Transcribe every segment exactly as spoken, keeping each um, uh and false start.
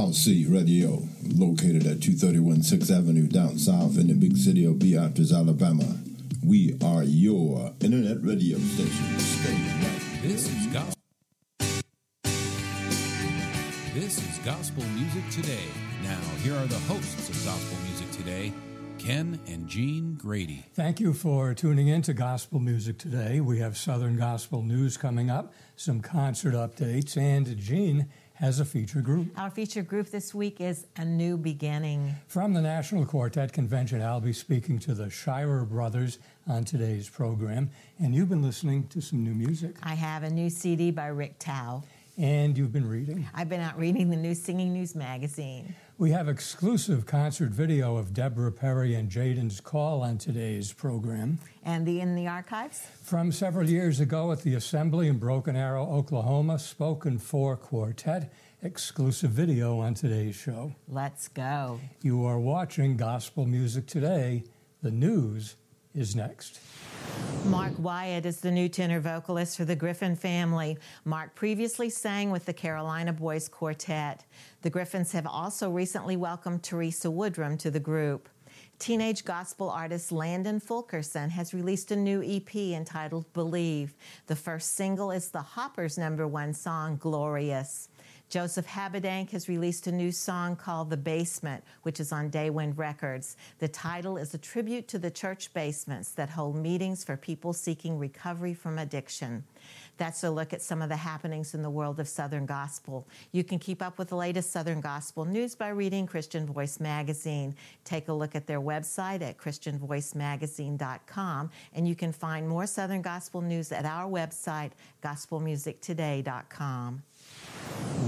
L-C Radio, located at two thirty-one sixth Avenue down south in the big city of Beatrice, Alabama. We are your internet radio station. Stay right. This is Gospel. This is Gospel Music Today. Now, here are the hosts of Gospel Music Today, Ken and Gene Grady. Thank you for tuning in to Gospel Music Today. We have Southern Gospel News coming up, some concert updates, and Gene has a feature group. Our feature group this week is A New Beginning. From the National Quartet Convention, I'll be speaking to the Shirer Brothers on today's program. And you've been listening to some new music. I have a new C D by Rick Tao. And you've been reading? I've been out reading the new Singing News magazine. We have exclusive concert video of Deborah Perry and Jaden's Call on today's program. And the In the Archives? From several years ago at the Assembly in Broken Arrow, Oklahoma, Spoken Four Quartet, exclusive video on today's show. Let's go. You are watching Gospel Music Today. The news is next. Mark Wyatt is the new tenor vocalist for the Griffin family. Mark previously sang with the Carolina Boys Quartet. The Griffins have also recently welcomed Teresa Woodrum to the group. Teenage gospel artist Landon Fulkerson has released a new E P entitled Believe. The first single is the Hoppers' number one song, Glorious. Joseph Habedank has released a new song called The Basement, which is on Daywind Records. The title is a tribute to the church basements that hold meetings for people seeking recovery from addiction. That's a look at some of the happenings in the world of Southern Gospel. You can keep up with the latest Southern Gospel news by reading Christian Voice Magazine. Take a look at their website at christian voice magazine dot com, and you can find more Southern Gospel news at our website, gospel music today dot com.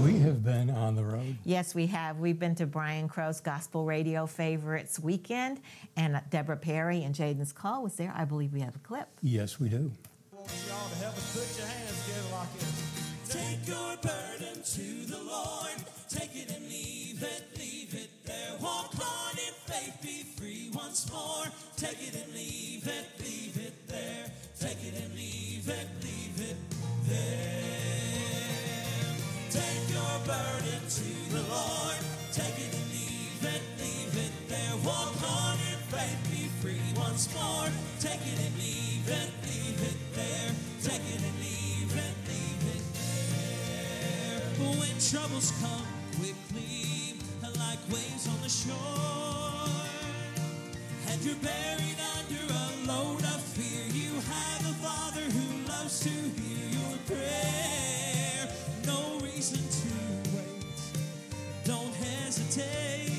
We have been on the road. Yes, we have. We've been to Brian Crow's Gospel Radio Favorites Weekend, and Deborah Perry and Jaden's Call was there. I believe we have a clip. Yes, we do. I want y'all to help us put your hands together like it. Take your burden to the Lord. Take it and leave it, leave it there. Walk on in faith, be free once more. Take it and leave it, leave it there. Take it and leave it, leave it there. Take your burden to the Lord. Take it and leave it, leave it there. Walk on in faith, be free once more. Take it and leave it, leave it there. Take it and leave it, leave it there. But when troubles come quickly, like waves on the shore, and you're buried under a load of fear, you have a Father who loves to hear your prayer. No reason to wait, don't hesitate.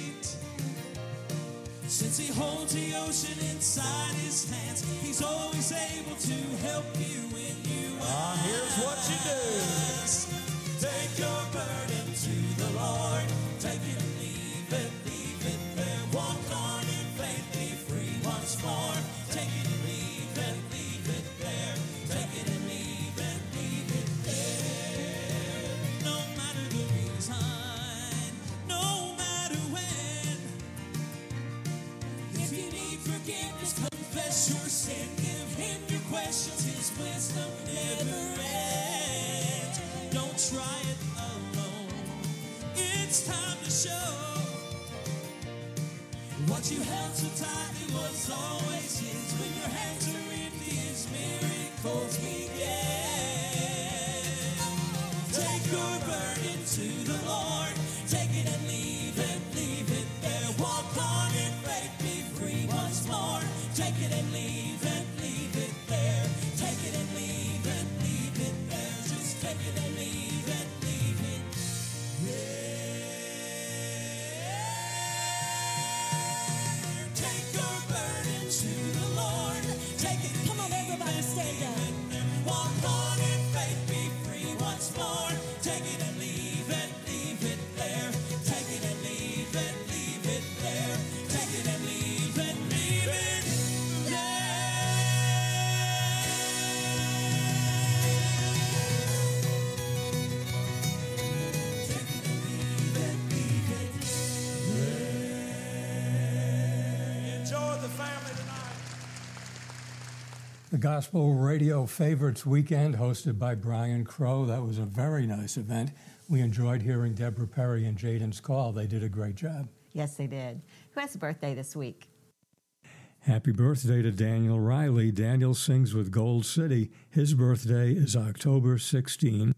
Since he holds the ocean inside his hands, he's always able to help you when you are. Here's what you do. Take your burden to the Lord. Take it and leave it, leave it there. Walk on in faith, be free once more. Take it and leave it, leave it there. Take it and leave it, leave it there. No matter the reason, no matter when. If you need forgiveness, confess your sin. Give him your questions, his wisdom never ends. Don't try it alone. It's time to show. What you held so tightly was always his. When your hands are empty, his miracles began. Take your burden to the Lord. Take it and leave it, leave it there. Walk on in faith, be free once more. Take it and leave it, leave it there. Take it and leave it, leave it there. Just take it and leave it, leave it there. The Gospel Radio Favorites Weekend hosted by Brian Crow. That was a very nice event. we enjoyed hearing Deborah Perry and Jaden's Call. They did a great job. Yes, they did. Who has a birthday this week? Happy birthday to Daniel Riley. Daniel sings with Gold City. His birthday is October sixteenth.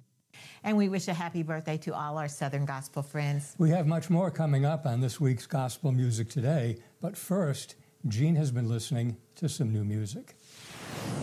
And we wish a happy birthday to all our Southern Gospel friends. We have much more coming up on this week's Gospel Music Today. But first, Gene has been listening to some new music.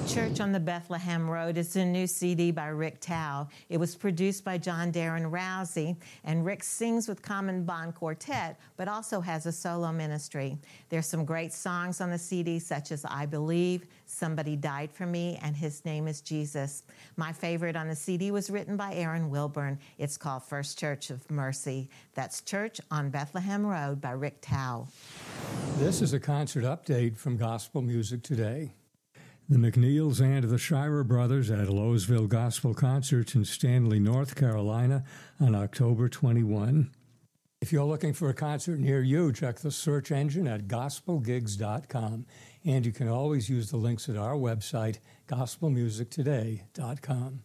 Church on the Bethlehem Road is a new C D by Rick Tao. It was produced by John Darren Rousey, and Rick sings with Common Bond Quartet, but also has a solo ministry. There's some great songs on the C D, such as I Believe, Somebody Died for Me, and His Name is Jesus. My favorite on the C D was written by Aaron Wilburn. It's called First Church of Mercy. That's Church on Bethlehem Road by Rick Tao. This is a concert update from Gospel Music Today. The McNeils and the Shirer Brothers at Lowesville Gospel Concerts in Stanley, North Carolina on October twenty-first. If you're looking for a concert near you, check the search engine at gospel gigs dot com. And you can always use the links at our website, gospel music today dot com.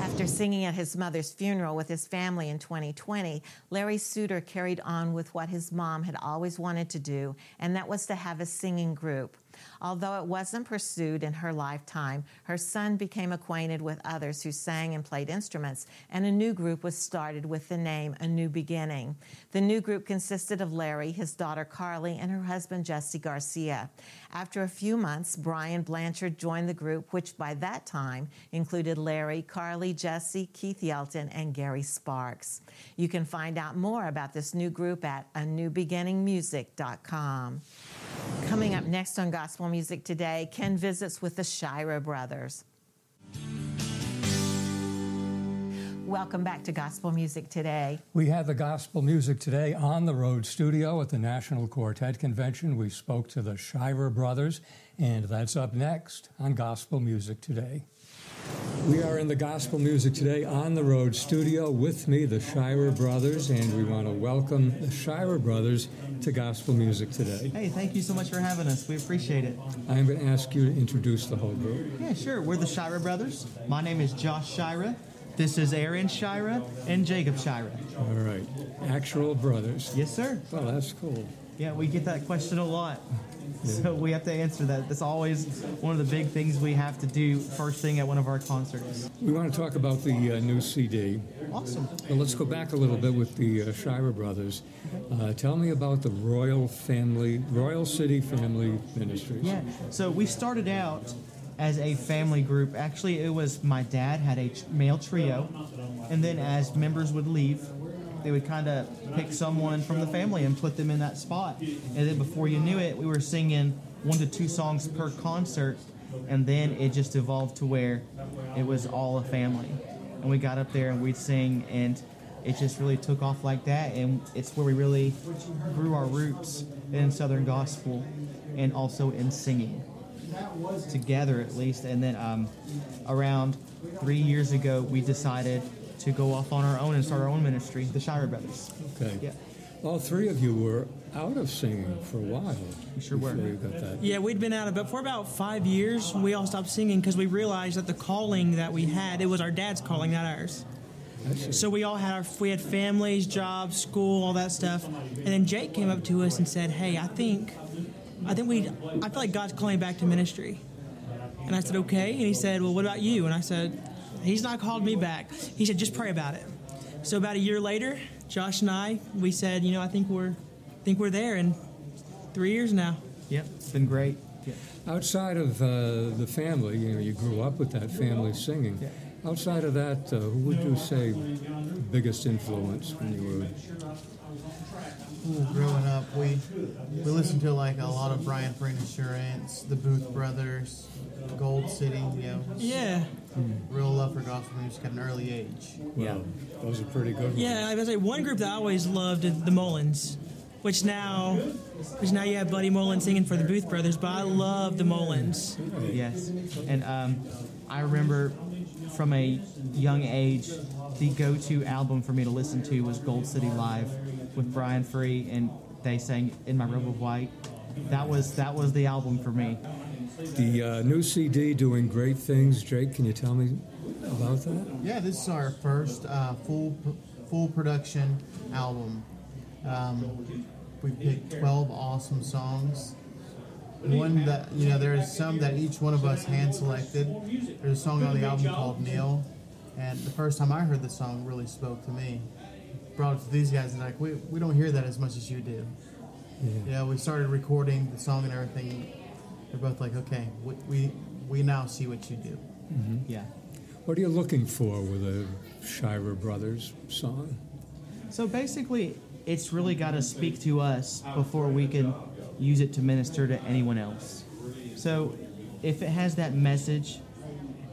After singing at his mother's funeral with his family in twenty twenty, Larry Suter carried on with what his mom had always wanted to do, and that was to have a singing group. Although it wasn't pursued in her lifetime, her son became acquainted with others who sang and played instruments, and a new group was started with the name A New Beginning. The new group consisted of Larry, his daughter Carly, and her husband Jesse Garcia. After a few months, Brian Blanchard joined the group, which by that time included Larry, Carly, Jesse, Keith Yelton, and Gary Sparks. You can find out more about this new group at a new beginning music dot com. Coming up next on Gospel Music Today, Ken visits with the Shirer Brothers. Welcome back to Gospel Music Today. We had the Gospel Music Today on the road studio at the National Quartet Convention. We spoke to the Shirer Brothers, and that's up next on Gospel Music Today. We are in the Gospel Music Today on the road studio. With me, the Shirer Brothers, and we want to welcome the Shirer Brothers to Gospel Music Today. Hey, thank you so much for having us. We appreciate it. I'm going to ask you to introduce the whole group. Yeah, sure. We're the Shirer Brothers. My name is Josh Shirer. This is Aaron Shirer and Jacob Shirer. All right. Actual brothers. Yes, sir. Well, that's cool. Yeah, we get that question a lot. So we have to answer that. That's always one of the big things we have to do first thing at one of our concerts. We want to talk about the uh, new C D. Awesome. Well, let's go back a little bit with the uh, Shirer Brothers. Uh, tell me about the Royal Family, Royal City Family Ministries. Yeah, so we started out as a family group. Actually, it was my dad had a male trio, and then as members would leave, they would kind of pick someone from the family and put them in that spot. And then before you knew it, we were singing one to two songs per concert. And then it just evolved to where it was all a family. And we got up there and we'd sing, and it just really took off like that. And it's where we really grew our roots in Southern Gospel and also in singing. Together, at least. And then um, around three years ago, we decided to go off on our own and start our own ministry, the Shirer Brothers. Okay. Yeah. All three of you were out of singing for a while. You sure were. You got that. Yeah, we'd been out of it for about five years. We all stopped singing because we realized that the calling that we had, it was our dad's calling, not ours. So we all had our, we had families, jobs, school, all that stuff. And then Jake came up to us and said, "Hey, I think, I think we, I feel like God's calling back to ministry." And I said, "Okay." And he said, "Well, what about you?" And I said, "He's not called me back." He said, "Just pray about it." So about a year later, Josh and I, we said, you know, I think we're I think we're there in three years now. Yep, it's been great. Yep. Outside of uh, the family, you know, you grew up with that family singing. Yep. Outside of that, uh, who would you say biggest influence when you were... Ooh, growing up, we we listened to like a lot of Brian Free Insurance, the Booth Brothers, Gold City, you know. Yeah. Mm. Real love for gospel music at an early age. Wow. Yeah, those are pretty good ones. Yeah, I was like one group that I always loved is the Molins, which now, which now you have Buddy Molins singing for the Booth Brothers, but I love the Molins. Yes, and um, I remember from a young age, the go-to album for me to listen to was Gold City Live with Brian Free, and they sang In My Robe of White. That was that was the album for me. The uh, new C D, Doing Great Things. Jake, can you tell me about that? Yeah, this is our first uh, full full production album. Um, we picked twelve awesome songs. One that, you know, there is some that each one of us hand selected. There's a song on the album called Neil, and the first time I heard the song really spoke to me. Brought it to these guys and like, we we don't hear that as much as you do. Yeah, you know, we started recording the song and everything. They're both like, okay, we we, we now see what you do. Mm-hmm. Yeah. What are you looking for with a Shirer Brothers song? So basically, it's really got to speak to us before we can use it to minister to anyone else. So if it has that message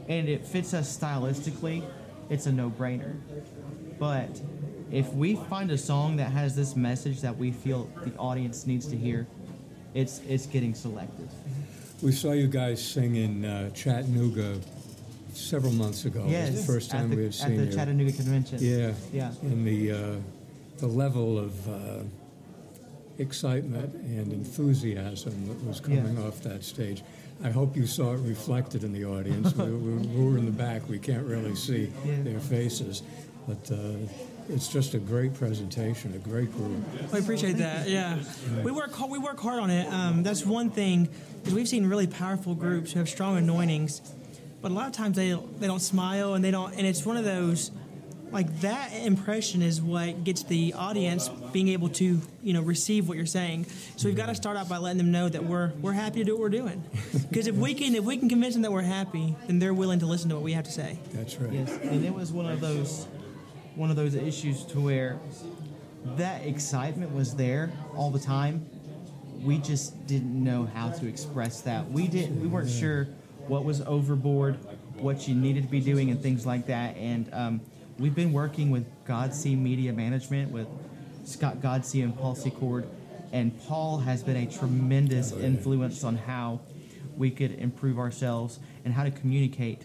and it fits us stylistically, it's a no-brainer. But if we find a song that has this message that we feel the audience needs to hear, it's it's getting selected. We saw you guys sing in uh, Chattanooga several months ago. Yes, it was the first time the, we had seen you. At the Chattanooga Convention. Yeah, yeah. And the, uh, the level of uh, excitement and enthusiasm that was coming yeah. off that stage. I hope you saw it reflected in the audience. we, we, we were in the back. We can't really see yeah. their faces. But... Uh, it's just a great presentation, a great group. We appreciate that. Yeah, we work we work hard on it. Um, that's one thing, because we've seen really powerful groups who have strong anointings, but a lot of times they they don't smile and they don't. And it's one of those, like that impression is what gets the audience being able to you know receive what you're saying. So we've got to start out by letting them know that we're we're happy to do what we're doing. Because if we can if we can convince them that we're happy, then they're willing to listen to what we have to say. That's right. Yes, and it was one of those. one of those issues to where that excitement was there all the time. We just didn't know how to express that. We didn't. We weren't sure what was overboard, what you needed to be doing, and things like that. And um, we've been working with Godsey Media Management, with Scott Godsey and Paul Secord, and Paul has been a tremendous influence on how we could improve ourselves and how to communicate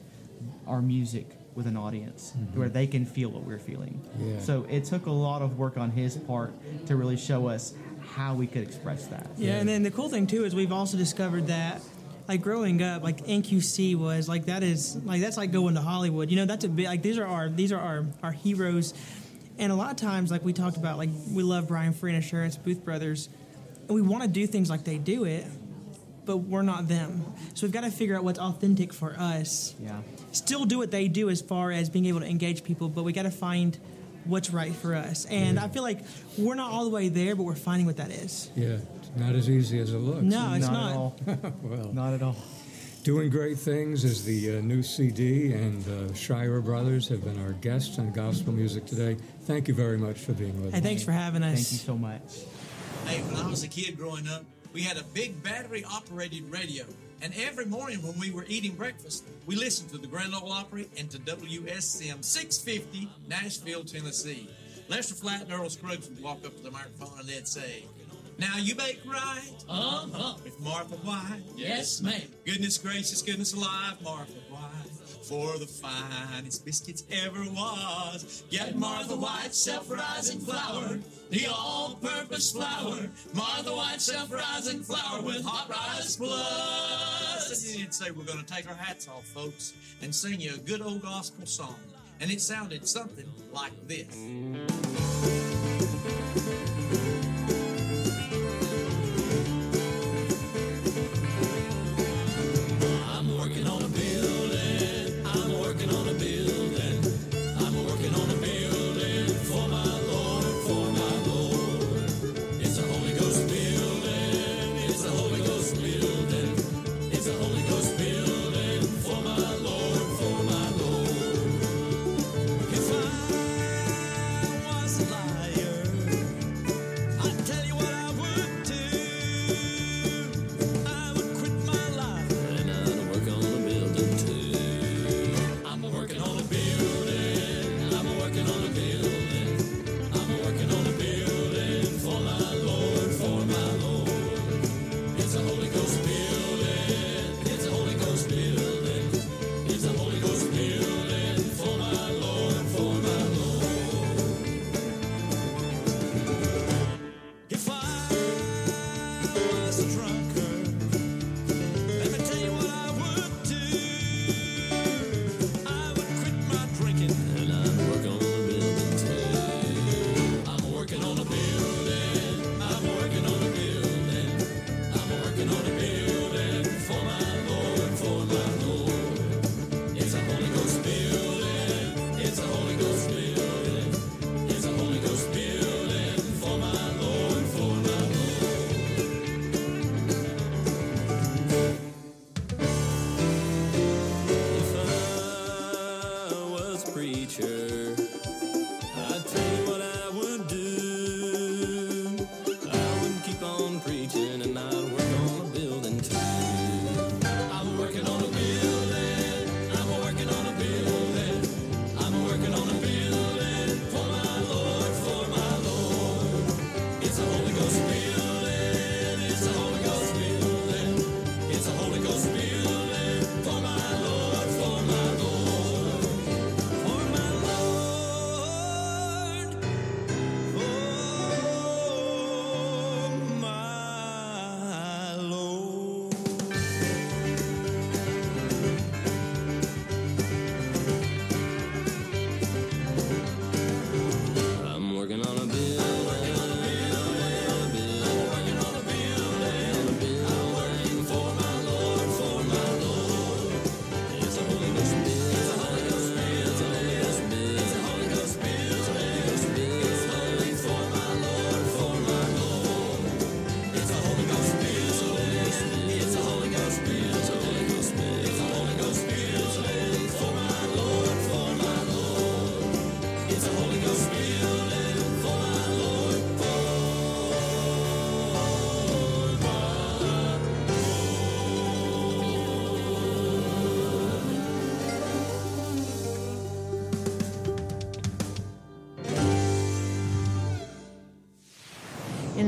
our music with an audience, mm-hmm. where they can feel what we're feeling. Yeah. So it took a lot of work on his part to really show us how we could express that. Yeah, yeah. And then the cool thing too is we've also discovered that, like growing up, like N Q C was like that is like that's like going to Hollywood. You know, that's a big like these are our these are our, our heroes, and a lot of times like we talked about like we love Brian Free and Assurance Booth Brothers, and we want to do things like they do it, but we're not them. So we've got to figure out what's authentic for us. Yeah. Still do what they do as far as being able to engage people, but we got to find what's right for us. And yeah. I feel like we're not all the way there, but we're finding what that is. Yeah, it's not as easy as it looks. No, it's not. Not at all. Well, not at all. Doing Great Things is the uh, new C D, and uh, Shirer Brothers have been our guests on Gospel Music Today. Thank you very much for being with us. Hey, thanks for having us. Thank you so much. Hey, when I was a kid growing up, we had a big battery-operated radio, and every morning when we were eating breakfast, we listened to the Grand Ole Opry and to W S C M six fifty, Nashville, Tennessee. Lester Flatt and Earl Scruggs would walk up to the microphone and they'd say, "Now you bake right, uh-huh, with Martha White." "Yes, ma'am." "Goodness gracious, goodness alive, Martha White. For the finest biscuits ever was, get Martha White self-rising flour, the all-purpose flour, Martha White self-rising flour with hot rice plus." And he'd say, "We're going to take our hats off, folks, and sing you a good old gospel song." And it sounded something like this. I'm working on a building, I'm working on a building, I'm working on a building for my Lord, for my Lord. It's a Holy Ghost building, it's a Holy Ghost building, it's a Holy Ghost building for my Lord, for my Lord. If I was a liar,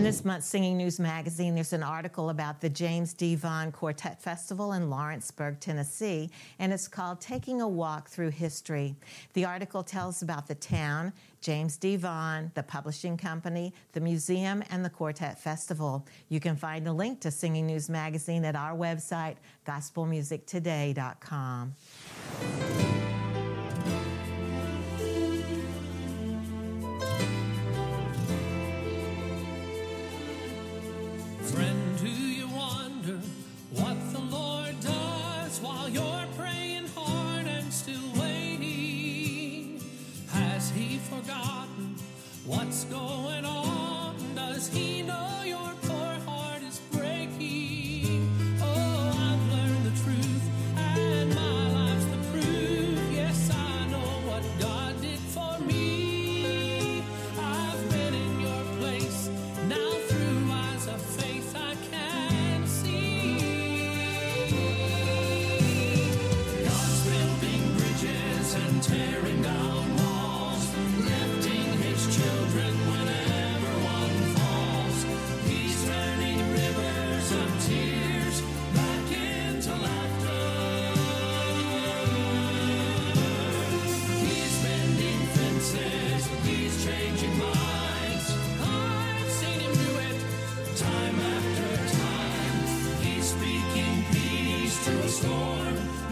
this month's Singing News magazine, there's an article about the James D. Vaughn Quartet Festival in Lawrenceburg, Tennessee, and it's called Taking a Walk Through History. The article tells about the town, James D. Vaughn, the publishing company, the museum, and the Quartet Festival. You can find a link to Singing News magazine at our website, gospel music today dot com. Friend, do you wonder what the Lord does while you're praying hard and still waiting? Has He forgotten what's going on? Does He know your poor heart is breaking? Oh, I've learned the truth and my life's the proof. Yes, I know what God did for me. I've been in your place now through eyes of faith. Tearing down walls, lifting His children when everyone falls. He's turning rivers of tears back into laughter. He's mending fences, He's changing minds. I've seen Him do it time after time. He's speaking peace to a storm because He's the Master.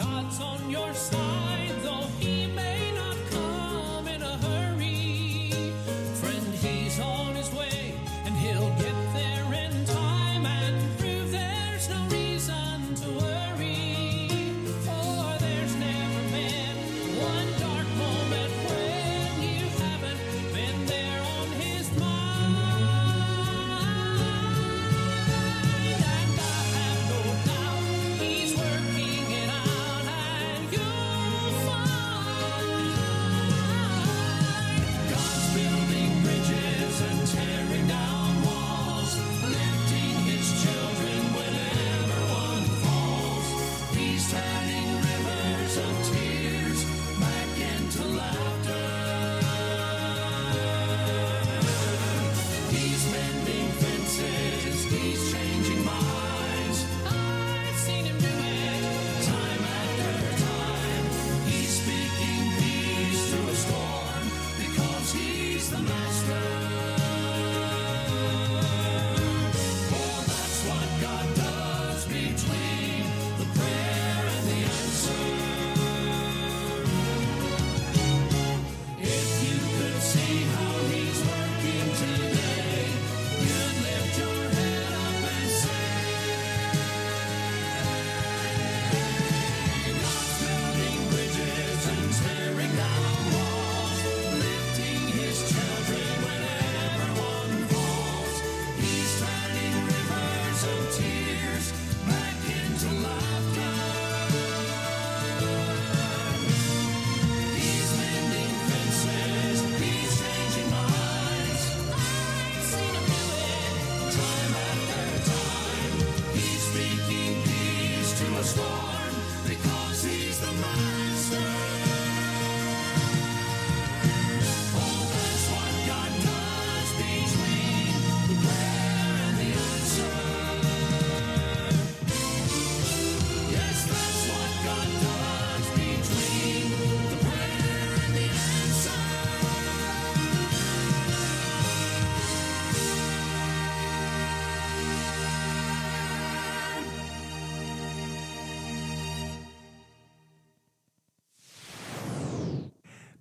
God's on your side, though He may not come in a hurry. Friend, He's on His way, and He'll get there in time and prove there's no reason to worry. For there's never been one dark moment when you haven't been there on His mind. And I have no doubt He's working.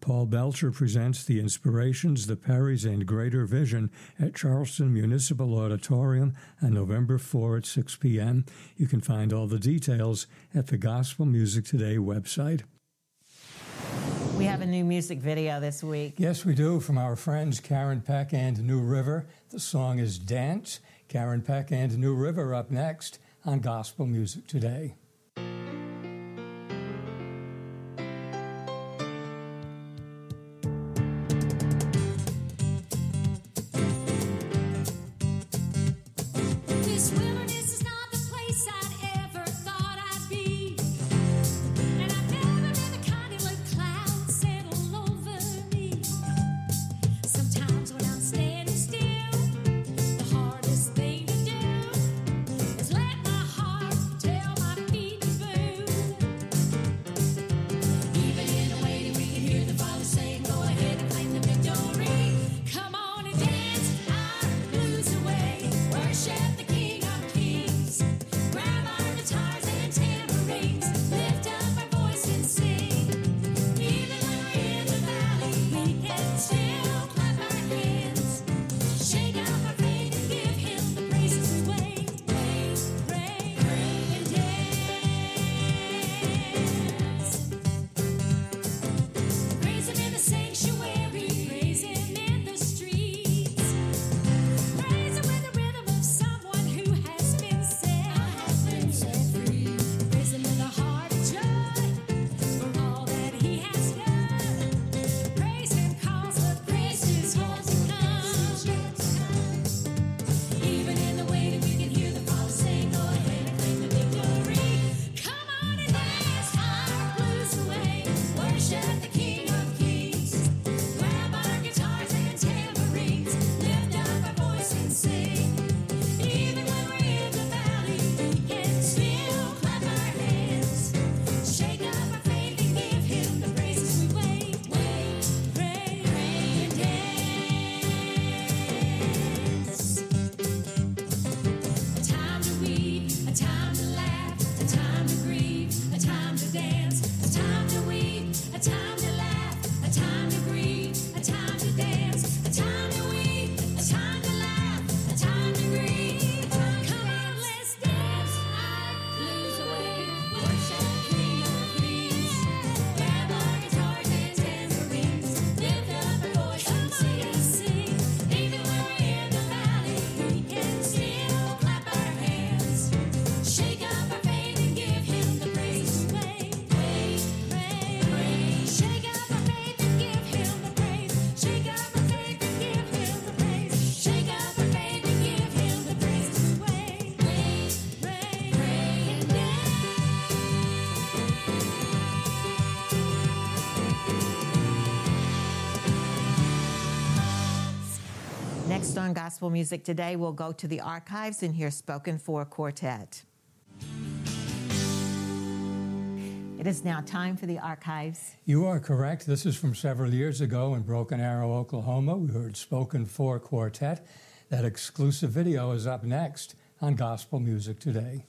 Paul Belcher presents the Inspirations, the Perrys, and Greater Vision at Charleston Municipal Auditorium on November fourth at six p.m. You can find all the details at the Gospel Music Today website. We have a new music video this week. Yes, we do, from our friends Karen Peck and New River. The song is Dance. Karen Peck and New River up next on Gospel Music Today. on Gospel Music Today, we'll go to the archives and hear Spoken Four Quartet. It is now time for the archives. You are correct. This is from several years ago in Broken Arrow, Oklahoma. We heard Spoken Four Quartet. That exclusive video is up next on Gospel Music Today.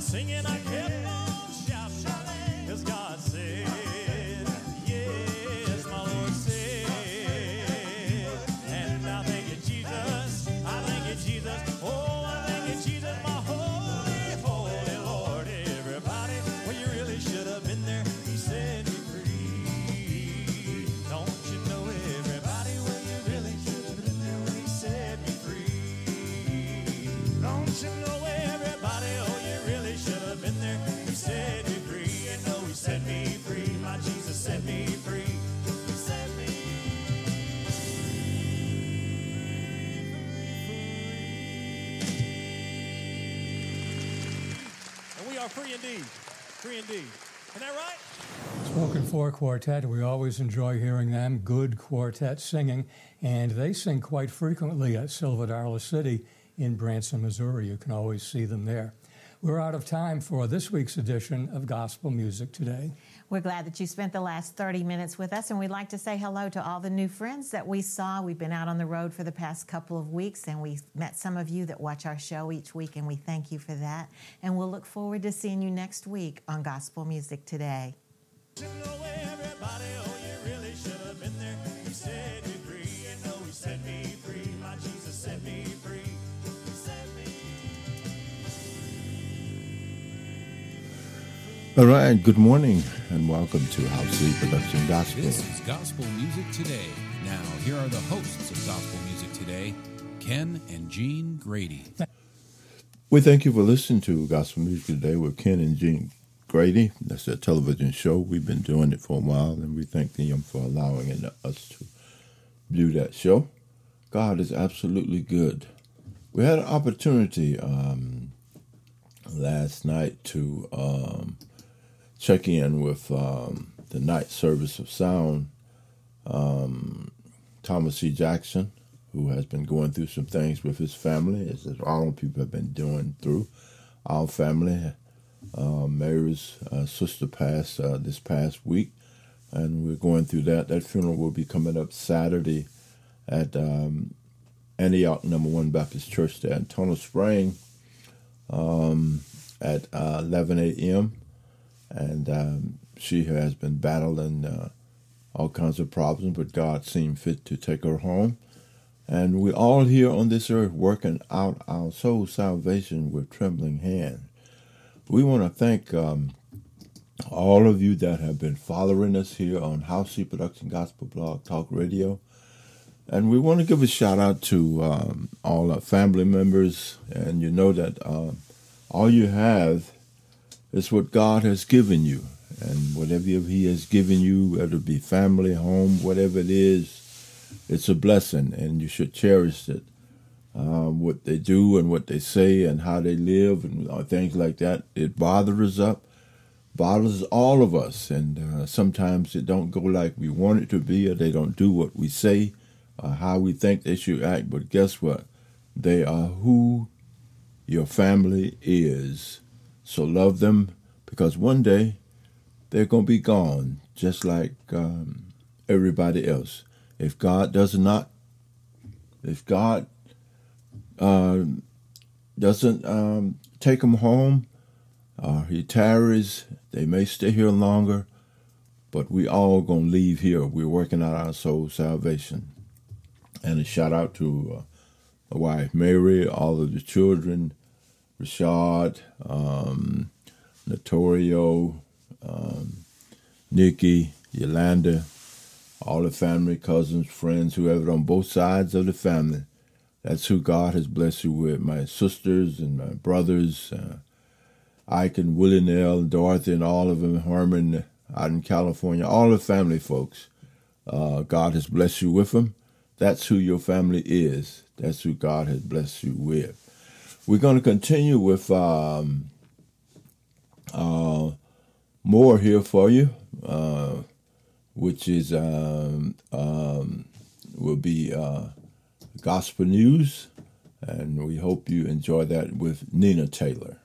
Singing, I kept on shouting, shouting, as God said, yes, my Lord said, and I thank you, Jesus, I thank you, Jesus, oh, I thank you, Jesus, my holy, holy Lord, everybody, well, you really should have been there, he said, be free, don't you know, everybody, well, you really should have been there when he said, be free, don't you know, he set me free, and oh, he set me free, my Jesus set me free, he set me free. And we are free indeed, free indeed. Isn't that right? Spoken Four Quartet, we always enjoy hearing them, good quartet singing, and they sing quite frequently at Silverdarla City in Branson, Missouri. You can always see them there. We're out of time for this week's edition of Gospel Music Today. We're glad that you spent the last thirty minutes with us, and we'd like to say hello to all the new friends that we saw. We've been out on the road for the past couple of weeks, and we met some of you that watch our show each week, and we thank you for that. And we'll look forward to seeing you next week on Gospel Music Today. All right, good morning, and welcome to House City Production Gospel. This is Gospel Music Today. Now, here are the hosts of Gospel Music Today, Ken and Gene Grady. We thank you for listening to Gospel Music Today with Ken and Gene Grady. That's a television show. We've been doing it for a while, and we thank them for allowing us to do that show. God is absolutely good. We had an opportunity um, last night to... Um, check in with um, the Night Service of Sound, um, Thomas C. Jackson, who has been going through some things with his family, as all people have been doing through. Our family, uh, Mary's uh, sister passed uh, this past week, and we're going through that. That funeral will be coming up Saturday at um, Antioch Number One Baptist Church there in Tunnel Spring um, at uh, eleven a.m., And um, she has been battling uh, all kinds of problems, but God seemed fit to take her home. And we're all here on this earth working out our soul salvation with trembling hand. We want to thank um, all of you that have been following us here on House C Production Gospel Blog Talk Radio. And we want to give a shout out to um, all our family members. And you know that uh, all you have is what God has given you. And whatever he has given you, whether it be family, home, whatever it is, it's a blessing, and you should cherish it. Uh, what they do and what they say and how they live and things like that, it bothers us up, bothers all of us. And uh, sometimes it don't go like we want it to be, or they don't do what we say or how we think they should act. But guess what? They are who your family is. So love them, because one day they're going to be gone, just like um, everybody else. If God does not, if God uh, doesn't um, take them home, or he tarries, they may stay here longer, but we all going to leave here. We're working out our soul salvation. And a shout out to uh, my wife, Mary, all of the children, Rashad, um, Notorio, Um, Nikki, Yolanda, all the family, cousins, friends, whoever on both sides of the family. That's who God has blessed you with. My sisters and my brothers, uh, Ike and Willie Nell, Dorothy and all of them, Herman out in California, all the family folks. Uh, God has blessed you with them. That's who your family is. That's who God has blessed you with. We're going to continue with um, uh, more here for you, uh, which is um, um, will be uh, Gospel News, and we hope you enjoy that with Nina Taylor.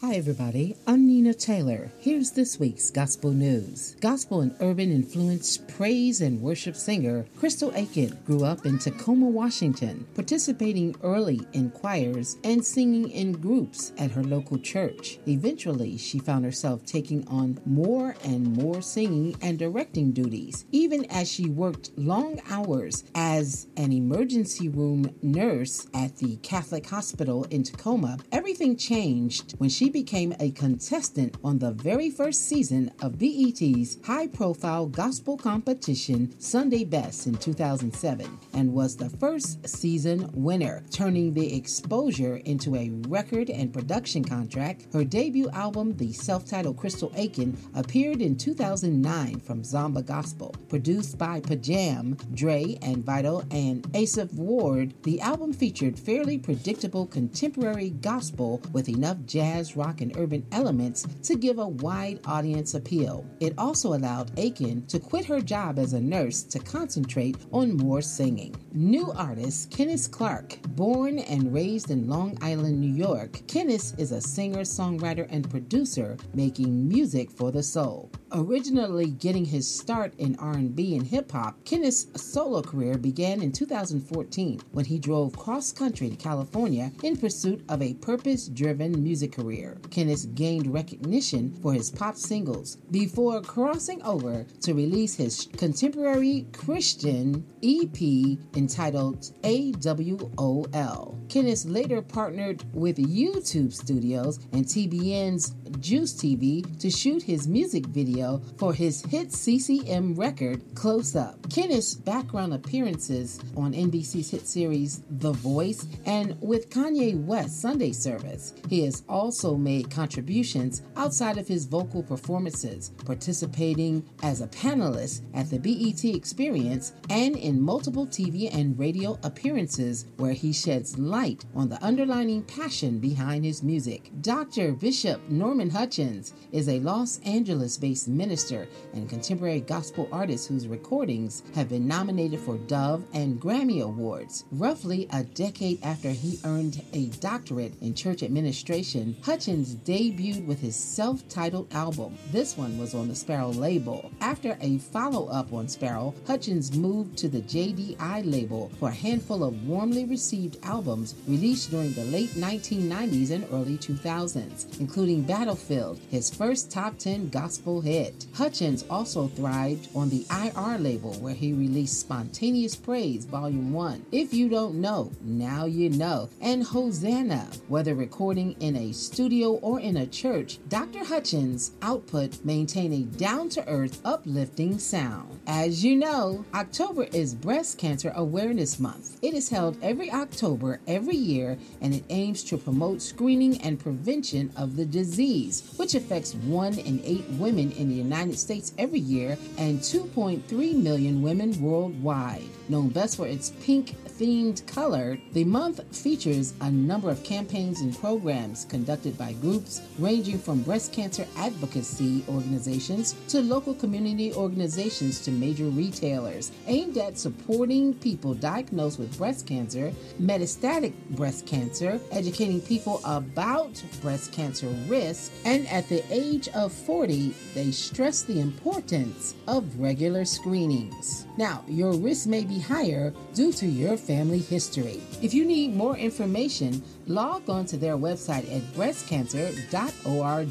Hi, everybody. I'm Nina Taylor. Here's this week's Gospel News. Gospel and urban-influenced praise and worship singer Crystal Aiken grew up in Tacoma, Washington, participating early in choirs and singing in groups at her local church. Eventually, she found herself taking on more and more singing and directing duties, even as she worked long hours as an emergency room nurse at the Catholic Hospital in Tacoma. Everything changed when she became a contestant on the very first season of B E T's high-profile gospel competition Sunday Best in two thousand seven, and was the first season winner, turning the exposure into a record and production contract. Her debut album, the self-titled Crystal Aiken, appeared in two thousand nine from Zomba Gospel. Produced by Pajam, Dre and Vital, and Asaph Ward, the album featured fairly predictable contemporary gospel with enough jazz, rock, and urban elements to give a wide audience appeal. It also allowed Aiken to quit her job as a nurse to concentrate on more singing. New artist Kenneth Clark. Born and raised in Long Island, New York, Kenneth is a singer, songwriter, and producer making music for the soul. Originally getting his start in R and B and hip-hop, Kenneth's solo career began in two thousand fourteen when he drove cross-country to California in pursuit of a purpose-driven music career. Kenneth gained recognition for his pop singles before crossing over to release his contemporary Christian E P entitled A W O L. Kenneth later partnered with YouTube Studios and T B N's Juice T V to shoot his music video for his hit C C M record, Close Up. Kenneth's background appearances on N B C's hit series The Voice and with Kanye West's Sunday Service. He has also made contributions outside of his vocal performances, participating as a panelist at the B E T Experience and in multiple T V and radio appearances where he sheds light on the underlying passion behind his music. Doctor Bishop Norman Hutchins is a Los Angeles-based minister and contemporary gospel artist whose recordings have been nominated for Dove and Grammy Awards. Roughly a decade after he earned a doctorate in church administration, Hutchins debuted with his self-titled album. This one was on the Sparrow label. After a follow-up on Sparrow, Hutchins moved to the J D I label for a handful of warmly received albums released during the late nineteen nineties and early two thousands, including Battlefield, his first top ten gospel hit. hit. Hutchins also thrived on the I R label, where he released Spontaneous Praise Volume one, If You Don't Know, Now You Know, and Hosanna. Whether recording in a studio or in a church, Doctor Hutchins' output maintained a down-to-earth, uplifting sound. As you know, October is Breast Cancer Awareness Month. It is held every October every year, and it aims to promote screening and prevention of the disease, which affects one in eight women in the United States every year and two point three million women worldwide. Known best for its pink-themed color, the month features a number of campaigns and programs conducted by groups ranging from breast cancer advocacy organizations to local community organizations to major retailers, aimed at supporting people diagnosed with breast cancer, metastatic breast cancer, educating people about breast cancer risk, and at the age of forty, they stress the importance of regular screenings. Now, your risk may be higher due to your family history. If you need more information, log on to their website at breast cancer dot org.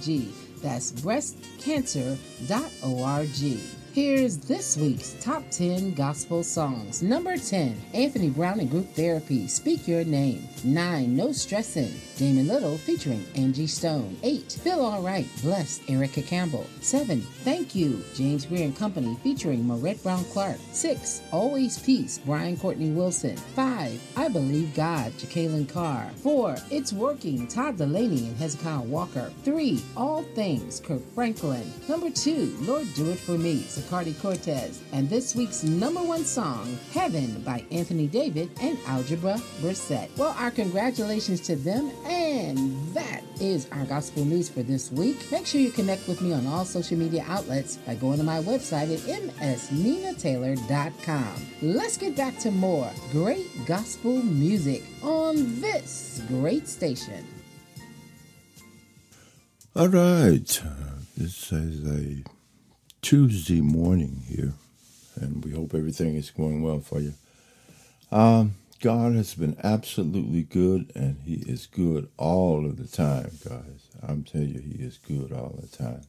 That's breast cancer dot org. Here's this week's Top ten Gospel Songs. Number ten, Anthony Brown and Group Therapy, Speak Your Name. nine, No Stressin', Damon Little featuring Angie Stone. eight, Feel Alright, Blessed, Erica Campbell. seven, Thank You, James Greer and Company featuring Marette Brown Clark. six, Always Peace, Brian Courtney Wilson. five, I Believe God, Jacqueline Carr. four, It's Working, Todd Delaney and Hezekiah Walker. three, All Things, Kirk Franklin. Number two, Lord Do It For Me, Cardi Cortez, and this week's number one song, Heaven by Anthony David and Algebra Brissett. Well, our congratulations to them, and that is our gospel news for this week. Make sure you connect with me on all social media outlets by going to my website at m s nina taylor dot com. Let's get back to more great gospel music on this great station. All right. This is a Tuesday morning here, and we hope everything is going well for you. Um, God has been absolutely good, and He is good all of the time, guys. I'm telling you, He is good all the time.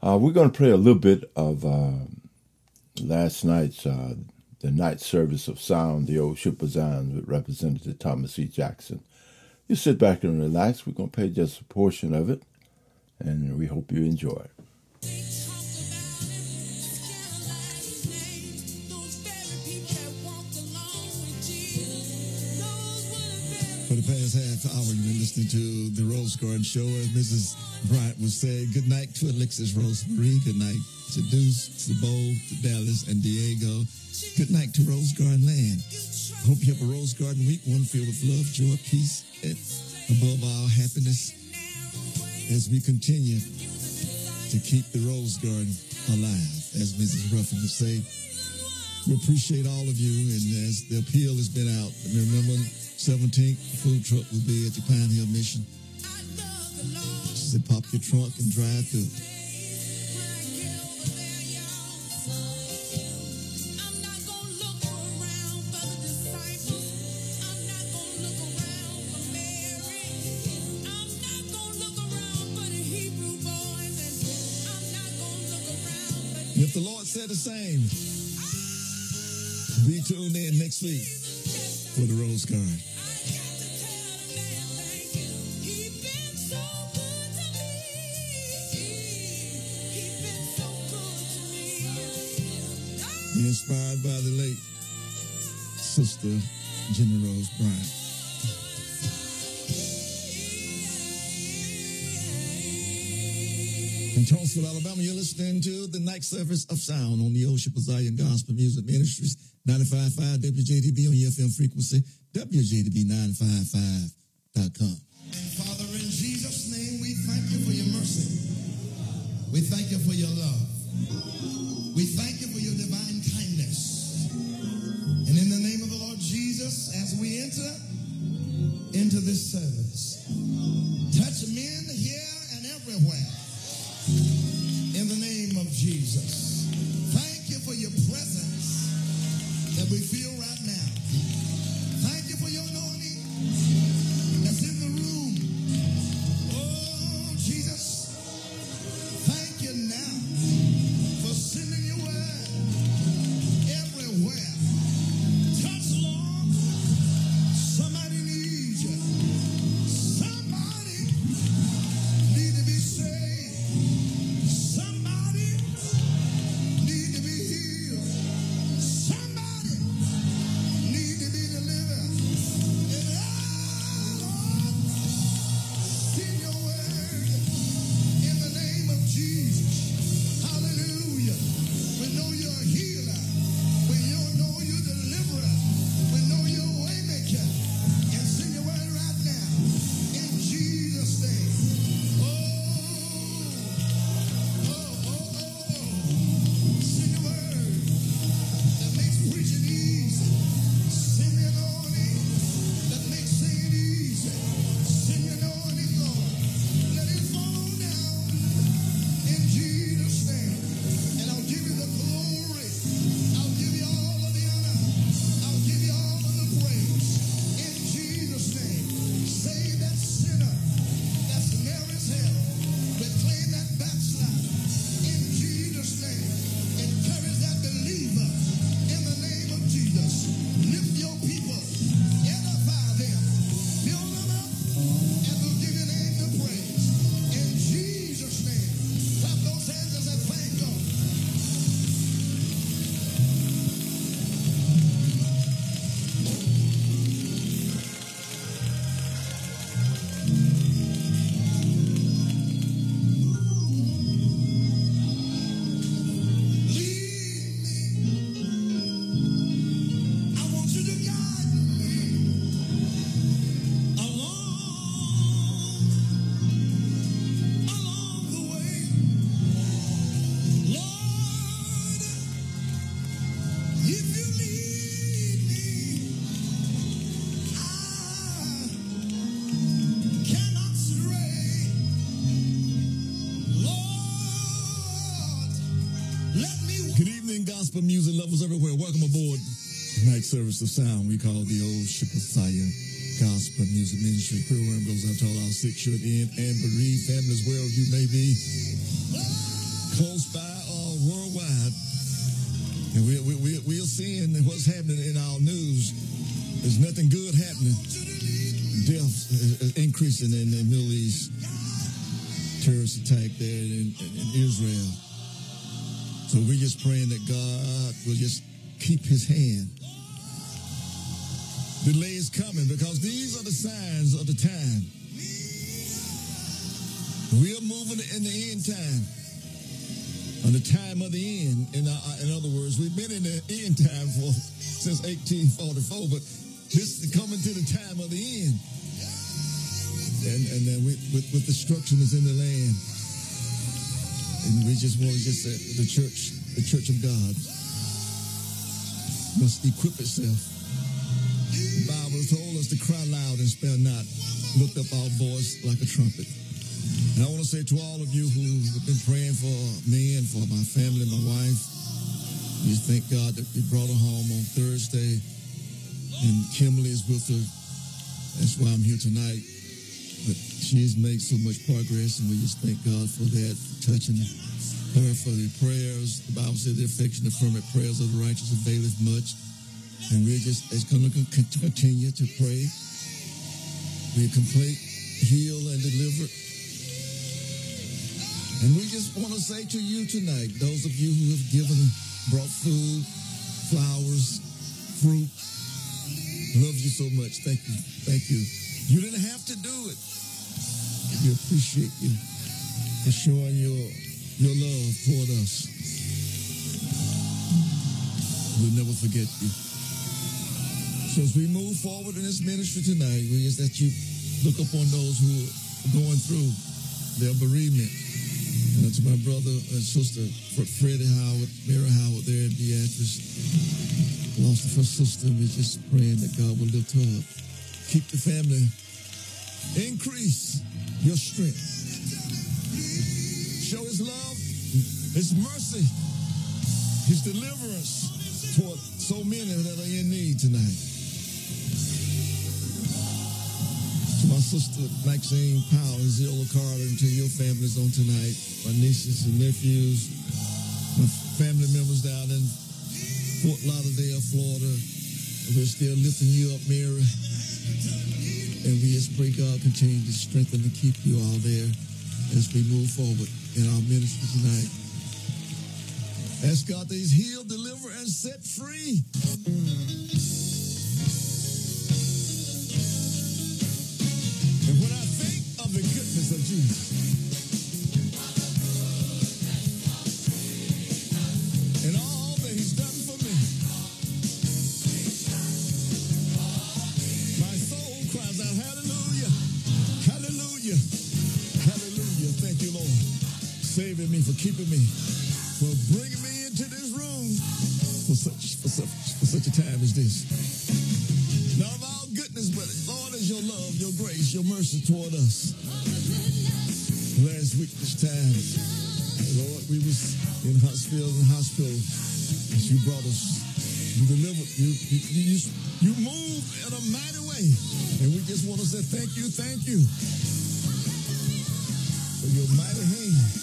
Uh, we're going to play a little bit of uh, last night's uh, the night service of sound, the old Ship of Zion with Representative Thomas E. Jackson. You sit back and relax. We're going to play just a portion of it, and we hope you enjoy it. For the past half hour, you've been listening to the Rose Garden Show. As Missus Bryant would say, good night to Alexis Rosemarie, good night to Deuce, to Bo, to Dallas, and Diego. Good night to Rose Garden Land. Hope you have a Rose Garden week, one filled with love, joy, peace, and above all, happiness. As we continue to keep the Rose Garden alive, as Missus Ruffin would say, we appreciate all of you. And as the appeal has been out, remember, seventeenth, food truck will be at the Pine Hill Mission. She said, pop your trunk and drive through. If the Lord said the same, be tuned in next week for the Rose Garden. Inspired by the late Sister Jenny Rose Bryant. In Charleston, Alabama, you're listening to the night service of sound on the Old Ship of Zion Gospel Music Ministries, ninety-five point five W J D B on your F M frequency, W J D B nine fifty-five dot com. Father, in Jesus' name, we thank you for your mercy. We thank you for your love. We thank you for your divine kindness. And in the name of the Lord Jesus, as we enter into this service, touch men here and everywhere. In the name of Jesus, thank you for your presence that we feel right now. Thank you for your anointing that's in the room. Oh, Jesus, thank you now. gospel music lovers everywhere, welcome aboard night service of sound we call the Old Shepherd Gospel Music Ministry. Prayer room goes out to all our sick, shut in, and bereaved families wherever you may be, close by or worldwide. And we, we, we, we're seeing what's happening in our news. There's nothing good happening. Deaths is increasing in the Middle East. Terrorist attack there in, in Israel. So we're just praying that God will just keep his hand. Delay is coming because these are the signs of the time. We are moving in the end time, on the time of the end. In, our, in other words, we've been in the end time for since eighteen forty-four, but this is coming to the time of the end. And, and then with, with, with destruction is in the land. And we just want to just say the church, the church of God must equip itself. The Bible told us to cry loud and spare not. Lift up our voice like a trumpet. And I want to say to all of you who have been praying for me and for my family, my wife, we thank God that we brought her home on Thursday. And Kimberly is with her. That's why I'm here tonight. But she's made so much progress, and we just thank God for that, touching her, for the prayers. The Bible says the affectionate, fervent prayers of the righteous availeth much. And we're just it's going to continue to pray. We're complete, heal, and deliver. And we just want to say to you tonight, those of you who have given, brought food, flowers, fruit, love you so much. Thank you. Thank you. You didn't have to do it. We appreciate you for showing your, your love toward us. We'll never forget you. So as we move forward in this ministry tonight, we ask that you look upon those who are going through their bereavement. And to my brother and sister, Freddie Howard, Mary Howard there at Beatrice, lost her sister. We're just praying that God will lift her up. Keep the family. Increase your strength. Show his love, his mercy, his deliverance toward so many that are in need tonight. To my sister Maxine Powell and Zilla Carter, and to your families on tonight, my nieces and nephews, my family members down in Fort Lauderdale, Florida. We're still lifting you up, Mary. And we just pray God continue to strengthen and keep you all there as we move forward in our ministry tonight. Ask God that he's healed, delivered, and set free. And when I think of the goodness of Jesus, saving me, for keeping me, for bringing me into this room for such for such for such a time as this. Not of our goodness, but Lord, is your love, your grace, your mercy toward us. Last week this time, Lord, we was in hospitals and hospitals. You brought us, you delivered, you you you, you moved in a mighty way, and we just want to say thank you, thank you for your mighty hand.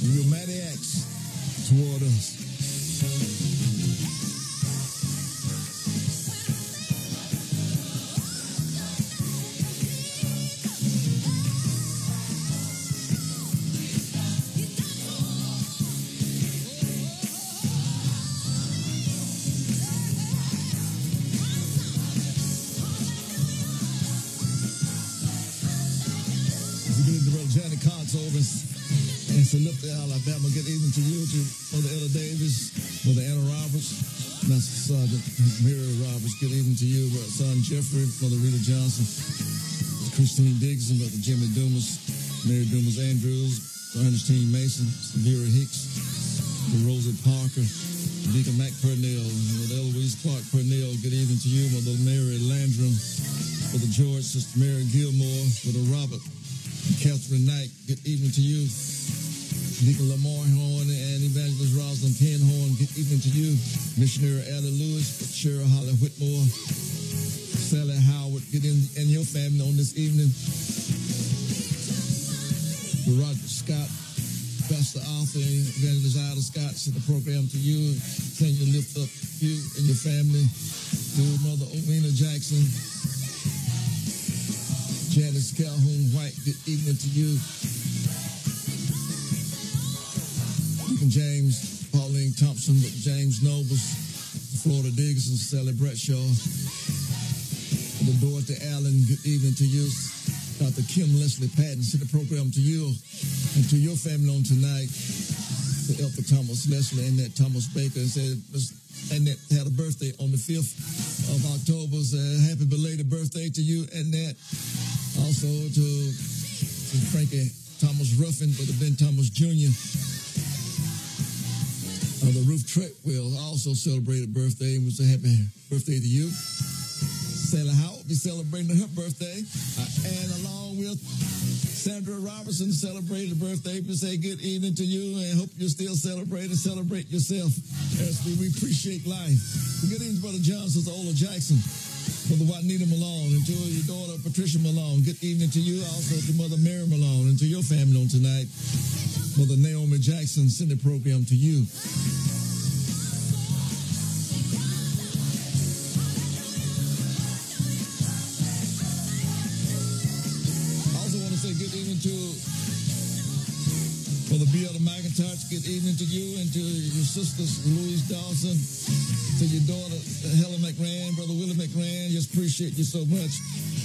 Your mighty acts toward us. To lift the Alabama, good evening to you, to Mother Ella Davis, Mother Anna Roberts, my Sergeant Mary Roberts, good evening to you, my son Jeffrey, Mother Rita Johnson, Christine Dixon, Mother Jimmy Dumas, Mary Dumas Andrews, Ernestine Mason, Vera Hicks, Rosa Parker, Deacon Mac Purnell, Mother Eloise Clark Purnell, good evening to you, Mother Mary Landrum, Mother George, Sister Mary Gilmore, Mother Robert, Catherine Knight, good evening to you. Deacon Lamar Horn and Evangelist Roslyn Penhorn. Good evening to you. Missionary Ella Lewis, Cheryl Holly Whitmore, Sally Howard, good evening, and your family on this evening. Roger Scott, Pastor Arthur, and Evangelist Ida Scott, sent the program to you. Can you lift up you and your family? To Mother Owena Jackson, Janice Calhoun White, good evening to you. James, Pauline Thompson, James Nobles, Florida Dickinson, Sally Bradshaw, the Dorothy Allen, good evening to you. Doctor Kim Leslie Patton, sent the program to you and to your family on tonight. To Elder Thomas Leslie and that Thomas Baker, and said, and that had a birthday on the fifth of October. So happy belated birthday to you, and that also to, to Frankie Thomas Ruffin, Brother Ben Thomas Junior Uh, the Ruth Treadwell also celebrated birthday, and was a happy birthday to you. Sally Howard be celebrating her birthday, uh, and along with Sandra Robinson celebrated birthday. We say good evening to you, and hope you still celebrate and celebrate yourself as we, we appreciate life. Good evening, Brother Johnson, to Ola Jackson, Brother Juanita Malone, and to your daughter Patricia Malone. Good evening to you, also to Mother Mary Malone, and to your family on tonight. Mother Naomi Jackson, send the program to you. I also want to say good evening to Brother Beata McIntosh. Good evening to you and to your sisters, Louise Dawson, to your daughter, Helen McRand, Brother Willie McRand. Just appreciate you so much.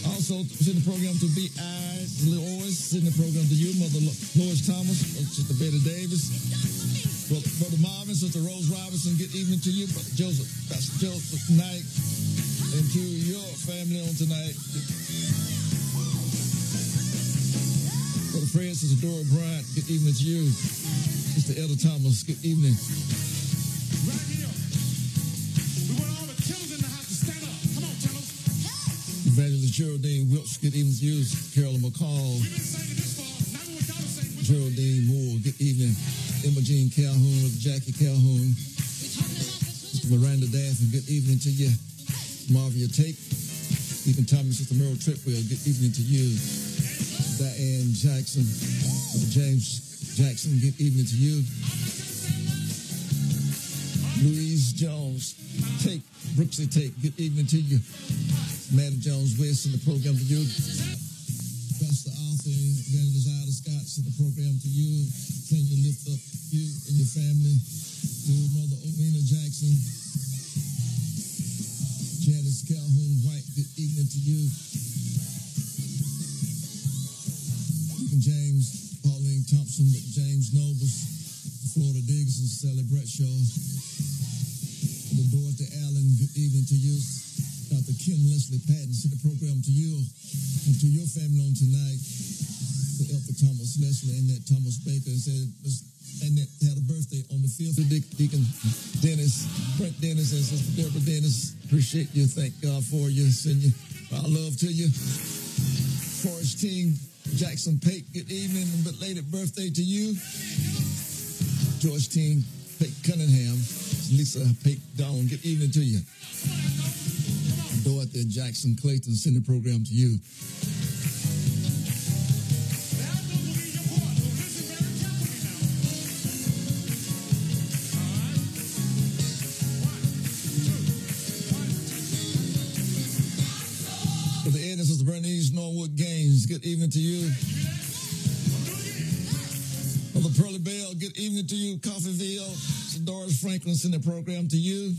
Also, send the program to B I. Leois, send the program to you. Mother Lois Thomas, Sister Betty Davis, Brother, Brother Marvin, Sister Rose Robinson. Good evening to you, Brother Joseph, Pastor Joseph Knight, and to your family on tonight. Brother Fred, Sister Dora Bryant. Good evening to you, Sister Elder Thomas. Good evening. Right here. We want all the killers in the house to stand up. Come on, killers. Evangelist Geraldine Wilkes, good evening to you. Carolyn McCall, we've been saying this far. Now we gotta say Geraldine Moore, good evening. Emma Jean Calhoun, Jackie Calhoun, Mister Miranda Daffin, good evening to you. Marvia Tate, Deacon Thomas, Sister Merle Tripwell, good evening to you. Diane Jackson, Mister James Jackson, good evening to you. Louise Jones Tate, Brooksy Tate, good evening to you. Maddie Jones West, in the program to you. Pastor Arthur and Evangelist Ida Scott, in the program to you. Can you lift up you and your family? To Mother Owena Jackson, Janice Calhoun White, good evening to you. Deacon James, Pauline Thompson, James Nobles, Florida Dickinson, Sally Bradshaw, the Dorothy Allen, good evening to you. Doctor Kim Leslie Patton, sent the program to you and to your family on tonight. To Elder Thomas Leslie and that Thomas Baker, and said, and that had a birthday on the fifth. Deacon Dennis, Brent Dennis, and Sister Deborah Dennis, appreciate you. Thank God for you. Send you our love to you. Forrest King Jackson Pate, good evening and belated birthday to you. George King Pate Cunningham, Lisa Pate Down, good evening to you. Dorothy Jackson Clayton, send the program to you. For the end, this is Bernice Norwood Gaines. Good evening to you. For the Pearly Bell, good evening to you. Coffeeville, Doris Franklin, send the program to you.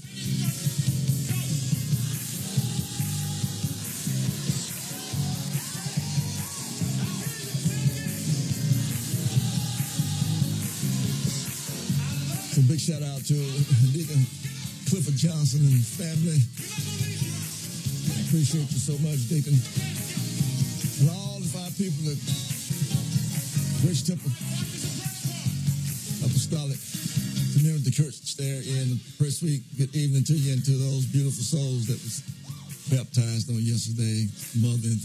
Big shout out to Deacon Clifford Johnson and family. I appreciate you so much, Deacon. And all the five people at Grace Temple Apostolic Community Church there in Press Week, good evening to you and to those beautiful souls that was baptized on yesterday, mother and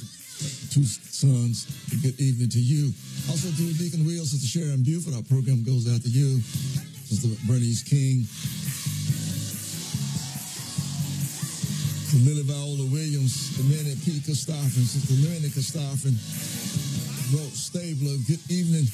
two sons. Good evening to you. Also to Deacon Wheels, Sister Sharon Buford. Our program goes out to you. Sister Bernice King. To Lily Viola Williams. To Minnie P. Christopher. Sister Minnie Christopher. Roach Stabler. Good evening.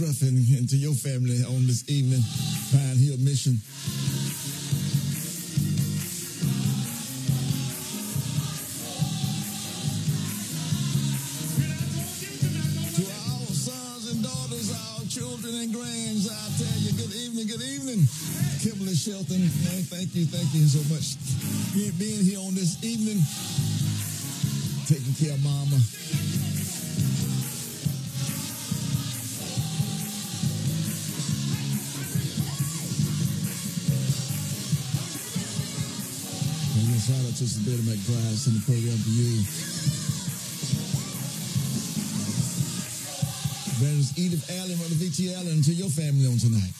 Ruffin, and to your family on this evening, Pine Hill Mission. To our sons and daughters, our children and grands, I tell you, good evening, good evening. Kimberly Shelton, man, thank you, thank you so much for being here on this evening, taking care of Mama. Shout out to Sister Betty McBride, send the program to you. Evangelist Edith Allen, Mother V T Allen, to your family on tonight.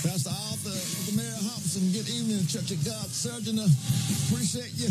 Pastor Arthur, Sister Mary Hobson, good evening, Church of God, Surgeon, appreciate you.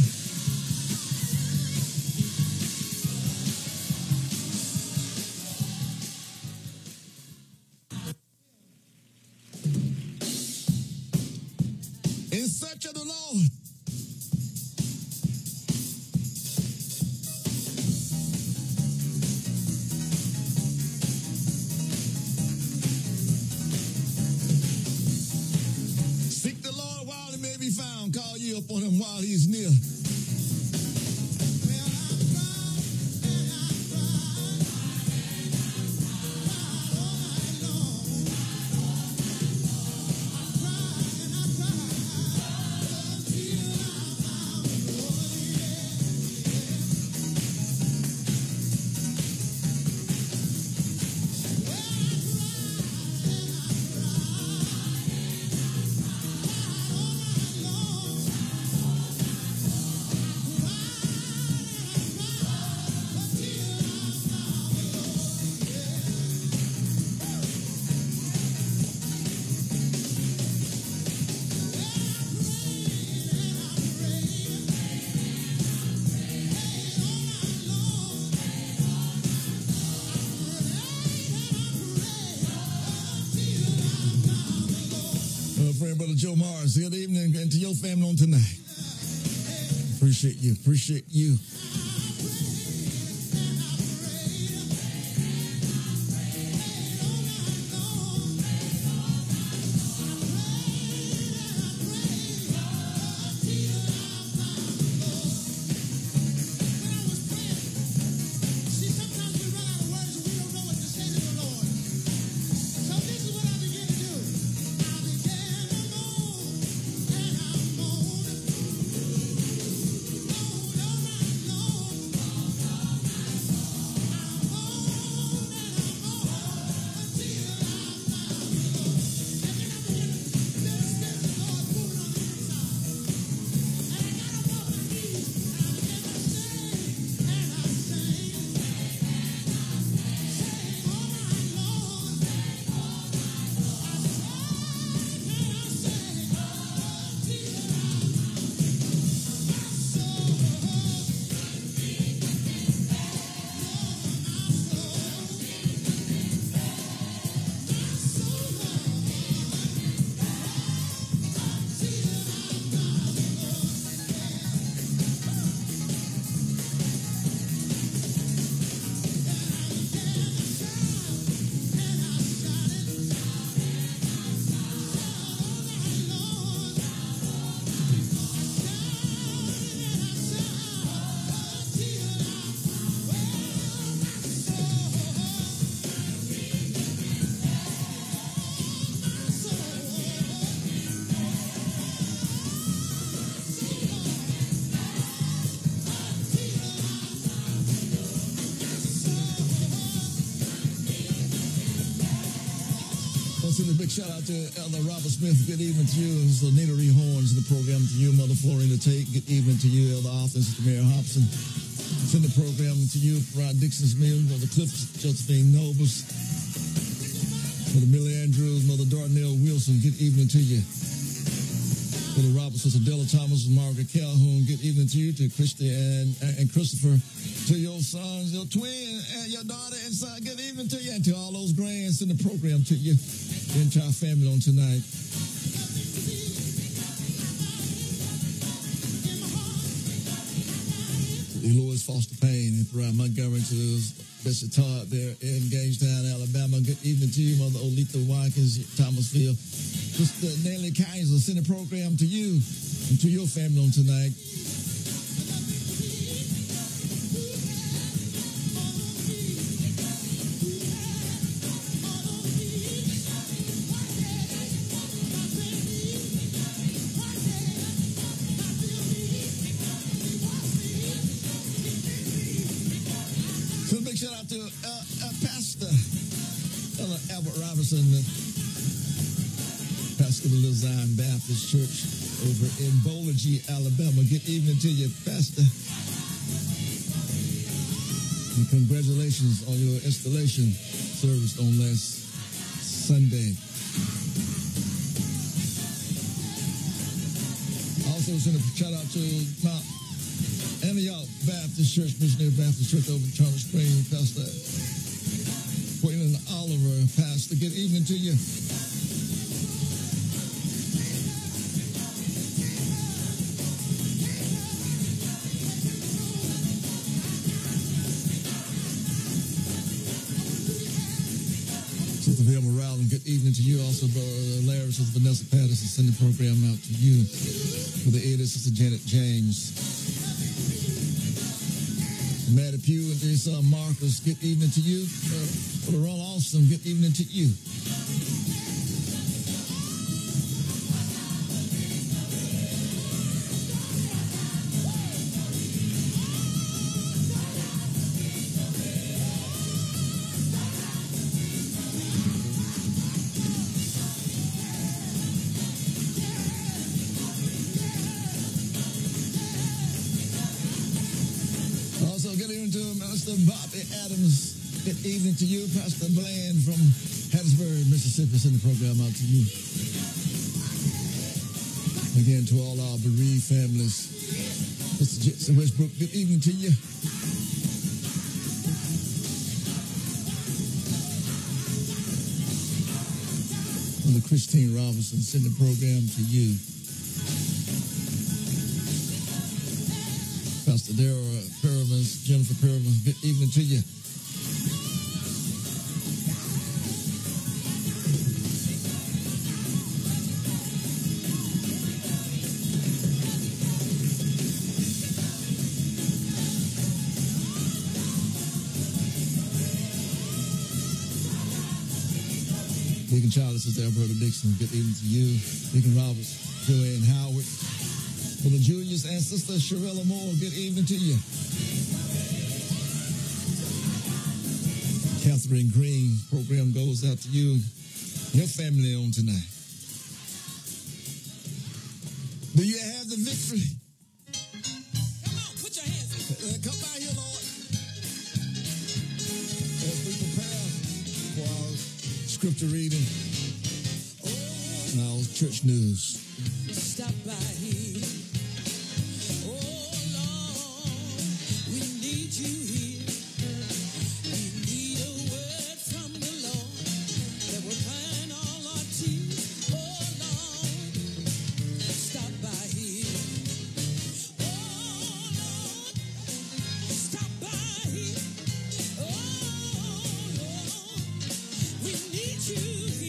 Joe Mars, good evening, and to your family on tonight. Appreciate you, appreciate you. No! quick shout out to Elder Robert Smith. Good evening to you. It's Anita Ree Horns in the program to you. Mother Florina Tate. Good evening to you, Elder Austin, Sister Mary Hobson. Send the program to you. Rod Dixon's Mill, Mother Cliff, Josephine Nobles, Mother Millie Andrews, Mother Darnell Wilson. Good evening to you. Brother Robert, Sister Della Thomas, and Margaret Calhoun. Good evening to you, to Christy and, and Christopher, to your sons, your twin, and your daughter and son. Good evening to you, and to all those grands in the program, to you, the entire family on tonight. Louis Foster Payne, and Brian Montgomery, to Bessie Todd there in Gagetown, Alabama. Good evening to you, Mother Olita Watkins, Thomasville. Sister Nellie Kaiser, send a program to you and to your family on tonight. So big shout out to uh, uh, Pastor uh, Albert Robinson, Pastor of the Little Zion Baptist Church over in Bowlergee, Alabama. Good evening to you, Pastor. And congratulations on your installation service on last Sunday. Also, send a shout out to Mount Antioch Baptist Church, Missionary Baptist Church over in Charlotte Springs, Pastor Wayland Oliver. Pastor, good evening to you. Good evening to you. Also, Brother Larry, Sister Vanessa Patterson, send the program out to you. For the editor, Sister Janet James. Maddie Pugh and his son Marcus, good evening to you. Brother Ron Austin, good evening to you. Evening to you, Pastor Bland from Hattiesburg, Mississippi. Send the program out to you. Again, to all our bereaved families. Mister Jetson Westbrook, good evening to you. Mother Christine Robinson, send the program to you. Pastor Deborah Perry, Jennifer Perry, good evening to you. Child, this is Alberta Dixon. Good evening to you. Deacon Roberts, Joanne Howard. Brother Julius and Sister Sherella Moore, good evening to you. Catherine Green, program goes out to you and your family on tonight. Do you have the victory? Come on, put your hands up. Uh, come by here, Lord. As we prepare for our scripture reading. Now, church news. Stop by here. Oh, Lord, we need you here. We need a word from the Lord that will find all our tears. Oh, Lord, stop by here. Oh, Lord, stop by here. Oh, Lord, we need you here. Stop by.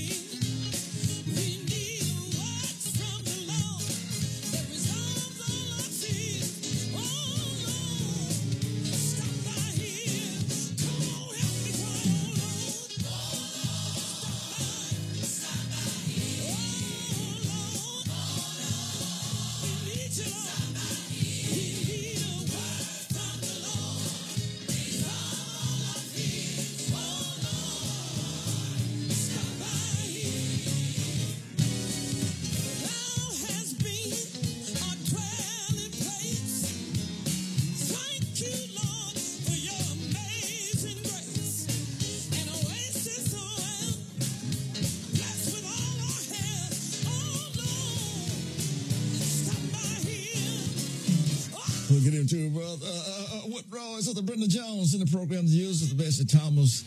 We'll get into it, brother. Uh, uh, what brought us with the Brenda Jones in the program to use with the best of Thomas.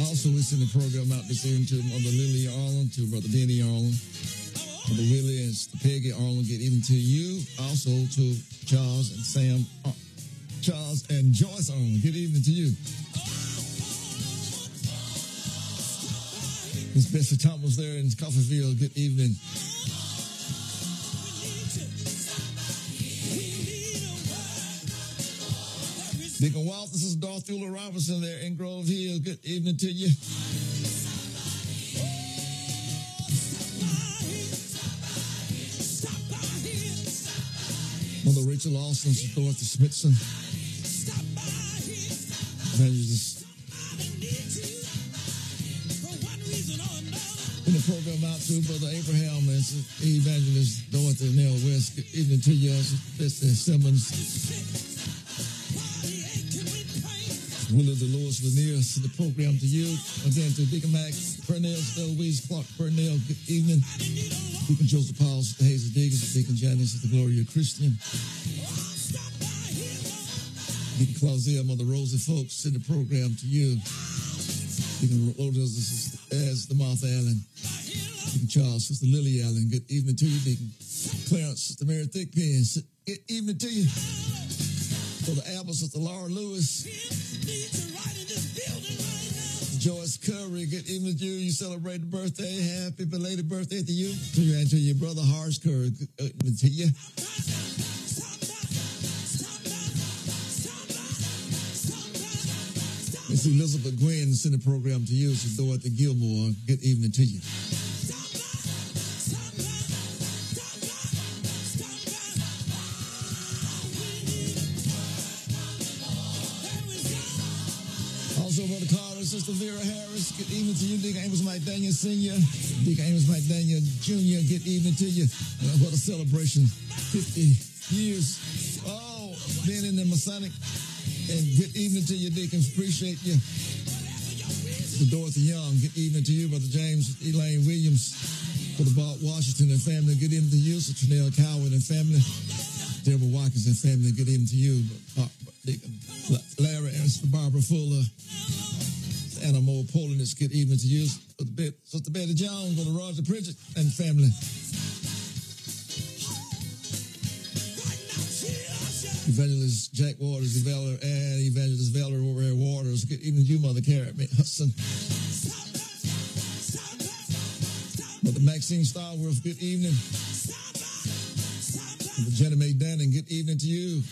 Also, it's in the program out this evening to Mother Lily Arlen, to Brother Benny Arlen, Brother Willie and Peggy Arlen. Get even to you. Also to Charles and Sam, uh, Charles and Joyce Arlen. Good evening to you. It's Bessie Thomas there in Coffeyville. Good evening. Deacon Wild, this is Darthula Robinson there in Grove Hill. Good evening to you. Mother Rachel Austin, Dorothy Smithson. Evangelist. In the program out to Brother Abraham and Evangelist Dorothy Nell West. Good evening to you. Mister Simmons. Willie Delores Lanier, the program to you. Again, to Deacon Max Purnell, Louise Clark Purnell, good evening. Deacon Joseph Powell, Sister Hazel Diggins, Deacon Janice, Sister Gloria Christian. Deacon Clausia, Mother Rosie Folks, send the program to you. Deacon Lourdes, Sister Martha Allen. Deacon Charles, Sister Lily Allen, good evening to you. Deacon Clarence, Sister Mary Thickpen, good evening to you. Brother Albert, Sister Laura Lewis. Need to write in this building right now. Joyce Curry, good evening to you. You celebrate the birthday. Happy belated birthday to you. To you and to your brother, Horace Curry. Good evening to you. Miss Elizabeth Gwynn, send the program to you. It's Dorothy Gilmore. Good evening to you. Sister Vera Harris, good evening to you. Deacon Amos Mike Daniel Senior, Deacon Amos Mike Daniel Junior, good evening to you. Uh, what a celebration. fifty years, oh, being in the Masonic. And good evening to you, Deacon. Appreciate you. Sister Dorothy Young, good evening to you. Brother James Elaine Williams, Brother Bob Washington and family, good evening to you. Sister Trinell Coward and family, Deborah Watkins and family, good evening to you. Uh, Deacon Larry and Sister Barbara Fuller. Anna Moore Poland, it's good evening to you. Sister Betty Jones, Brother Roger Pridgett and family. Evangelist Jack Waters and Evangelist Valerie Waters, good evening to you, Mother Carrot Hudson. Mother Maxine Starworth, good evening. Mother Jenna Mae Danning, good evening to you.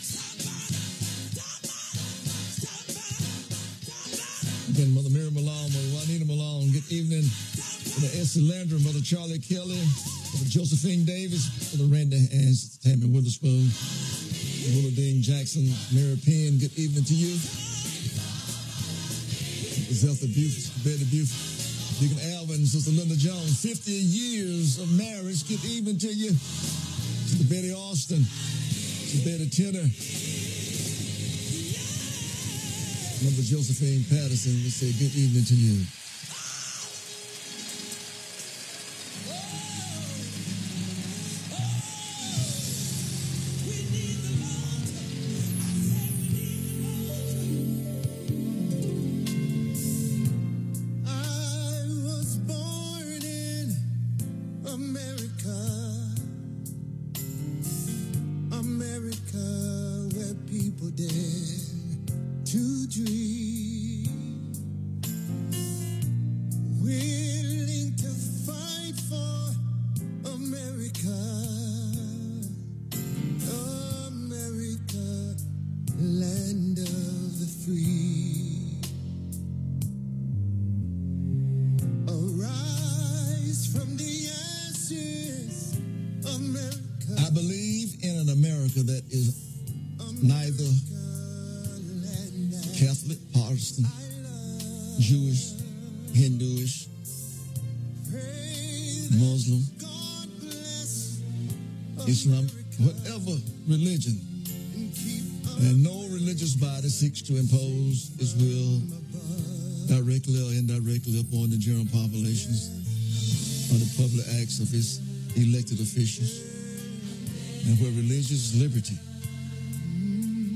Again, Mother Mary Malone, Mother Juanita Malone, good evening. Mother Essie Landrum, Mother Charlie Kelly, Mother Josephine Davis, Mother Randy and Sister Tammy Witherspoon, Mother Dean Jackson, Mary Penn, good evening to you. Zeltha Buford, Betty Buford, Deacon Alvin, Sister Linda Jones, fifty years of marriage, good evening to you. Sister Betty Austin, Sister Betty Tenner. Mother Josephine Patterson, we say good evening to you. To impose its will directly or indirectly upon the general populations or the public acts of its elected officials, and where religious liberty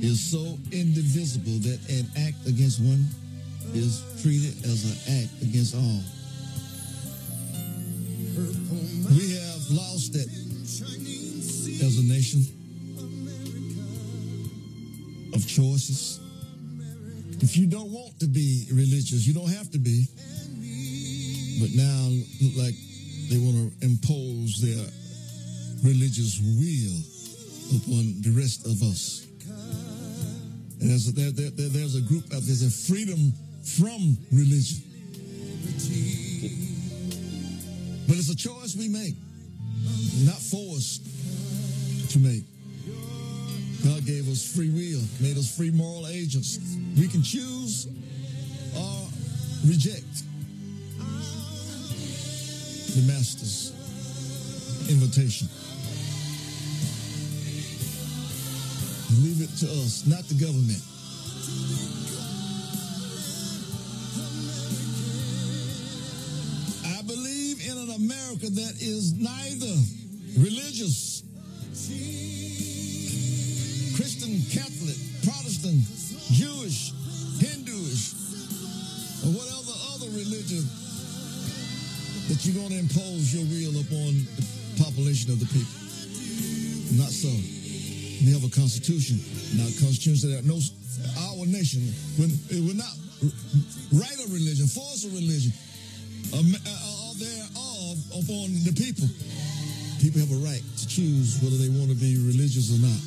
is so indivisible that an act against one is treated as an act against all. We have lost it as a nation of choices. If you don't want to be religious, you don't have to be. But now, look like they want to impose their religious will upon the rest of us. And there's a, there, there, there's a group out there that says freedom from religion. But it's a choice we make, not forced to make. God gave us free will, made us free moral agents. We can choose or reject the Master's invitation. Leave it to us, not the government. I believe in an America that is neither religious, Christian, Catholic, Protestant, Jewish, Hinduish, or whatever other religion that you're going to impose your will upon the population of the people. Not so. We have a constitution. Now, the constitution said that no, our nation when it will not write a religion, force a religion, or thereof upon the people. People have a right to choose whether they want to be religious or not.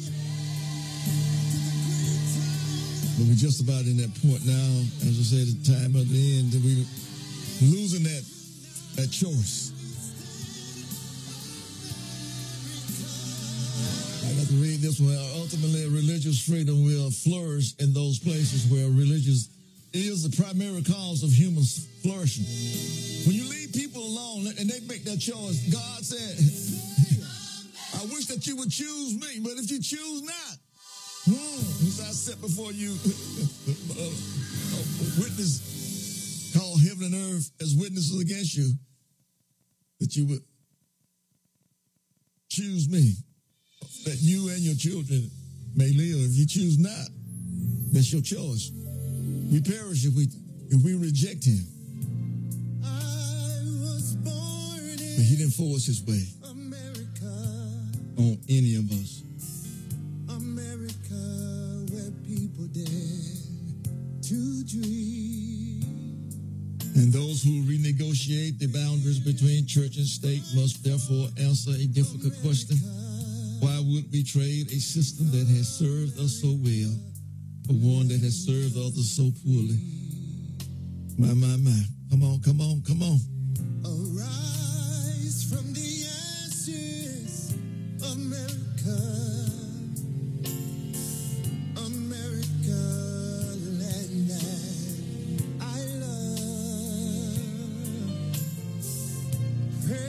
But we're just about in that point now, as I said, the time at the end, that we're losing that, that choice. To read this one. Ultimately, religious freedom will flourish in those places where religious is the primary cause of human flourishing. When you leave people alone and they make their choice, God said, I wish that you would choose me, but if you choose not, hmm, as I set before you a, a witness called heaven and earth as witnesses against you, that you would choose me, that you and your children may live. If you choose not, that's your choice. We perish if we if we reject him. I was born in but he didn't force his way America, on any of us. America, where people dare to dream. And those who renegotiate the boundaries between church and state must therefore answer a difficult America, question. Why would we trade a system that has served us so well for one that has served others so poorly? My, my, my. Come on, come on, come on. Arise from the ashes, America. America, land that I love. Pray.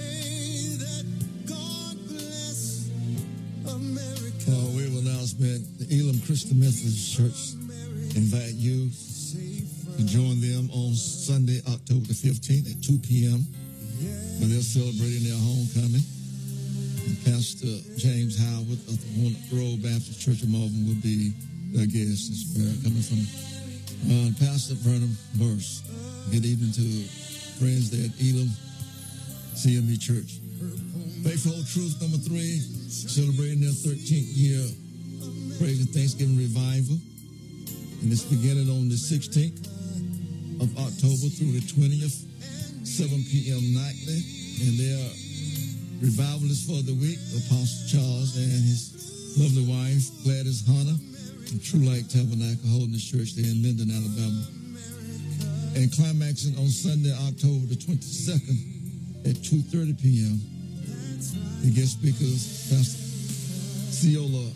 Uh, we have an announcement. The Elam Christian Methodist Church invite you to join them on Sunday, October the fifteenth at two p m when they're celebrating their homecoming. And Pastor James Howard of the Hornet Road Baptist Church of Marvin will be their guest. This prayer coming from uh, Pastor Vernon Burse. Good evening to friends there at Elam C M E Church. Faithful Truth number three, celebrating their thirteenth year praise and Thanksgiving revival. And it's beginning on the sixteenth of October through the twentieth, seven p m nightly. And their revivalist for the week, Apostle Charles and his lovely wife, Gladys Hunter, and True Light Tabernacle holding the church there in Linden, Alabama. And climaxing on Sunday, October the twenty-second at two thirty p m The guest speakers, Pastor Ciola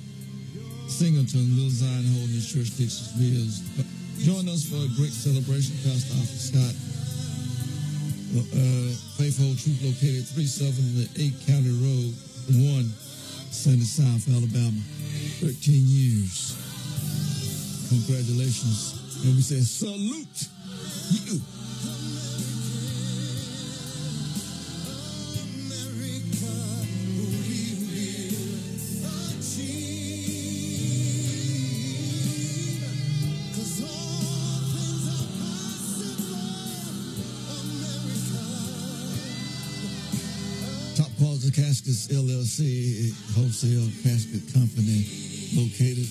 Singleton, Little Zion Holding Church, Texas Mills. Join us for a great celebration, Pastor Arthur Scott. Uh, Faithful Troop located three seventy-eight County Road, one, Sunday, South Alabama. thirteen years. Congratulations. And we say, salute you. Walter Caskets L L C, wholesale casket company, located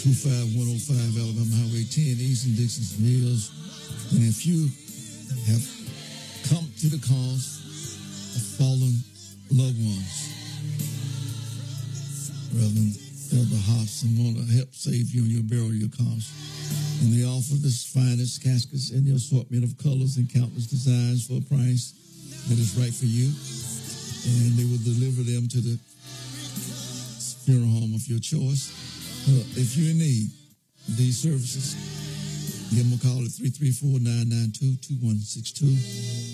two five one oh five Alabama Highway ten, East in Dixon's Mills. And if you have come to the cause of fallen loved ones, Reverend Elder Hobson want to help save you in your burial costs. And they offer the finest caskets in the assortment of colors and countless designs for a price that is right for you. And they will deliver them to the funeral home of your choice. Uh, if you're in need of these services, give them a call at three three four, nine nine two, two one six two,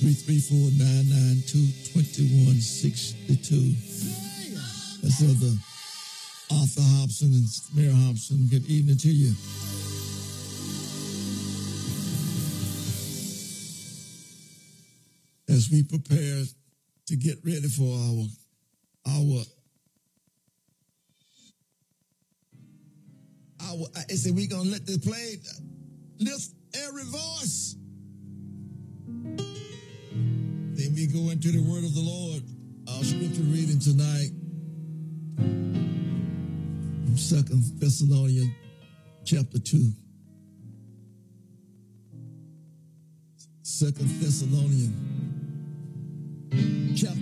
three three four, nine nine two, two one six two. That's Elder Arthur Hobson and Mayor Hobson. Good evening to you. As we prepare to get ready for our our our, I said we're gonna let this play lift every voice. Then we go into the word of the Lord. Our scripture reading tonight, Second Thessalonians chapter two. Second Thessalonians chapter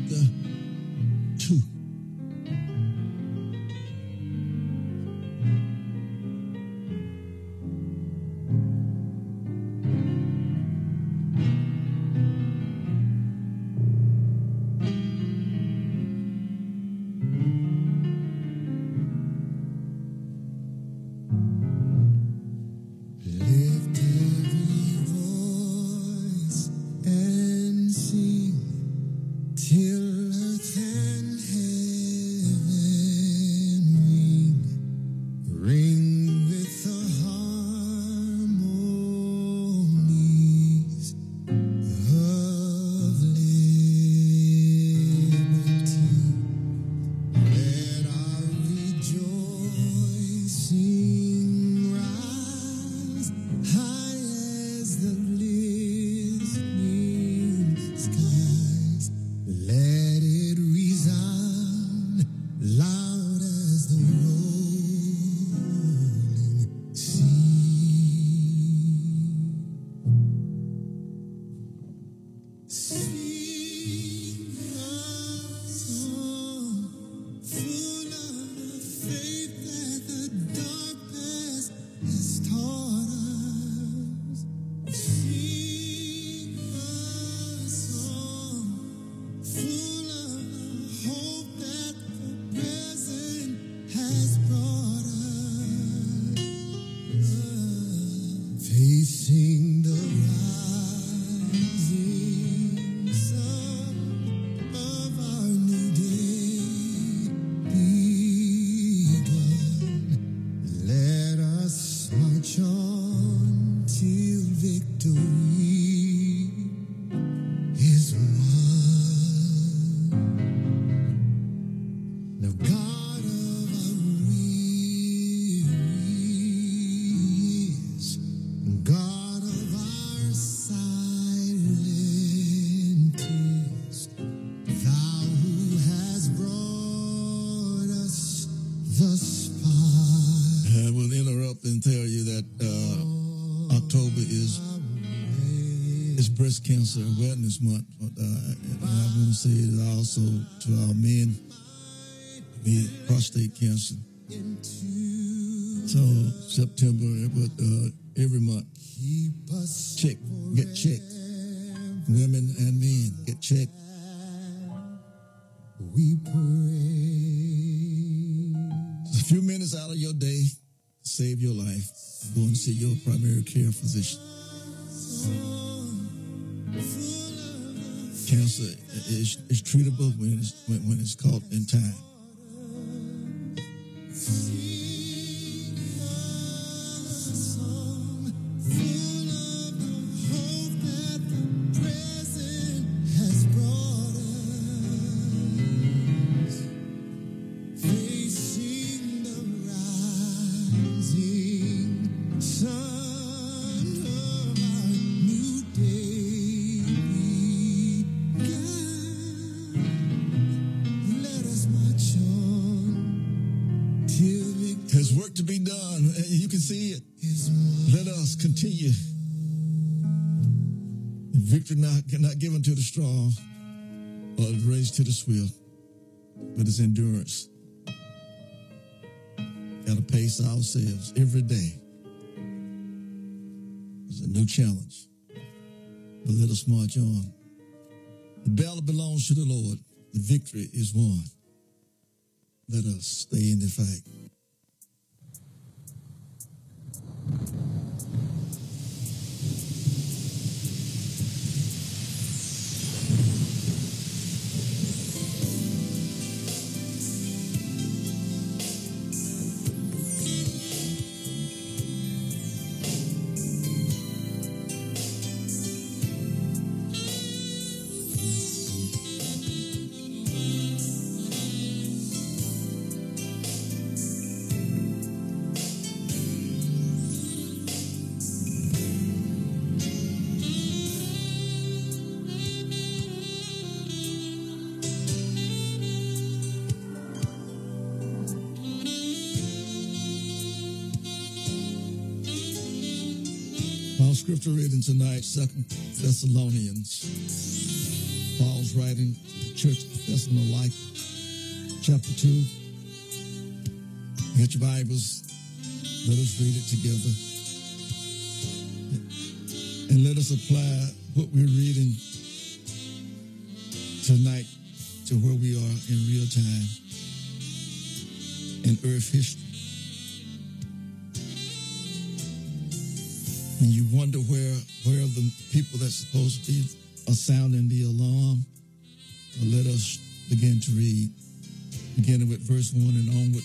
two. Cancer Awareness Month, but uh, I want to say it also to our men with prostate cancer. So September, but uh, every month, check, get checked. Women and men, get checked. We pray. A few minutes out of your day, save your life. Go and see your primary care physician. Cancer is, is treatable when it's, when, when it's caught in time. There's work to be done. You can see it. Let us continue. Victory not, not given to the strong or raised to the swift, but it's endurance. Got to pace ourselves every day. It's a new challenge, but let us march on. The battle belongs to the Lord. The victory is won. Let us stay in the fight. Scripture reading tonight, Second Thessalonians. Paul's writing to the church of Thessalonica, chapter two. Get your Bibles. Let us read it together. And let us apply what we're reading tonight to where we are in real time in earth history. And you wonder where where the people that's supposed to be are sounding the alarm. Well, let us begin to read, beginning with verse one and onward.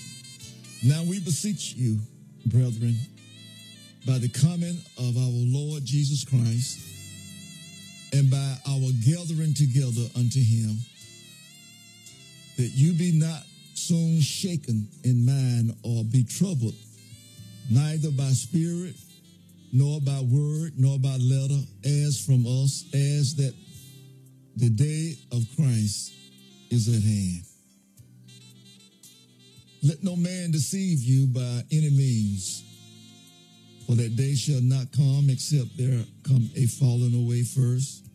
Now we beseech you, brethren, by the coming of our Lord Jesus Christ, and by our gathering together unto him, that you be not soon shaken in mind or be troubled, neither by spirit, nor by word, nor by letter, as from us, as that the day of Christ is at hand. Let no man deceive you by any means, for that day shall not come except there come a falling away first,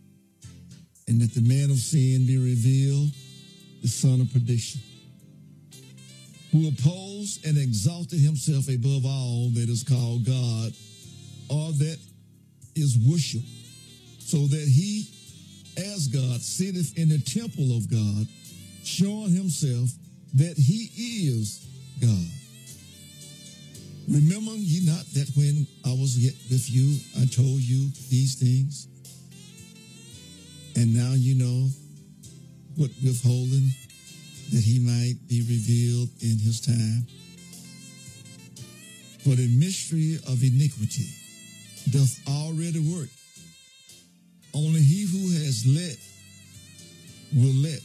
and that the man of sin be revealed, the son of perdition, who opposed and exalted himself above all that is called God, or that is worship, so that he, as God, sitteth in the temple of God, showing himself that he is God. Remember ye not that when I was yet with you, I told you these things? And now you know what withholding, that he might be revealed in his time. For the mystery of iniquity doth already work. Only he who has let will let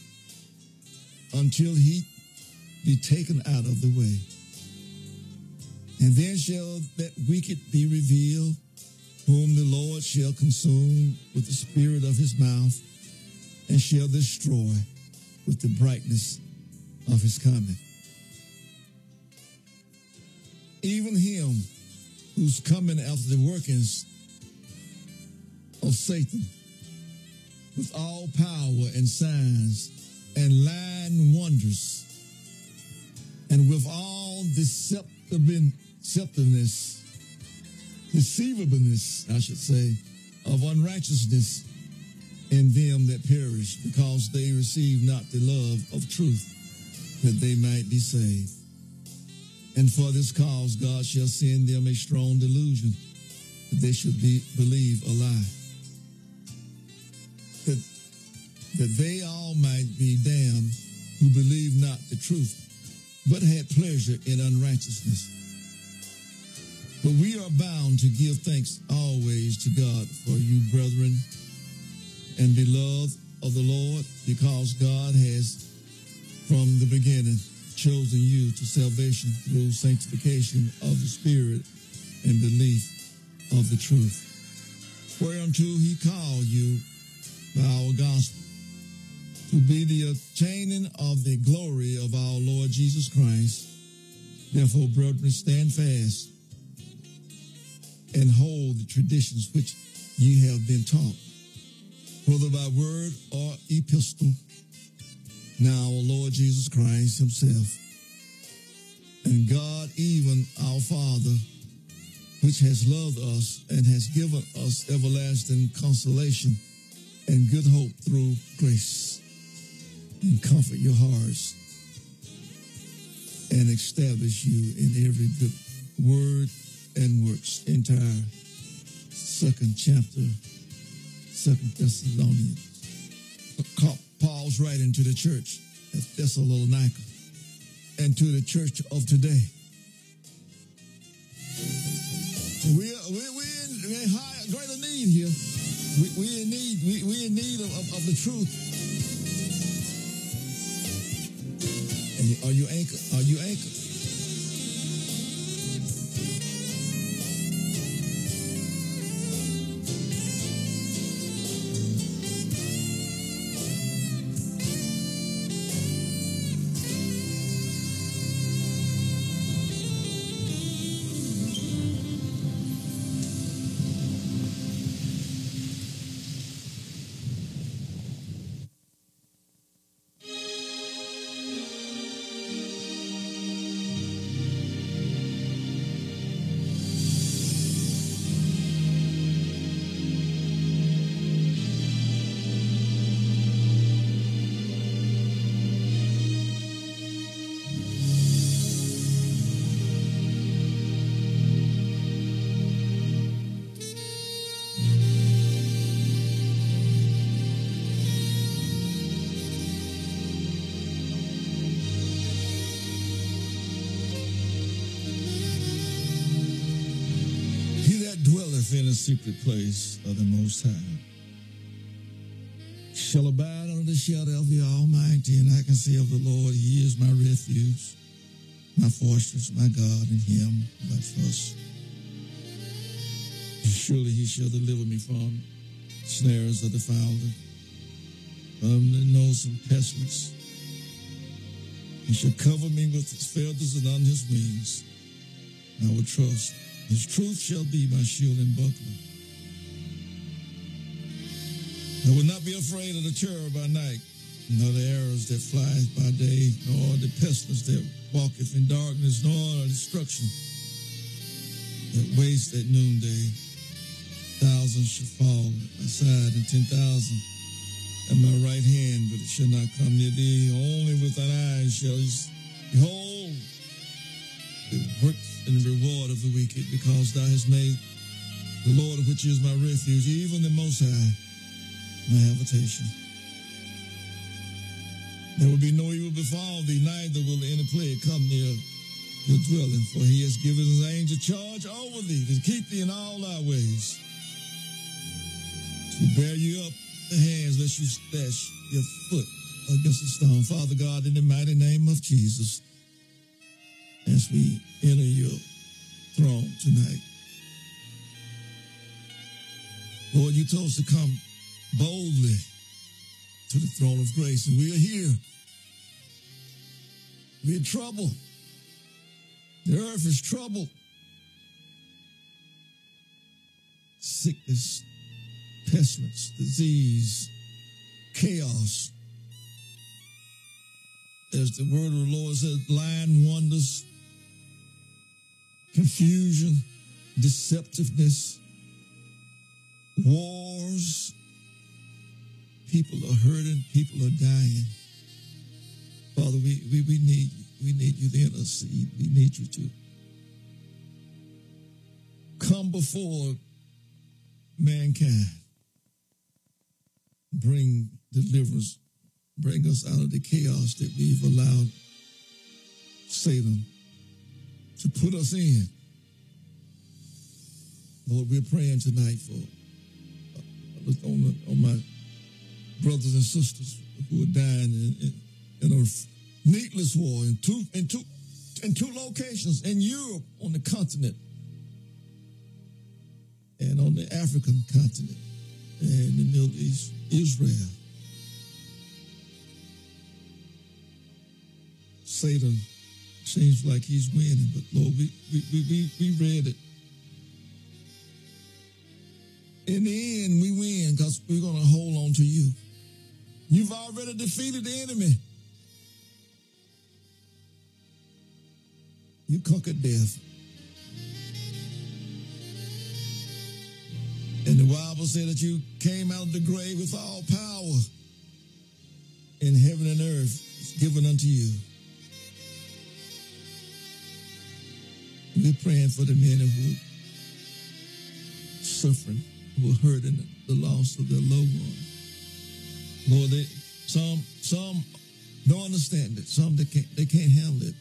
until he be taken out of the way. And then shall that wicked be revealed, whom the Lord shall consume with the spirit of his mouth, and shall destroy with the brightness of his coming. Even him who's coming after the workings of Satan with all power and signs and lying wonders, and with all deceptiveness, deceivableness, I should say, of unrighteousness in them that perish, because they receive not the love of truth, that they might be saved. And for this cause God shall send them a strong delusion, that they should be, believe a lie, that, that they all might be damned who believe not the truth, but had pleasure in unrighteousness. But we are bound to give thanks always to God for you, brethren, and beloved of the Lord, because God has from the beginning chosen you to salvation through sanctification of the Spirit and belief of the truth, whereunto he called you by our gospel, to be the attaining of the glory of our Lord Jesus Christ, Therefore, brethren, stand fast and hold the traditions which ye have been taught, whether by word or epistle. Now our Lord Jesus Christ himself, and God even our Father, which has loved us and has given us everlasting consolation and good hope through grace, and comfort your hearts and establish you in every good word and works. Entire second chapter, Second Thessalonians. Paul's writing to the church at Thessalonica and to the church of today. We are, we we're in a high, greater need here. We, we're in need. We, we're in need of, of, of the truth. And are you anchored? Are you anchored? In the secret place of the Most High shall abide under the shelter of the Almighty, and I can say of the Lord, he is my refuge, my fortress, my God, in him I trust. Surely he shall deliver me from snares of the fowler, from the noisome pestilence. He shall cover me with his feathers, and on his wings I will trust. His truth shall be my shield and buckler. I will not be afraid of the terror by night, nor the arrows that fly by day, nor the pestilence that walketh in darkness, nor the destruction that wastes at noonday. Thousands shall fall at my side, and ten thousand at my right hand, but it shall not come near thee. Only with thine eyes shall he behold the work and the reward of the wicked, because thou hast made the Lord, which is my refuge, even the Most High, my habitation. There will be no evil befall thee, neither will any plague come near your dwelling, for he has given his angel charge over thee, to keep thee in all thy ways, to bear you up the hands, lest you dash your foot against the stone. Father God, in the mighty name of Jesus, as we enter your throne tonight, Lord, you told us to come boldly to the throne of grace, and we are here. We're in trouble. The earth is troubled. Sickness, pestilence, disease, chaos. As the word of the Lord says, lying wonders, confusion, deceptiveness, wars. People are hurting. People are dying. Father, we, we, we need you. We need you to intercede. We need you to come before mankind. Bring deliverance. Bring us out of the chaos that we've allowed Satan to put us in. Lord, we're praying tonight for uh, look on, the, on my brothers and sisters who are dying in, in, in a needless war in two, in, two, in two locations, in Europe on the continent and on the African continent and the Middle East, Israel. Satan seems like he's winning, but Lord, we, we, we, we read it. In the end, we win because we're going to hold on to you. You've already defeated the enemy. You conquered death. And the Bible said that you came out of the grave with all power in heaven and earth is given unto you. We're praying for the men who are suffering, who are hurting the loss of their loved ones. Lord, they, some some don't understand it. Some they can't they can't handle it.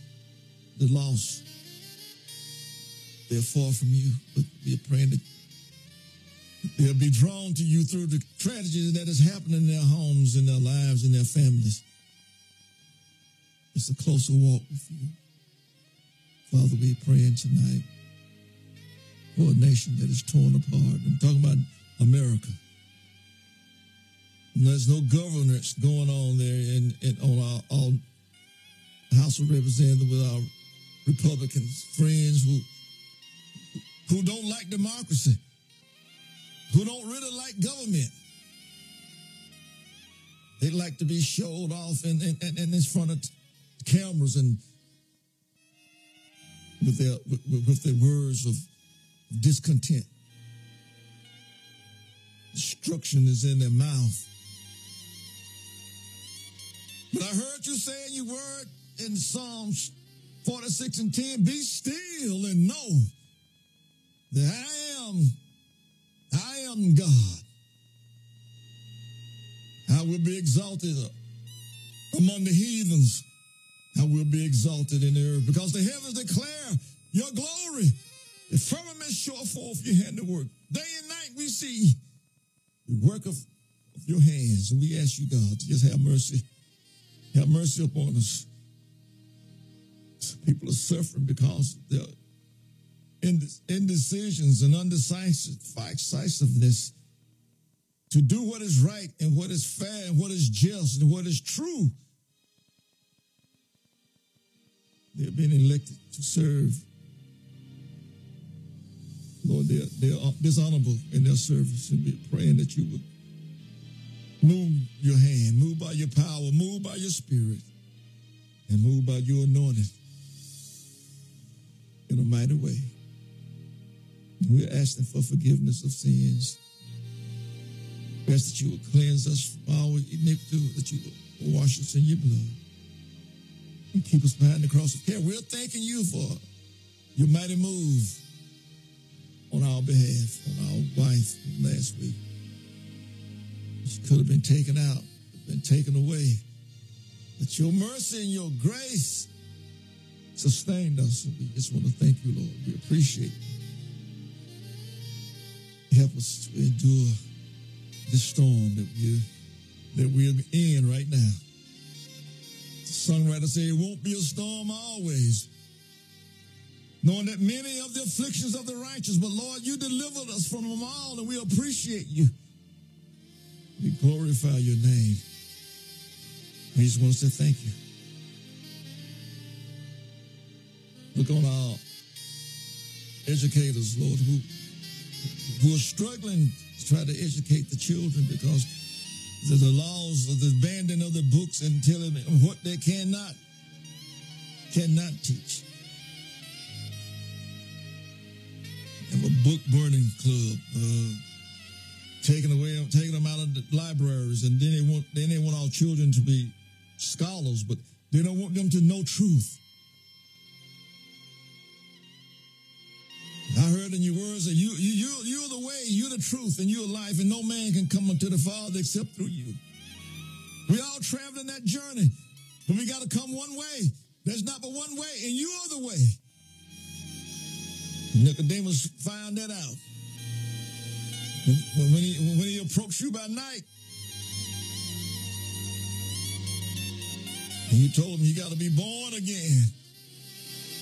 The loss. They're far from you, but we're praying that they'll be drawn to you through the tragedy that is happening in their homes, in their lives, in their families. It's a closer walk with you. Father, we're praying tonight for a nation that is torn apart. I'm talking about America. And there's no governance going on there in, in on our, our House of Representatives with our Republican friends who who don't like democracy, who don't really like government. They like to be showed off and in, in, in, in front of cameras and with their, with, with their words of discontent. Destruction is in their mouth. But I heard you saying your word in Psalms forty-six and ten, be still and know that I am I am God. I will be exalted among the heathens. I will be exalted in the earth because the heavens declare your glory. The firmament show forth your handiwork. Day and night we see the work of, of your hands. And we ask you, God, to just have mercy. Have mercy upon us. People are suffering because they're indecisions and undecisiveness to do what is right and what is fair and what is just and what is true. They're being elected to serve. Lord, they're, they're dishonorable in their service, and we're praying that you would move your hand, move by your power, move by your spirit, and move by your anointing in a mighty way. We're asking for forgiveness of sins. We ask that you will cleanse us from all iniquity, that you will wash us in your blood and keep us behind the cross of care. We're thanking you for your mighty move on our behalf, on our wife last week. She could have been taken out, been taken away. But your mercy and your grace sustained us. And we just want to thank you, Lord. We appreciate you. Help us to endure this storm that we're, that we're in right now. The songwriter said, it won't be a storm always, knowing that many of the afflictions of the righteous, but Lord, you delivered us from them all, and we appreciate you. We glorify your name. We just want to say thank you. Look on our educators, Lord, who who are struggling to try to educate the children because of the laws of the banning of the books and telling them what they cannot, cannot teach. Have a book burning club, uh, taking away, taking them out of the libraries, and then they want, then they want our children to be scholars, but they don't want them to know truth. I heard in your words that you, you, you, you're the way, you're the truth, and you're life, and no man can come unto the Father except through you. We're all traveling that journey, but we got to come one way. There's not but one way, and you are the way. Nicodemus found that out. When he, when he approached you by night, and you told him you got to be born again.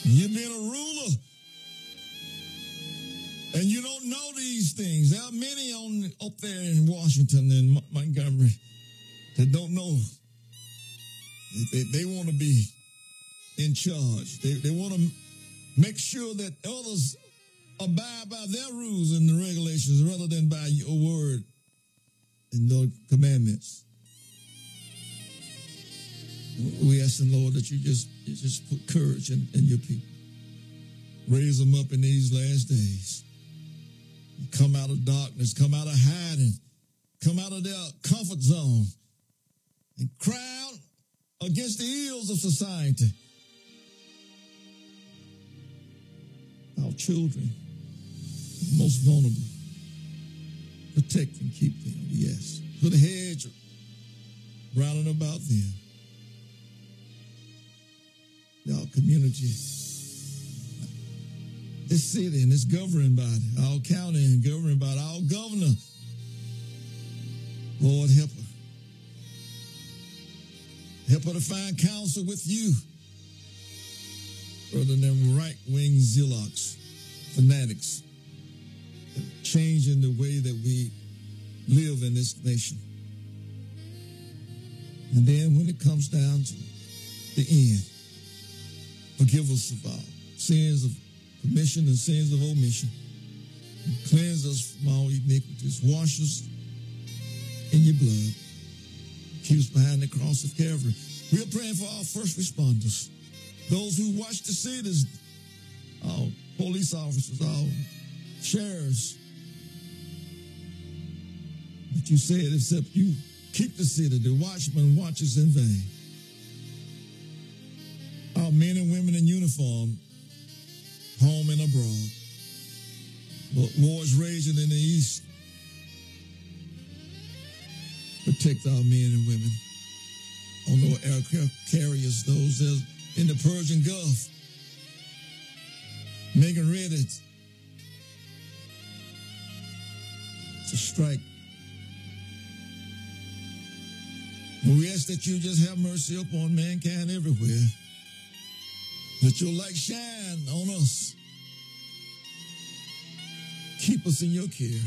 You're being a ruler. And you don't know these things. There are many on, up there in Washington and Montgomery that don't know. They, they, they want to be in charge. They, they want to make sure that others abide by their rules and the regulations rather than by your word and your commandments. We ask the Lord that you just, you just put courage in, in your people. Raise them up in these last days. Come out of darkness, come out of hiding, come out of their comfort zone, and cry out against the ills of society. Our children, most vulnerable, protect and keep them, yes. Put a hedge round and about them. Our community, this city and this governing body, our county and governing body, our governor, Lord, help her. Help her to find counsel with you rather than right-wing zealots, fanatics, changing the way that we live in this nation. And then when it comes down to the end, forgive us of our sins of commission and sins of omission. And cleanse us from all iniquities. Wash us in your blood. Accused behind the cross of Calvary. We are praying for our first responders, those who watch the cities, our police officers, our sheriffs. But you said, except you keep the city, the watchman watches in vain. Our men and women in uniform, home and abroad. But war is raging in the east. Protect our men and women on our aircraft carriers, those that are in the Persian Gulf, making ready to strike. And we ask that you just have mercy upon mankind everywhere. Let your light shine on us. Keep us in your care.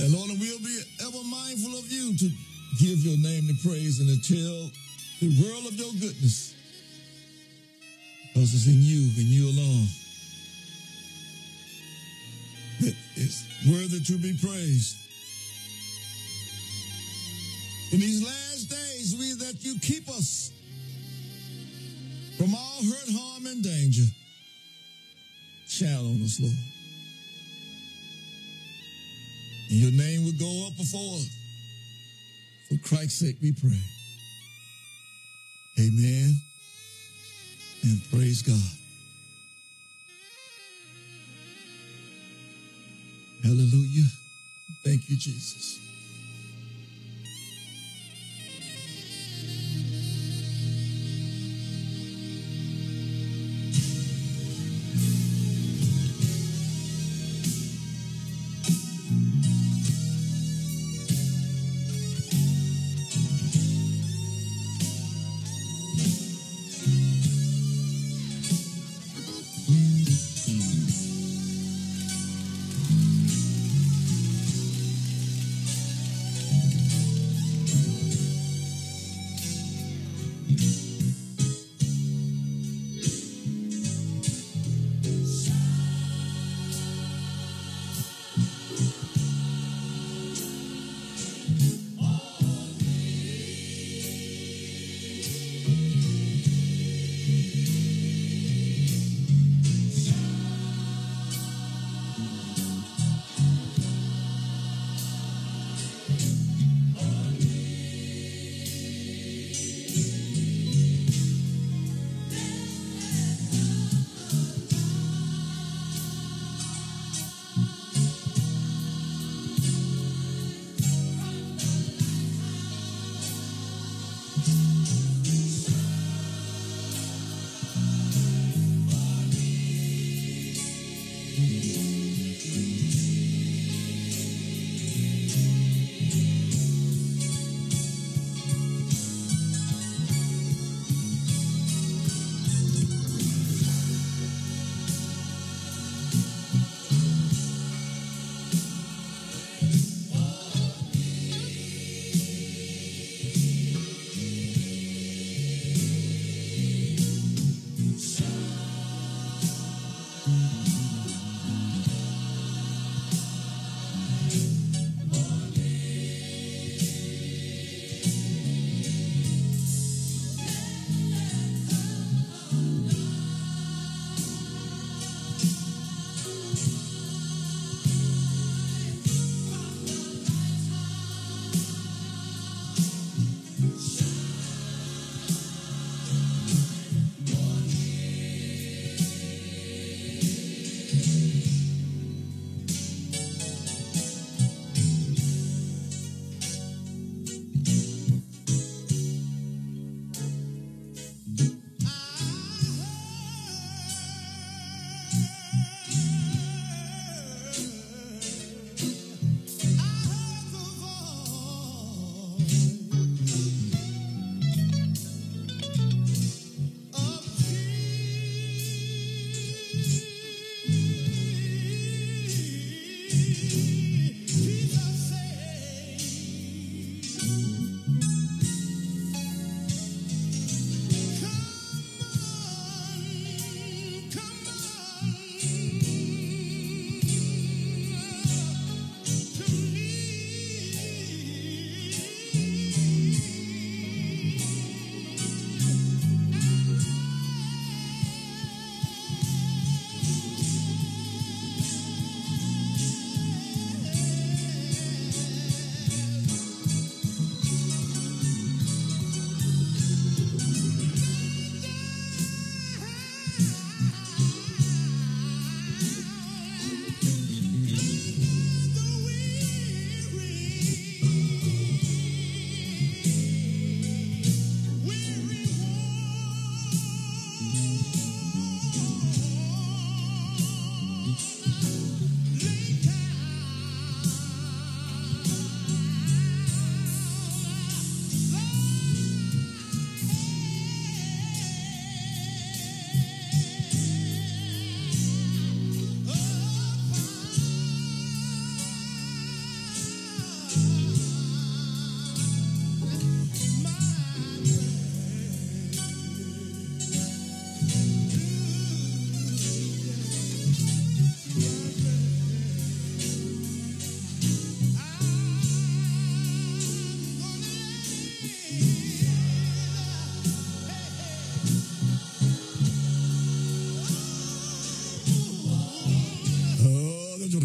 And Lord, we'll be ever mindful of you to give your name the praise and to tell the world of your goodness. Because it's in you and you alone that is worthy to be praised. In these last days, we that you keep us from all hurt, harm, and danger. Shout on us, Lord. And your name will go up before us. For Christ's sake we pray. Amen. And praise God. Hallelujah. Thank you, Jesus.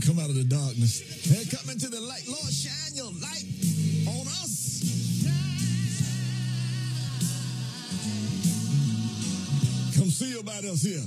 come out of the darkness. They're coming to the light. Lord, shine your light on us. Shine. Come see about us here.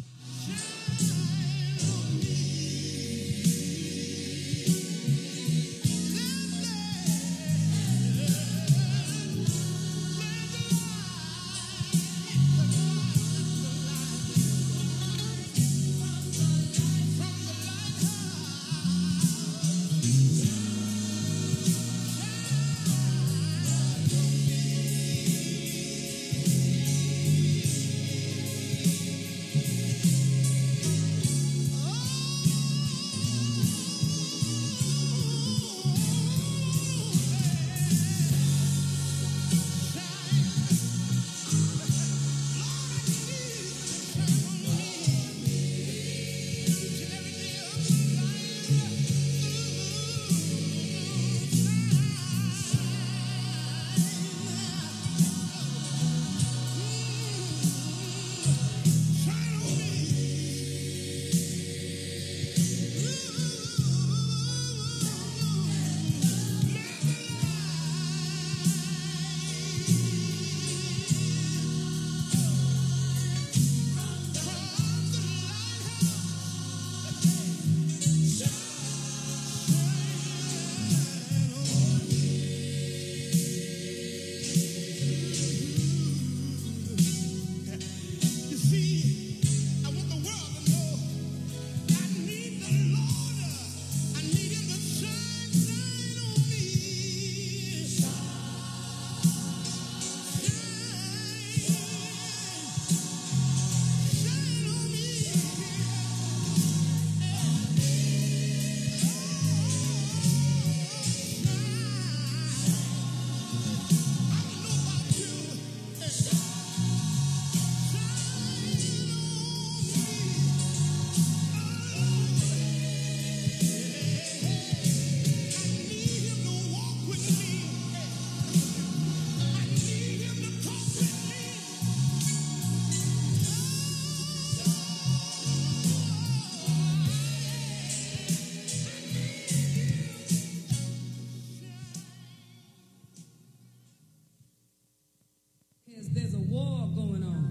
There's a war going on,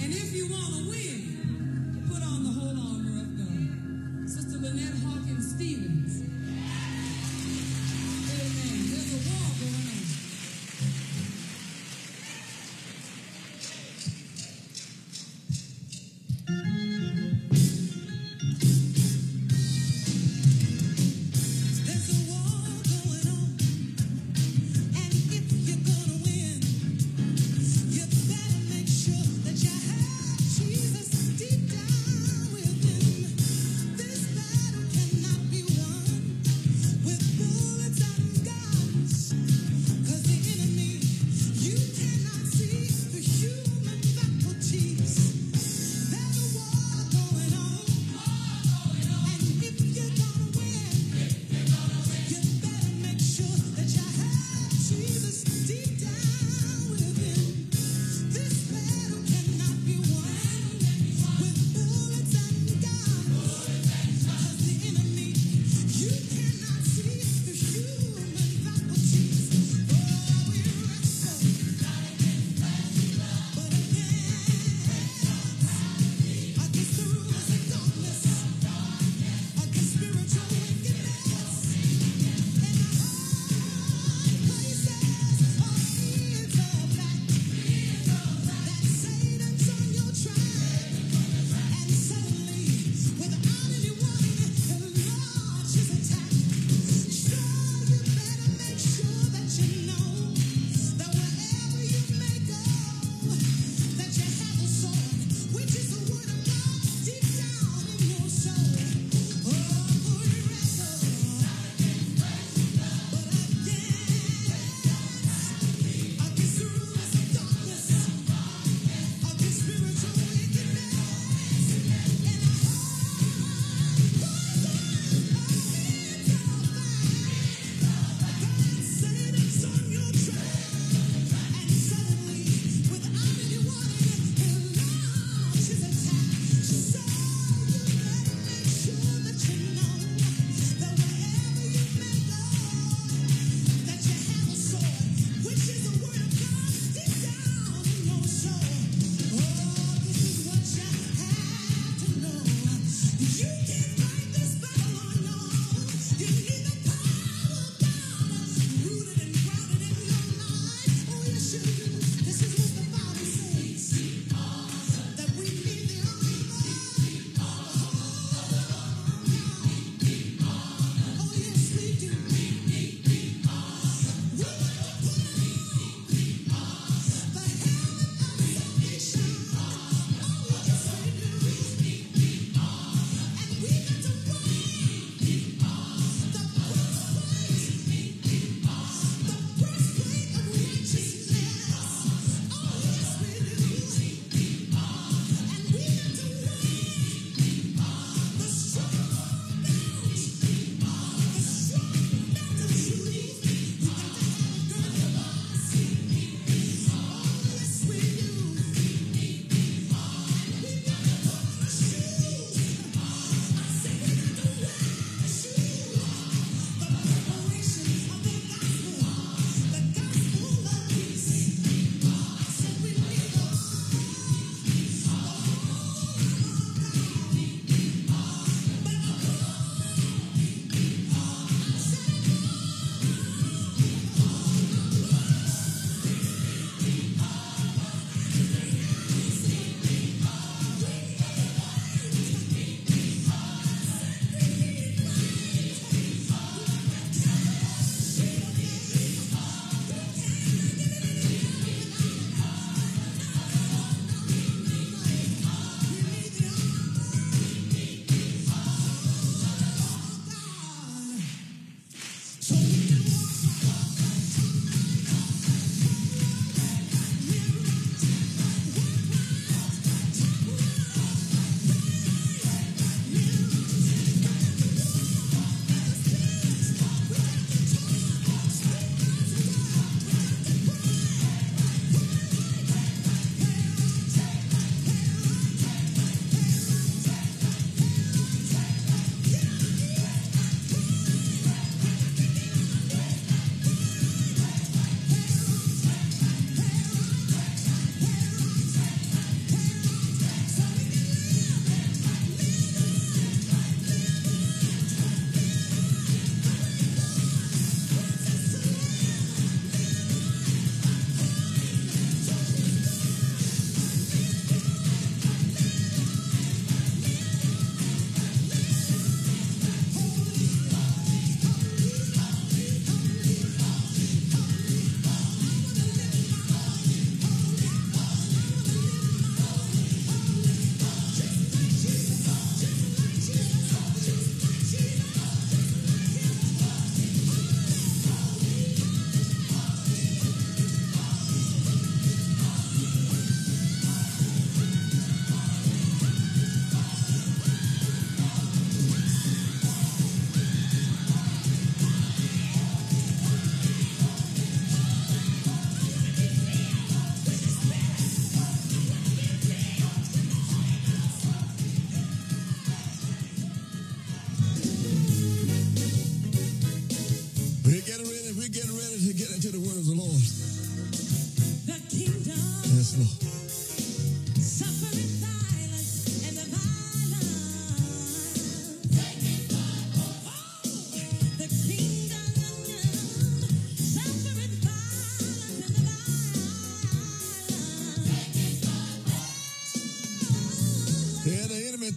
and if you want to win,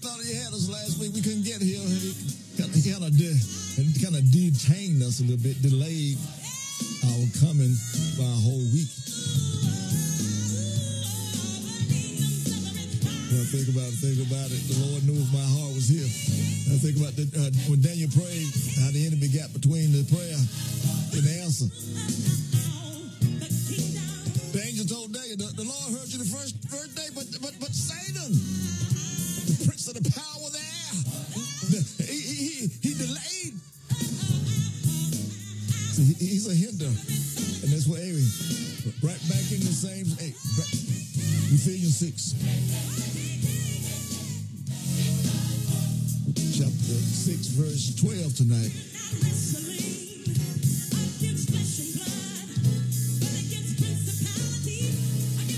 thought he had us last week. We couldn't get here. He kind of, de kind of detained us a little bit, delayed our coming by a whole week. I think about it, think about it. The Lord knew if my heart was here. I think about the, uh, when Daniel prayed, how the enemy got between the prayer and the answer. The angel told Daniel, the, the Lord heard you the first, first day, but, but, but Satan, the prince of the power of the air, the, he, he, he delayed. So he, he's a hinder. And that's what, anyway, right back in the same, hey, back, Ephesians six. Chapter six, verse twelve tonight.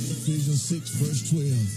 Ephesians six, verse twelve.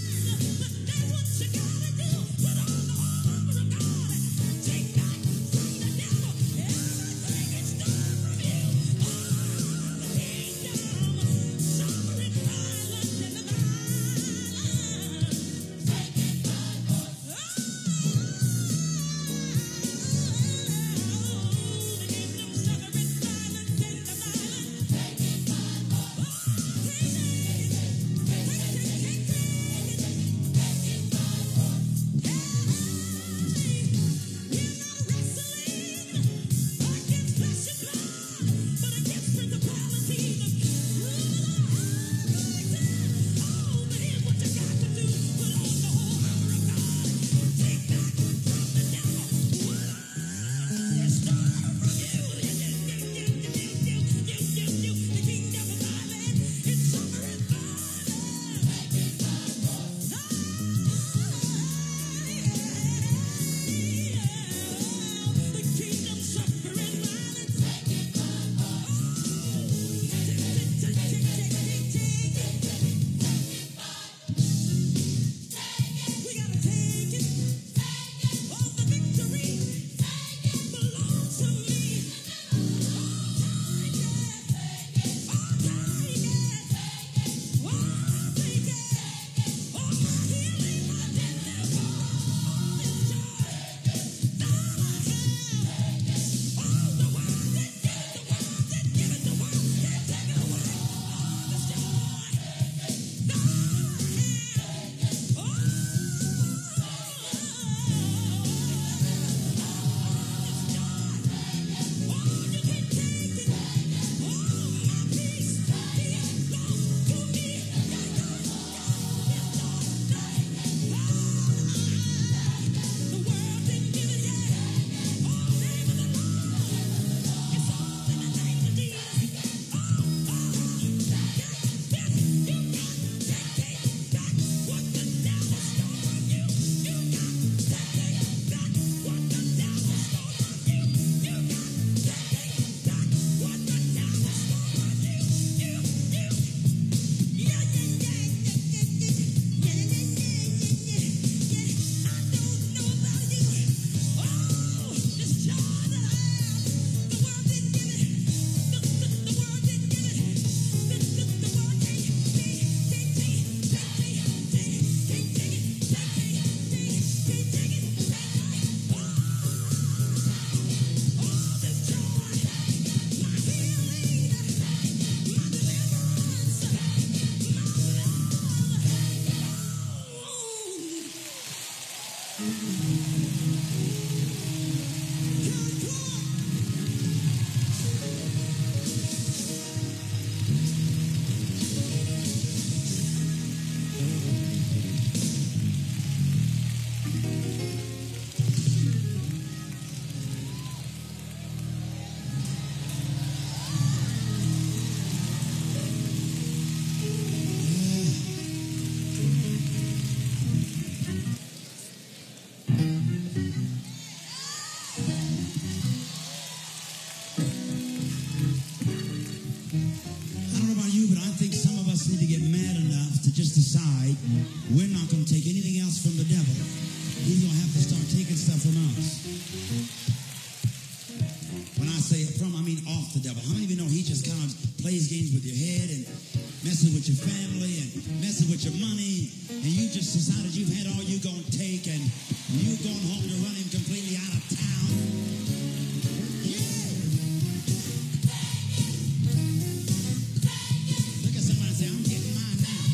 Family and messing with your money, and you just decided you've had all you're gonna take, and You've gone home to running completely out of town. Yeah. Look at somebody and say, I'm getting mine now.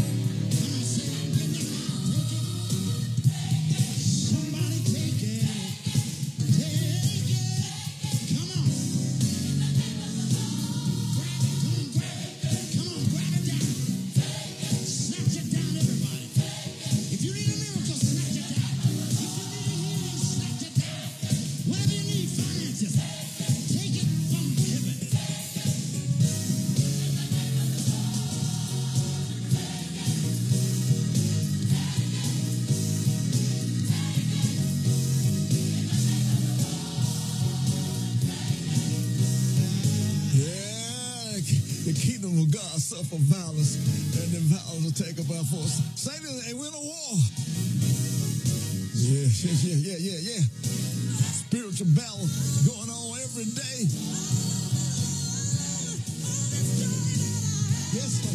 Come on, somebody get the mine. Take it. Somebody take it. Take it. Come on. Grab it. Come on, grab it. Come on, grab it down. Snatch it down, everybody. If you need a miracle, snatch it down. If you need a healing, snatch it down. Whatever you need, finances, take it from heaven. Yeah, the kingdom of God suffer violence, and then violence will take up our force. Satan, and we're in a war. Yeah, yeah, yeah, yeah, yeah. Spiritual battle going on every day. Yes, sir.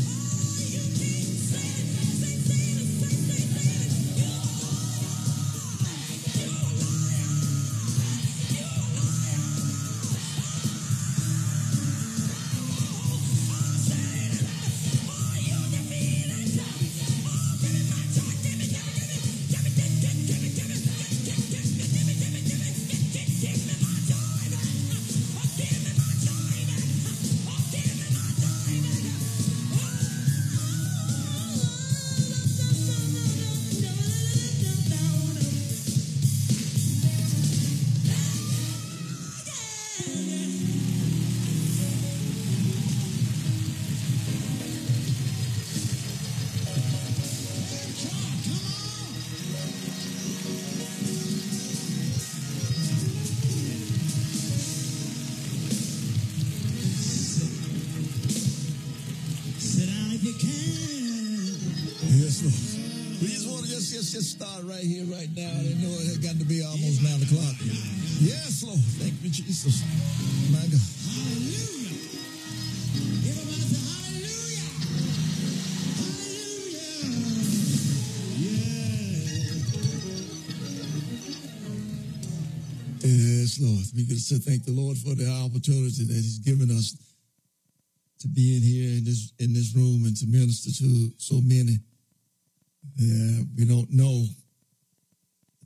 Sit down if you can. Yes, Lord. We just want to just, just, just start right here, right now. I didn't know it had got to be almost nine o'clock. Yes, Lord. Thank you, Jesus. My God. Hallelujah. Everybody say hallelujah. Hallelujah. Yeah. Yes, Lord. We can just thank the Lord for the opportunity that He's given us to be in here in this in this room and to minister to so many that uh, we don't know.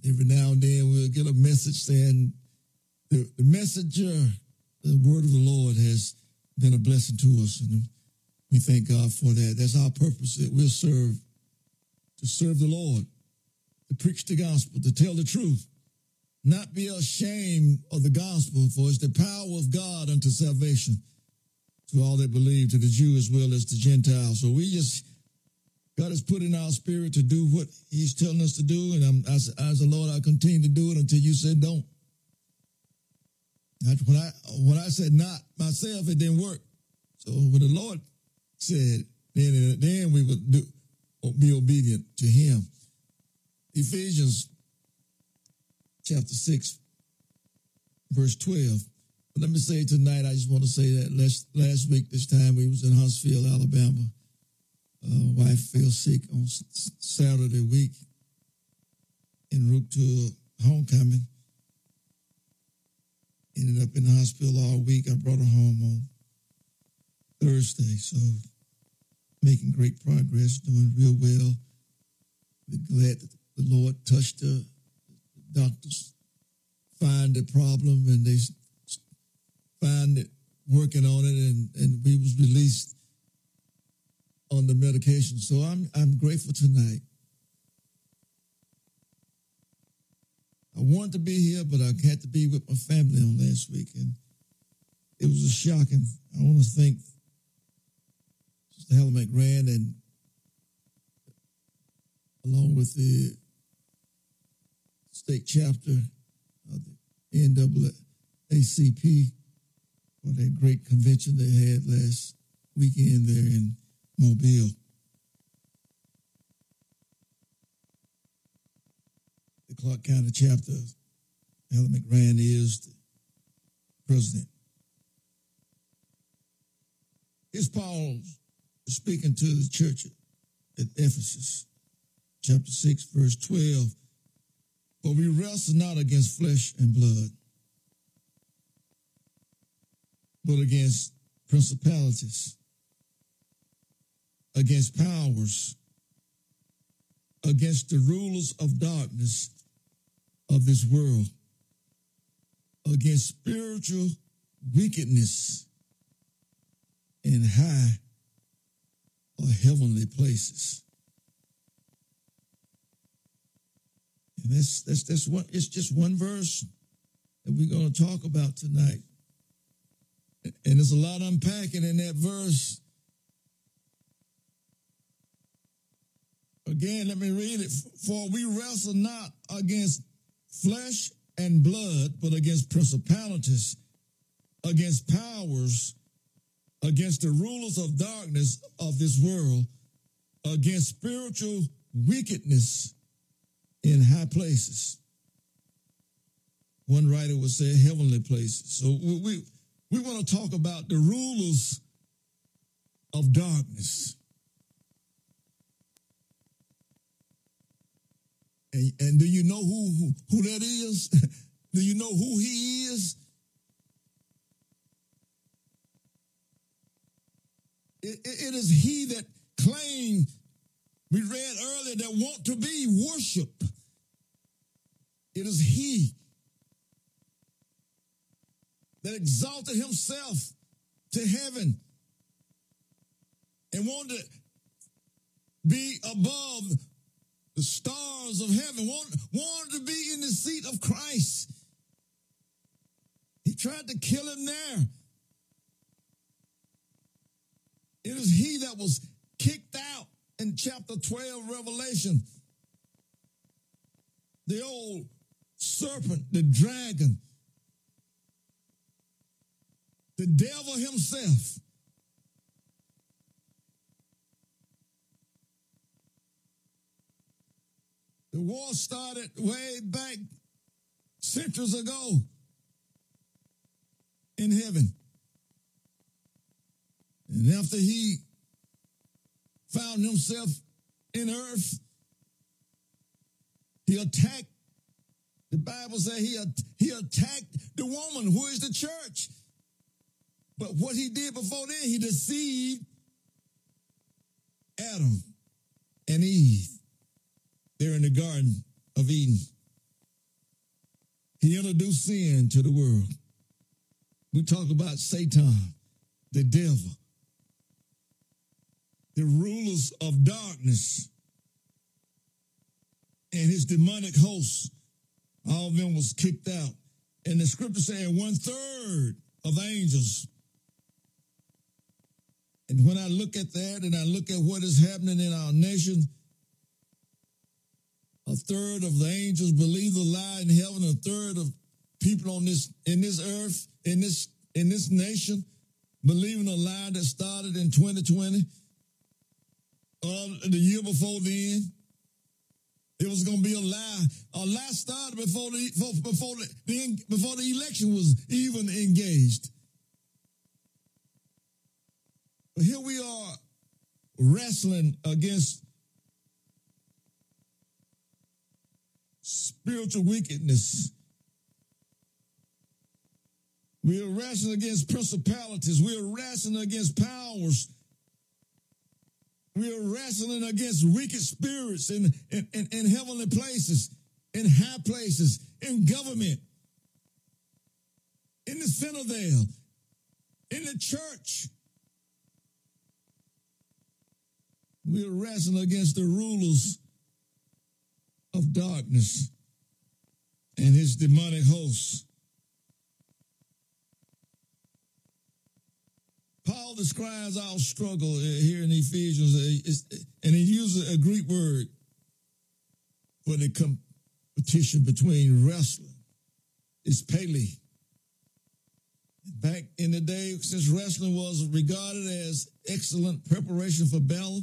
Every now and then we'll get a message saying the, the messenger, the word of the Lord has been a blessing to us, and we thank God for that. That's our purpose, that we'll serve, to serve the Lord, to preach the gospel, to tell the truth, not be ashamed of the gospel, for it's the power of God unto salvation to all that believe, to the Jew as well as the Gentile. So we just, God has put in our spirit to do what He's telling us to do. And I'm, I, I said, Lord, I'll continue to do it until you said don't. I, when, I, when I said not myself, it didn't work. So when the Lord said, then, then we would do, be obedient to Him. Ephesians chapter six, verse twelve. Let me say tonight, I just want to say that last, last week, this time, we was in Huntsville, Alabama. Uh, wife fell sick on s Saturday week en route to homecoming. Ended up in the hospital all week. I brought her home on Thursday, so making great progress, doing real well. We're glad that the Lord touched her. The doctors find the problem, and they find it, working on it, and, and we was released on the medication. So I'm I'm grateful tonight. I wanted to be here, but I had to be with my family on last week, and it was a shock. And I want to thank Sister Helen McGran, and along with the state chapter of the N double A C P, for that great convention they had last weekend there in Mobile. The Clark County chapter, Helen McGran is the president. It's Paul speaking to the church at Ephesus, chapter six, verse twelve. For we wrestle not against flesh and blood, but against principalities, against powers, against the rulers of darkness of this world, against spiritual wickedness in high or heavenly places. And that's that's that's one. It's just one verse that we're going to talk about tonight. And there's a lot unpacking in that verse. Again, let me read it. For we wrestle not against flesh and blood, but against principalities, against powers, against the rulers of darkness of this world, against spiritual wickedness in high places. One writer would say heavenly places. So we... we We want to talk about the rulers of darkness. And, and do you know who, who, who that is? Do you know who he is? It, it, it is he that claimed, we read earlier, that want to be worshiped. It is he that exalted himself to heaven and wanted to be above the stars of heaven, wanted, wanted to be in the seat of Christ. He tried to kill him there. It is he that was kicked out in chapter twelve, Revelation. The old serpent, the dragon, the devil himself. The war started way back centuries ago in heaven. And after he found himself in earth, he attacked, the Bible says he, he attacked the woman who is the church. But what he did before then, he deceived Adam and Eve there in the Garden of Eden. He introduced sin to the world. We talk about Satan, the devil, the rulers of darkness, and his demonic hosts. All of them was kicked out. And the scripture said one-third of angels. And when I look at that and I look at what is happening in our nation, a third of the angels believe the lie in heaven, a third of people on this in this earth, in this in this nation, believing a lie that started in twenty twenty, or the year before then. It was going to be a lie. A lie started before the before the before the election was even engaged. Here we are wrestling against spiritual wickedness. We are wrestling against principalities. We are wrestling against powers. We are wrestling against wicked spirits in, in, in, in heavenly places, in high places, in government, in the citadel, in the church. We are wrestling against the rulers of darkness and his demonic hosts. Paul describes our struggle here in Ephesians, and he uses a Greek word for the competition between wrestling. It's pele. Back in the day, since wrestling was regarded as excellent preparation for battle,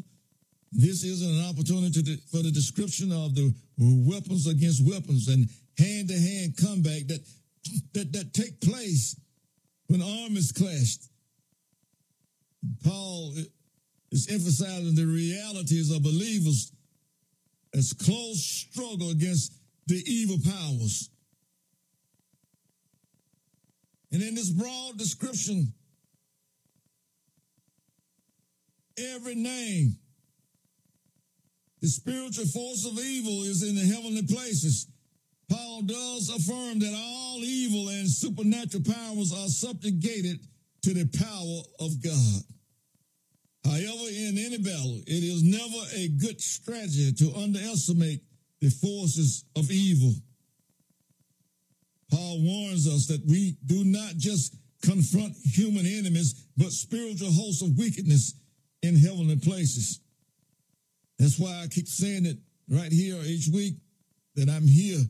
this is an opportunity to, for the description of the weapons against weapons and hand-to-hand combat that, that, that take place when armies clashed. Paul is emphasizing the realities of believers as close struggle against the evil powers. And in this broad description, every name, the spiritual force of evil is in the heavenly places. Paul does affirm that all evil and supernatural powers are subjugated to the power of God. However, in any battle, it is never a good strategy to underestimate the forces of evil. Paul warns us that we do not just confront human enemies, but spiritual hosts of wickedness in heavenly places. That's why I keep saying it right here each week that I'm here,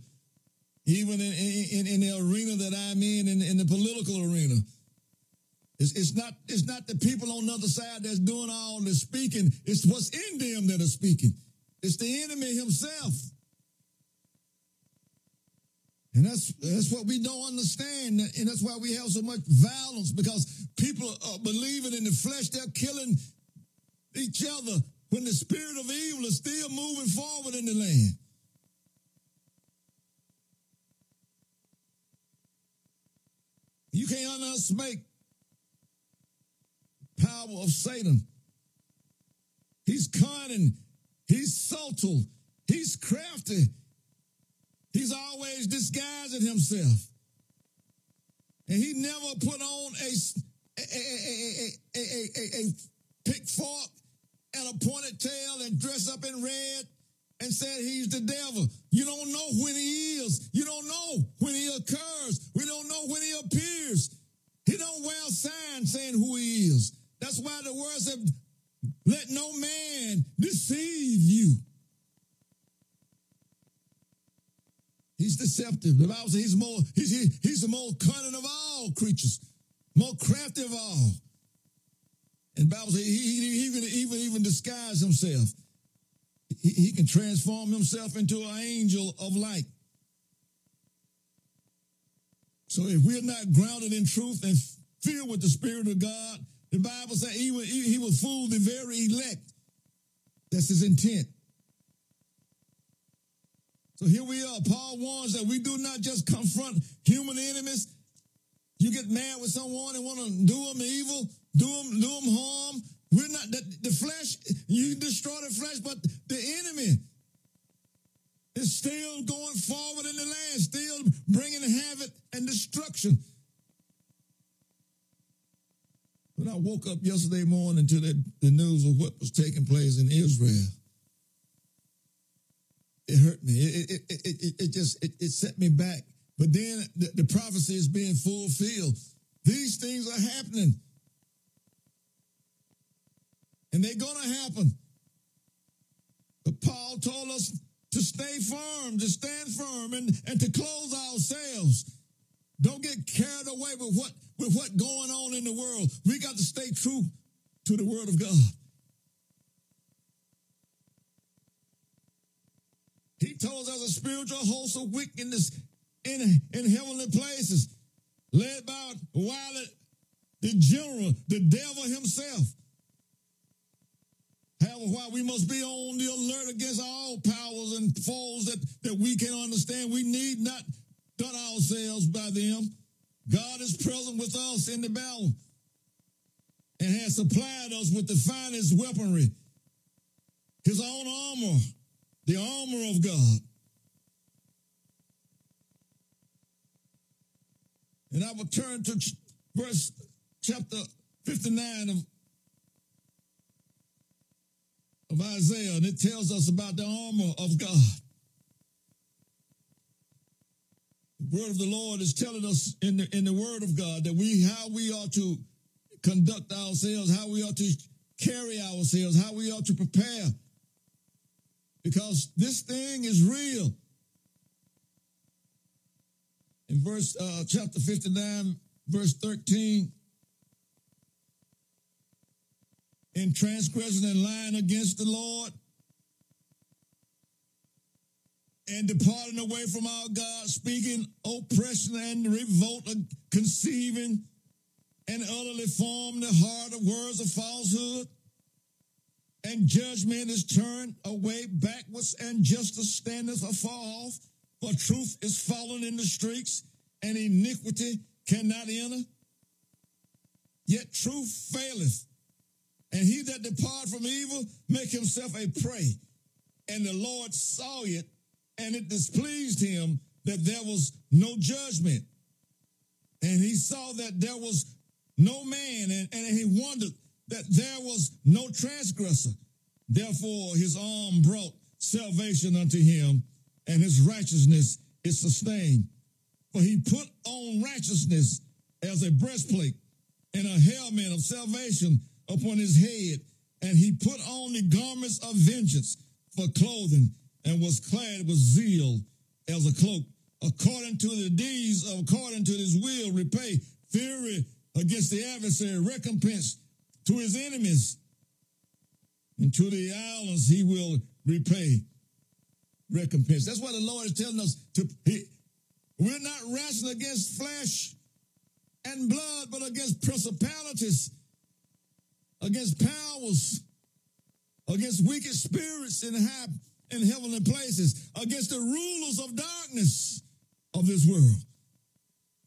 even in, in, in the arena that I'm in, in, in the political arena. It's, it's not, it's not the people on the other side that's doing all the speaking. It's what's in them that are speaking. It's the enemy himself. And that's, that's what we don't understand, and that's why we have so much violence, because people are believing in the flesh. They're killing each other when the spirit of evil is still moving forward in the land. You can't underestimate the power of Satan. He's cunning. He's subtle. He's crafty. He's always disguising himself. And he never put on a, a, a, a, a, a, a pitchfork and a pointed tail and dress up in red and said he's the devil. You don't know when he is. You don't know when he occurs. We don't know when he appears. He don't wear a sign saying who he is. That's why the word said, let no man deceive you. He's deceptive. The Bible says he's more, he's, he, he's the most cunning of all creatures, more crafty of all. And the Bible says he, he even, even, even disguised himself. He, he can transform himself into an angel of light. So if we're not grounded in truth and filled with the Spirit of God, the Bible says he will, he, he will fool the very elect. That's his intent. So here we are. Paul warns that we do not just confront human enemies. You get mad with someone and want to do them evil, do them, do them harm. We're not, the, the flesh, you destroy the flesh, but the enemy is still going forward in the land, still bringing havoc and destruction. When I woke up yesterday morning to the, the news of what was taking place in Israel, it hurt me. It, it, it, it, it just, it, it set me back. But then the, the prophecy is being fulfilled. These things are happening. And they're going to happen. But Paul told us to stay firm, to stand firm, and, and to clothe ourselves. Don't get carried away with what with what's going on in the world. We got to stay true to the word of God. He told us a spiritual host of wickedness in, in heavenly places, led by Wyatt, the general, the devil himself. However, while we must be on the alert against all powers and foes that, that we can understand, we need not done ourselves by them. God is present with us in the battle and has supplied us with the finest weaponry, his own armor, the armor of God. And I will turn to ch- verse chapter fifty-nine of, of Isaiah, and it tells us about the armor of God. The word of the Lord is telling us in the, in the word of God that we, how we ought to conduct ourselves, how we ought to carry ourselves, how we ought to prepare, because this thing is real. In verse uh, chapter fifty-nine, verse thirteen, in transgression and lying against the Lord and departing away from our God, speaking oppression and revolt, conceiving and utterly formed the heart of words of falsehood. And judgment is turned away backwards, and justice standeth afar off. for truth is fallen in the streets, and iniquity cannot enter. Yet truth faileth, and he that depart from evil make himself a prey. And the Lord saw it, and it displeased him that there was no judgment. And he saw that there was no man, and, and he wondered that there was no transgressor. Therefore his arm brought salvation unto him, and his righteousness is sustained. For he put on righteousness as a breastplate, and a helmet of salvation upon his head, and he put on the garments of vengeance for clothing, and was clad with zeal as a cloak. According to the deeds, according to his will, repay fury against the adversary, recompense to his enemies, and to the islands he will repay recompense. That's why the Lord is telling us to. He, we're not wrestling against flesh and blood, but against principalities, against powers, against wicked spirits in high in heavenly places, against the rulers of darkness of this world.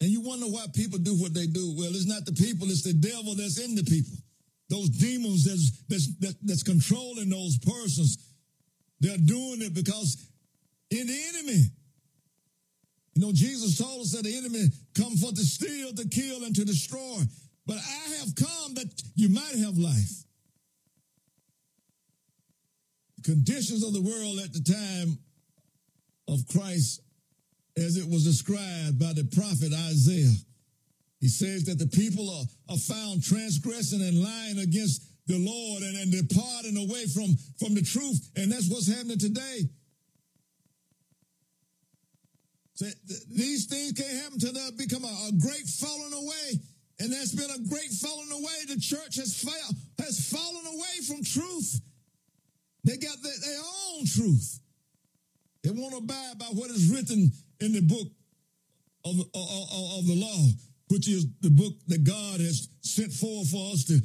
And you wonder why people do what they do. Well, it's not the people, it's the devil that's in the people. Those demons that's, that's, that, that's controlling those persons, they're doing it because in the enemy. You know, Jesus told us that the enemy come forth to steal, to kill, and to destroy. But I have come that you might have life. The conditions of the world at the time of Christ, as it was described by the prophet Isaiah, he says that the people are, are found transgressing and lying against the Lord and, and departing away from, from the truth. And that's what's happening today. So th- these things can't happen till there become a, a great falling away. And there's been a great falling away. The church has, fa- has fallen away from truth. They got their, their own truth. They won't abide by what is written in the book of, of, of, of the law, which is the book that God has sent forth for us to,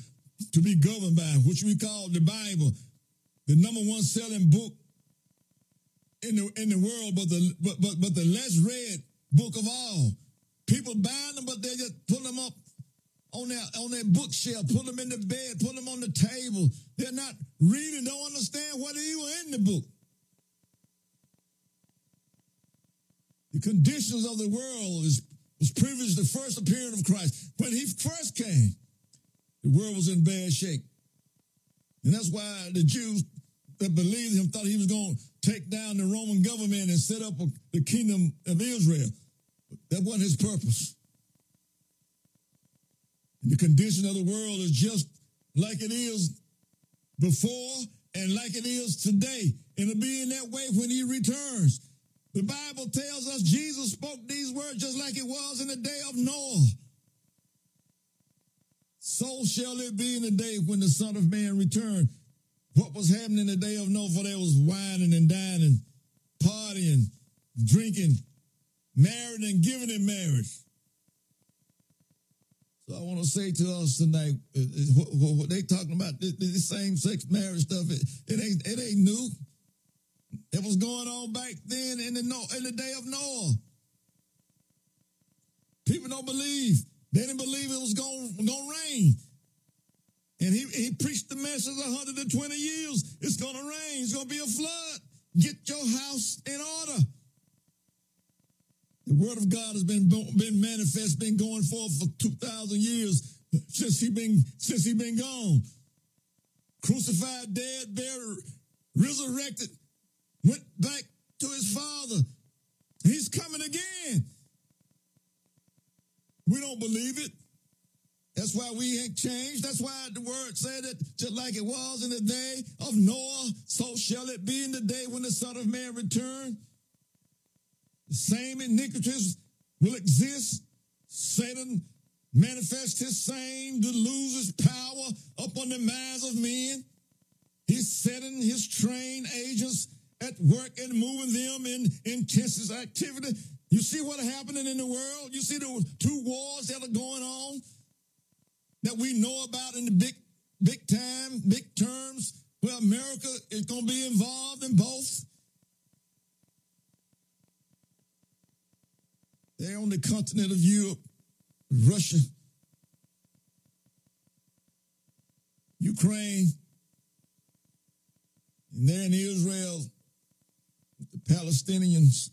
to be governed by, which we call the Bible, the number one selling book in the in the world, but the but but, but the less read book of all. People buying them, but they just putting them up on their on their bookshelf, putting them in the bed, putting them on the table. They're not reading, don't understand what is in the book. The conditions of the world is was previous to the first appearance of Christ. When he first came, the world was in bad shape. And that's why the Jews that believed him thought he was going to take down the Roman government and set up a, the kingdom of Israel. That wasn't his purpose. And the condition of the world is just like it is before and like it is today. And it'll be in that way when he returns. The Bible tells us Jesus spoke these words just like it was in the day of Noah. So shall it be in the day when the Son of Man returned. What was happening in the day of Noah? For there was whining and dining, partying, drinking, marrying and giving in marriage. So I want to say to us tonight, what they talking about, this same-sex marriage stuff, it, it, ain't, it ain't new. It was going on back then in the in the day of Noah. People don't believe. They didn't believe it was going to rain. And he, he preached the message one hundred twenty years. It's going to rain. It's going to be a flood. Get your house in order. The word of God has been been manifest, been going forth for two thousand years since he been since he been gone. Crucified, dead, buried, resurrected. Went back to his father. He's coming again. We don't believe it. That's why we ain't changed. That's why the word said that just like it was in the day of Noah, so shall it be in the day when the Son of Man returns. The same iniquities will exist. Satan manifests his same delusive power upon the minds of men. He's setting his trained agents at work and moving them in intense activity. You see what's happening in the world? You see the two wars that are going on that we know about in the big, big time, big terms, where America is going to be involved in both. There on the continent of Europe, Russia, Ukraine, and there in Israel, the Palestinians,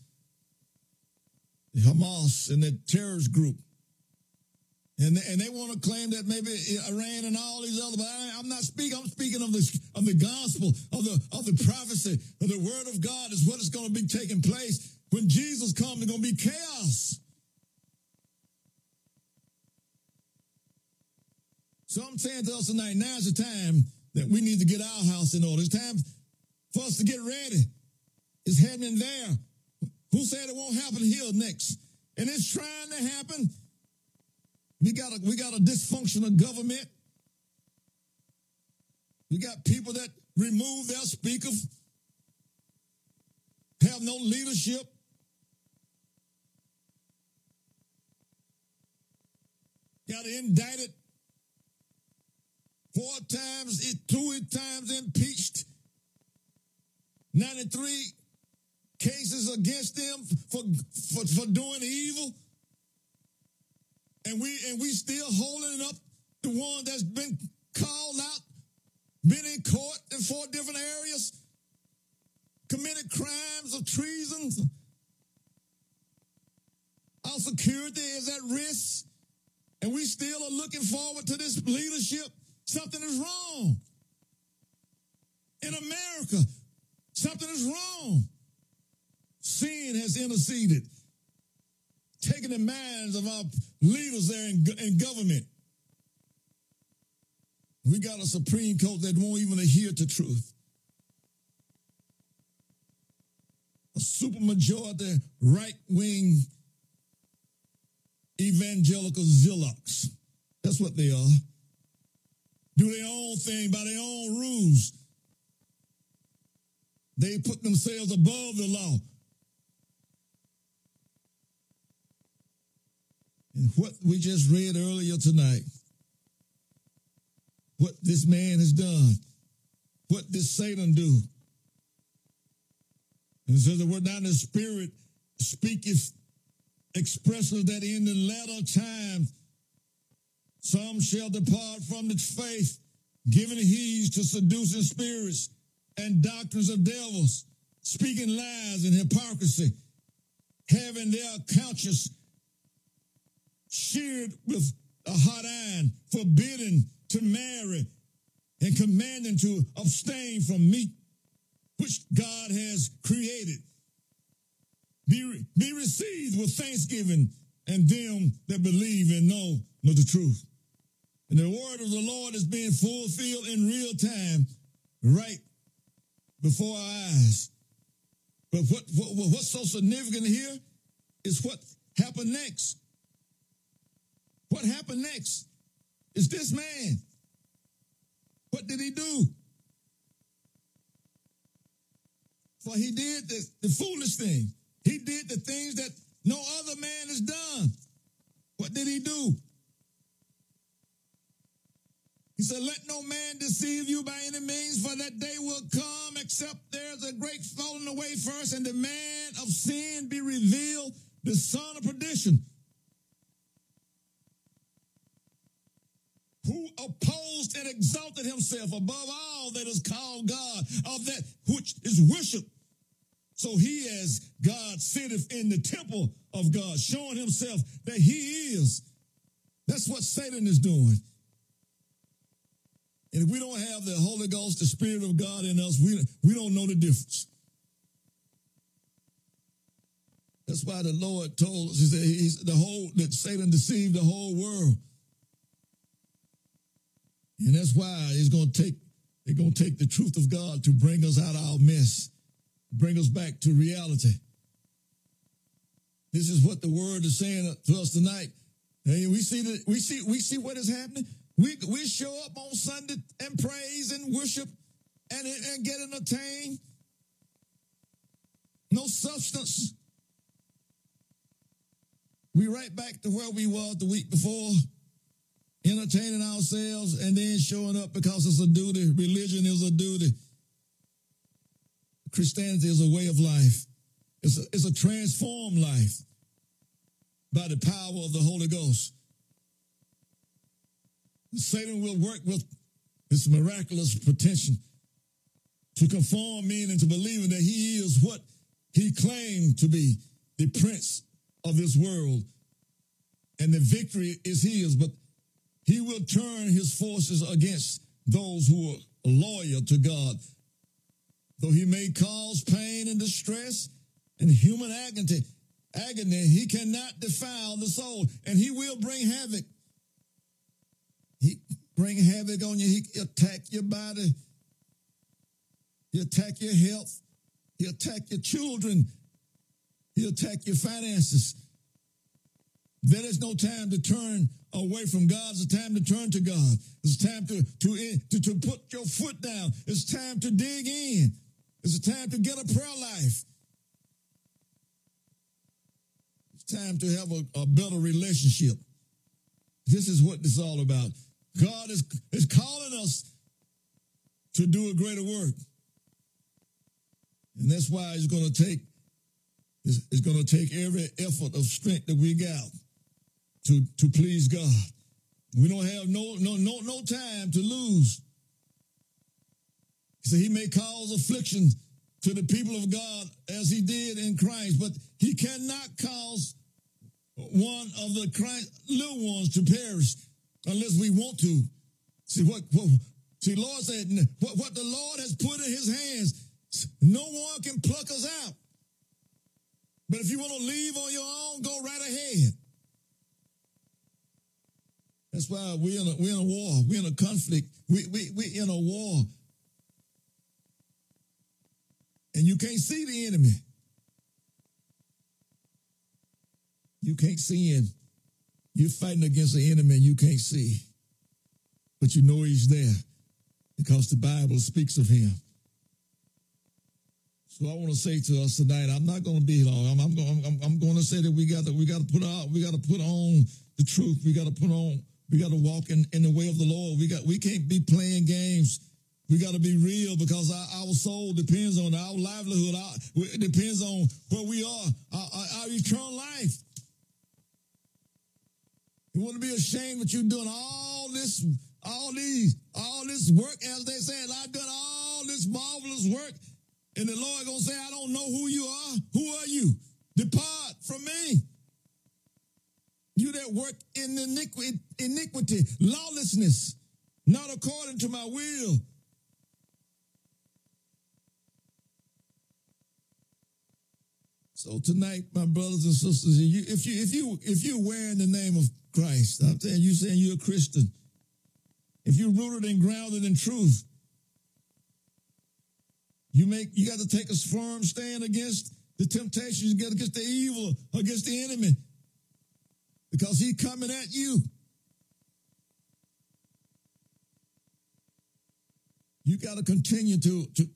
the Hamas, and that terrorist group. And they, and they want to claim that maybe Iran and all these other, but I, I'm not speaking, I'm speaking of the, of the gospel, of the, of the prophecy, of the word of God is what is going to be taking place. When Jesus comes, there's going to be chaos. So I'm saying to us tonight, now's the time that we need to get our house in order. It's time for us to get ready. It's happening there. Who said it won't happen here next? And it's trying to happen. We got a, we got a dysfunctional government. We got people that remove their speakers, have no leadership. Got indicted four times, two times impeached. ninety-three cases against them for, for, for doing evil. And we and we still holding up the one that's been called out, been in court in four different areas, committed crimes of treason. Our security is at risk, and we still are looking forward to this leadership. Something is wrong. In America, something is wrong. Sin has interceded, taking the minds of our leaders there in, in government. We got a Supreme Court that won't even adhere to truth. A supermajority right-wing evangelical zealots. That's what they are. Do their own thing by their own rules. They put themselves above the law. And what we just read earlier tonight, what this man has done, what this Satan do. And it says the word, now the Spirit speaketh expressly that in the latter time some shall depart from the faith, giving heed to seducing spirits and doctrines of devils, speaking lies and hypocrisy, having their conscience sheared with a hot iron, forbidding to marry, and commanding to abstain from meat, which God has created. Be, be received with thanksgiving, and them that believe and know not the truth. And the word of the Lord is being fulfilled in real time, right before our eyes. But what, what what's so significant here is what happened next. What happened next is this man. What did he do? For he did the, the foolish thing. He did the things that no other man has done. What did he do? He said, let no man deceive you by any means, for that day will come, except there's a great falling away first, and the man of sin be revealed, the son of perdition, who opposed and exalted himself above all that is called God, of that which is worship. So he, as God, sitteth in the temple of God, showing himself that he is. That's what Satan is doing. And if we don't have the Holy Ghost, the Spirit of God in us, we, we don't know the difference. That's why the Lord told us, he said, he's the whole, that Satan deceived the whole world. And that's why it's going to take, they're going to take the truth of God to bring us out of our mess, bring us back to reality. This is what the word is saying to us tonight. And we see that we see we see what is happening. We we show up on Sunday and praise and worship and, and get entertained. No substance. We right back to where we were the week before. Entertaining ourselves and then showing up because it's a duty. Religion is a duty. Christianity is a way of life. It's a, it's a transformed life. by the power of the Holy Ghost. Satan will work with his miraculous pretension to conform men into believing that he is what he claimed to be, the prince of this world, and the victory is his, but he will turn his forces against those who are loyal to God. Though he may cause pain and distress and human agony, agony, he cannot defile the soul, and he will bring havoc. He bring havoc on you. He attack your body. He attack your health. He attack your children. He attack your finances. There is no time to turn away from God. It's time to turn to God. It's time to, to, to, to put your foot down. It's time to dig in. It's time to get a prayer life. It's time to have a, a better relationship. This is what it's all about. God is, is calling us to do a greater work. And that's why it's going to take, it's, it's going to take every effort of strength that we got to, to please God. We don't have no, no, no, no time to lose. So he may cause affliction to the people of God as he did in Christ, but he cannot cause one of the Christ, little ones to perish unless we want to. See, what, what see, Lord said, what, what the Lord has put in his hands, no one can pluck us out. But if you want to leave on your own, go right ahead. That's why we're in a, we're in a war. We're in a conflict. We, we, we're in a war. And you can't see the enemy. You can't see him. You're fighting against the enemy you can't see. But you know he's there because the Bible speaks of him. So I want to say to us tonight, I'm not going to be long. I'm, I'm, going, I'm, I'm going to say that we got to we got to put out, we got to put on the truth. We got to put on. We got to walk in, in the way of the Lord. We got we can't be playing games. We got to be real because our, our soul depends on our livelihood. Our, it depends on where we are. Our, our, our eternal life. You want to be ashamed that you're doing all this, all these, all this work, as they said. I've done all this marvelous work, and the Lord gonna say, "I don't know who you are. Who are you? Depart from me. You that work in iniquity, iniquity, lawlessness, not according to my will." So tonight, my brothers and sisters, you, if you if you if you're wearing the name of Christ, I'm saying you saying you're a Christian. If you're rooted and grounded in truth, you make you got to take a firm stand against the temptations, against the evil, against the enemy, because he's coming at you. You got to continue to to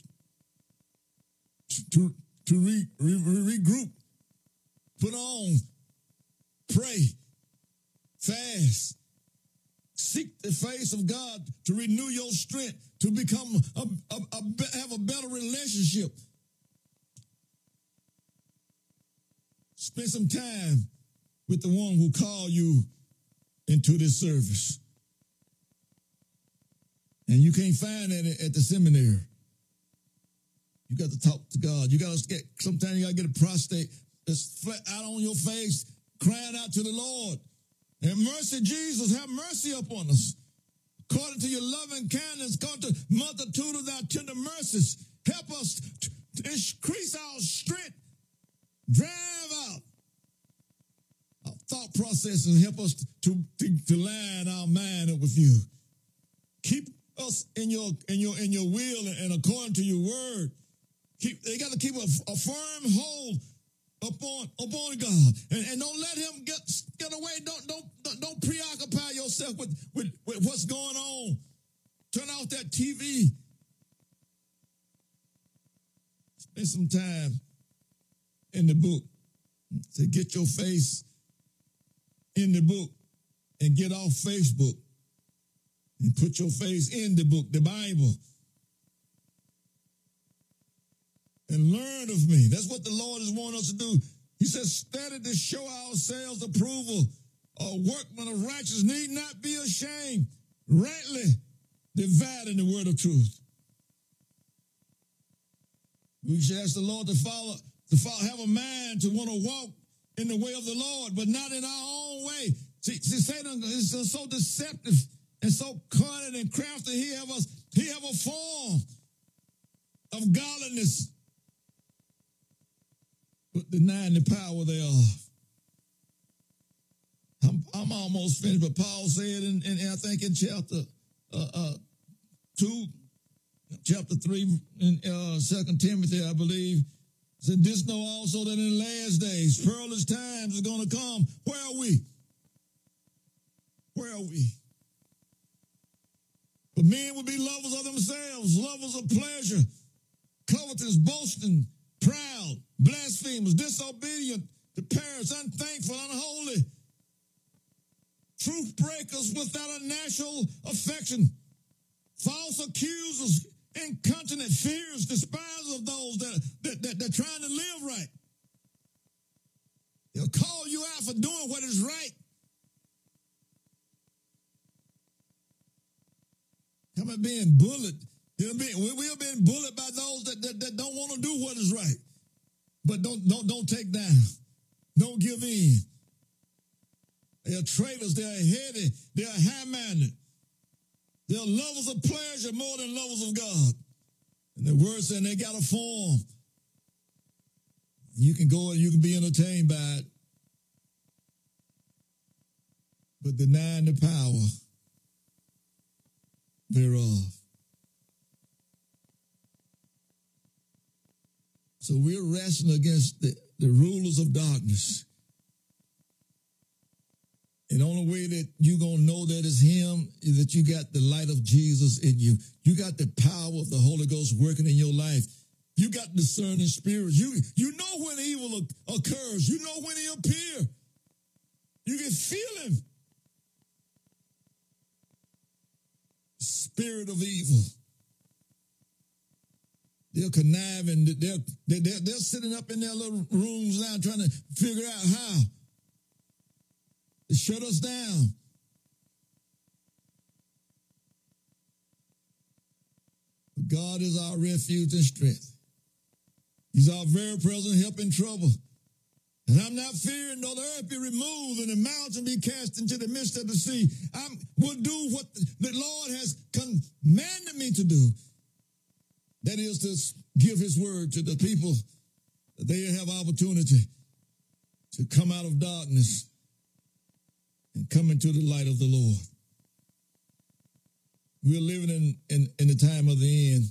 to to re, re, regroup, put on, pray. Fast. Seek the face of God to renew your strength, to become a, a, a have a better relationship. Spend some time with the one who called you into this service. And you can't find that at the seminary. You got to talk to God. You got to get, sometimes you got to get a prostate that's flat out on your face, crying out to the Lord. And mercy, Jesus, have mercy upon us. According to your loving kindness, according to multitude of thy tender mercies, help us to increase our strength, drive out our thought process, and help us to, to, to line our mind up with you. Keep us in your in your in your will and according to your word. Keep they got to keep a, a firm hold Upon, upon God, and, and don't let him get get away. Don't don't don't preoccupy yourself with, with, with what's going on. Turn off that T V. Spend some time in the book to get your face in the book and get off Facebook and put your face in the book, the Bible. And learn of me. That's what the Lord is wanting us to do. He says, steady to show ourselves approval. A workman of righteousness need not be ashamed, rightly dividing the word of truth. We should ask the Lord to follow, to follow, have a mind to want to walk in the way of the Lord, but not in our own way. See, see Satan is so deceptive and so cunning and crafty. He have us, he have a form of godliness, but denying the power thereof. I'm, I'm almost finished, but Paul said, and I think in chapter uh, uh, two, chapter three, in uh, Second Timothy, I believe, said, "This know also that in the last days, perilous times is going to come." Where are we? Where are we? But men will be lovers of themselves, lovers of pleasure, covetous, boasting, proud, blasphemers, disobedient to parents, unthankful, unholy, truth breakers without a natural affection, false accusers, incontinent, fears, despisers of those that, that, that, that are trying to live right. They'll call you out for doing what is right. How about being bullied? We're being bullied by those that, that, that don't want to do what is right, but don't, don't, don't take down. Don't give in. They are traitors. They are heady. They are high-minded. They are lovers of pleasure more than lovers of God. And the word said they got a form. You can go and you can be entertained by it, but denying the power thereof. So we're wrestling against the, the rulers of darkness. And the only way that you're going to know that it's him is that you got the light of Jesus in you. You got the power of the Holy Ghost working in your life. You got discerning spirits. You, you know when evil occurs. You know when he appears. You can feel him. Spirit of evil. They're conniving. They're, they're, they're sitting up in their little rooms now trying to figure out how. They shut us down. But God is our refuge and strength. He's our very present help in trouble. And I'm not fearing though the earth be removed and the mountain be cast into the midst of the sea. I will do what the Lord has commanded me to do. That is to give his word to the people that they have opportunity to come out of darkness and come into the light of the Lord. We're living in, in, in the time of the end.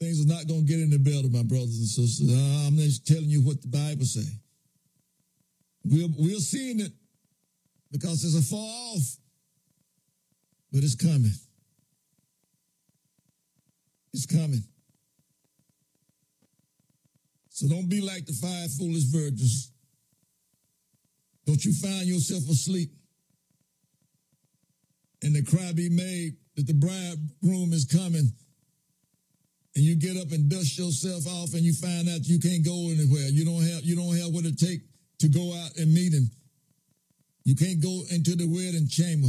Things are not going to get any better, my brothers and sisters. I'm just telling you what the Bible says. We're, we're seeing it because it's a far off, but it's coming. It's coming. So don't be like the five foolish virgins. Don't you find yourself asleep and the cry be made that the bridegroom is coming, and you get up and dust yourself off and you find out you can't go anywhere. You don't have, you don't have what it takes to go out and meet him. You can't go into the wedding chamber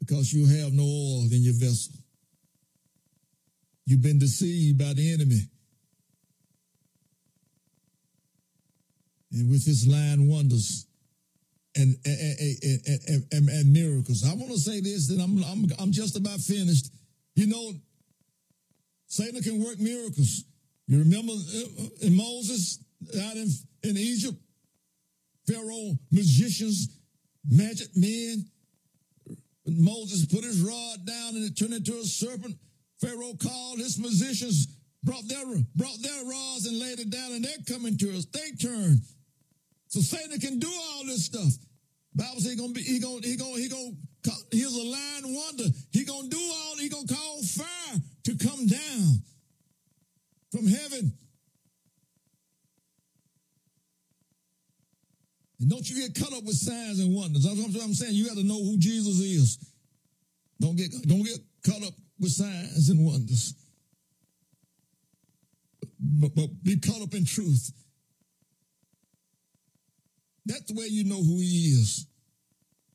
because you have no oil in your vessel. You've been deceived by the enemy. And with his lying wonders and and, and, and, and, and miracles. I want to say this, and I'm, I'm, I'm just about finished. You know, Satan can work miracles. You remember in Moses out in, in Egypt, Pharaoh, magicians, magic men. When Moses put his rod down and it turned into a serpent, Pharaoh called his magicians, brought their, brought their rods and laid it down, and they're coming to us. They turn. So Satan can do all this stuff. Bible says he's gonna be, he gonna, he gonna, he gonna, he's a lying wonder. He gonna do all, he gonna call fire to come down from heaven. And don't you get caught up with signs and wonders. That's what I'm saying. You got to know who Jesus is. Don't get, don't get caught up with signs and wonders. but, but be caught up in truth. That's the way you know who he is.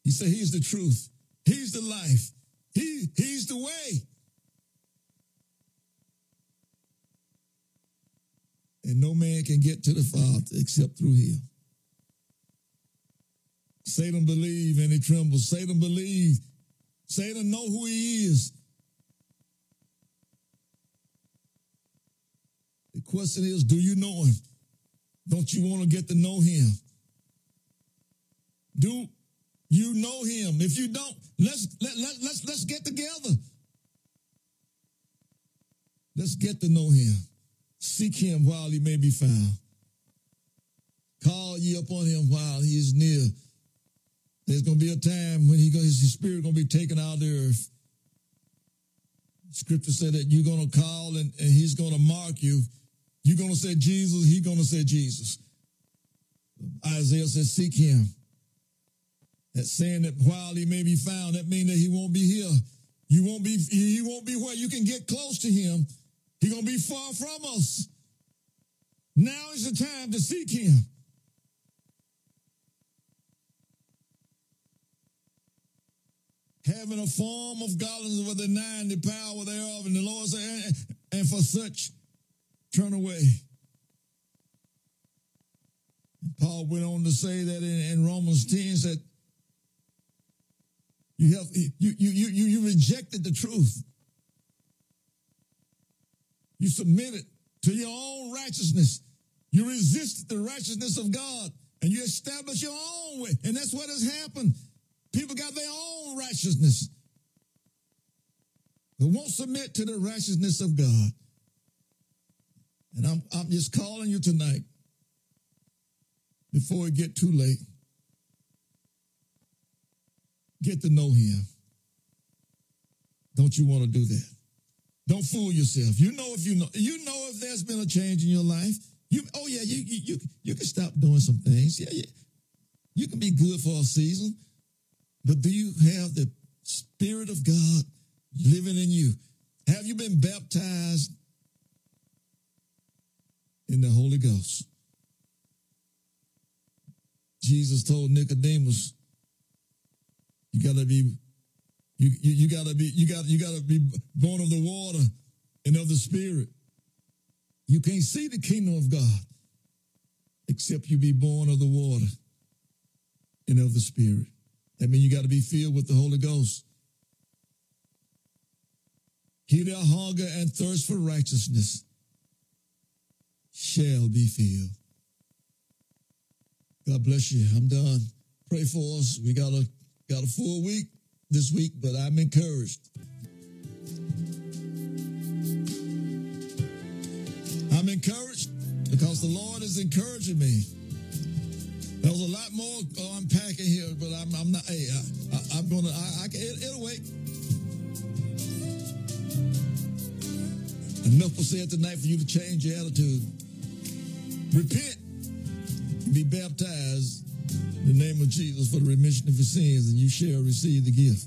He said he's the truth. He's the life. He, he's the way. And no man can get to the Father except through him. Satan believe and he trembles. Satan believe. Satan know who he is. The question is, do you know him? Don't you want to get to know him? Do you know him? If you don't, let's let, let, let's let's get together. Let's get to know him. Seek him while he may be found. Call ye upon him while he is near. There's going to be a time when he goes, his spirit is going to be taken out of the earth. Scripture said that you're going to call and, and he's going to mark you. You're going to say Jesus, he's going to say Jesus. Isaiah says, seek him. That's saying that while he may be found, that means that he won't be here. You won't be, he won't be where you can get close to him. He's going to be far from us. Now is the time to seek him. Having a form of godliness, but denying the power thereof. And the Lord said, and for such, turn away. And Paul went on to say that in, in Romans ten, that you, have, you, you, you, you rejected the truth. You submitted to your own righteousness. You resisted the righteousness of God, and you established your own way. And that's what has happened. People got their own righteousness. They won't submit to the righteousness of God. And I'm, I'm just calling you tonight before it gets too late. Get to know him. Don't you want to do that? Don't fool yourself. You know if you know. You know if there's been a change in your life. You oh yeah, you you you, you can stop doing some things. Yeah, yeah, you can be good for a season, but do you have the Spirit of God living in you? Have you been baptized in the Holy Ghost? Jesus told Nicodemus, "You gotta be." You, you you gotta be you got you gotta be born of the water and of the Spirit. You can't see the kingdom of God except you be born of the water and of the Spirit. That means you gotta be filled with the Holy Ghost. He that hunger and thirst for righteousness shall be filled. God bless you. I'm done. Pray for us. We got a got a full week this week, but I'm encouraged. I'm encouraged because the Lord is encouraging me. There's a lot more unpacking here, but I'm, I'm not. Hey, I, I, I'm gonna. I, I it, it'll wait. Enough was said tonight for you to change your attitude. Repent and be baptized in the name of Jesus for the remission of your sins, and you shall receive the gift.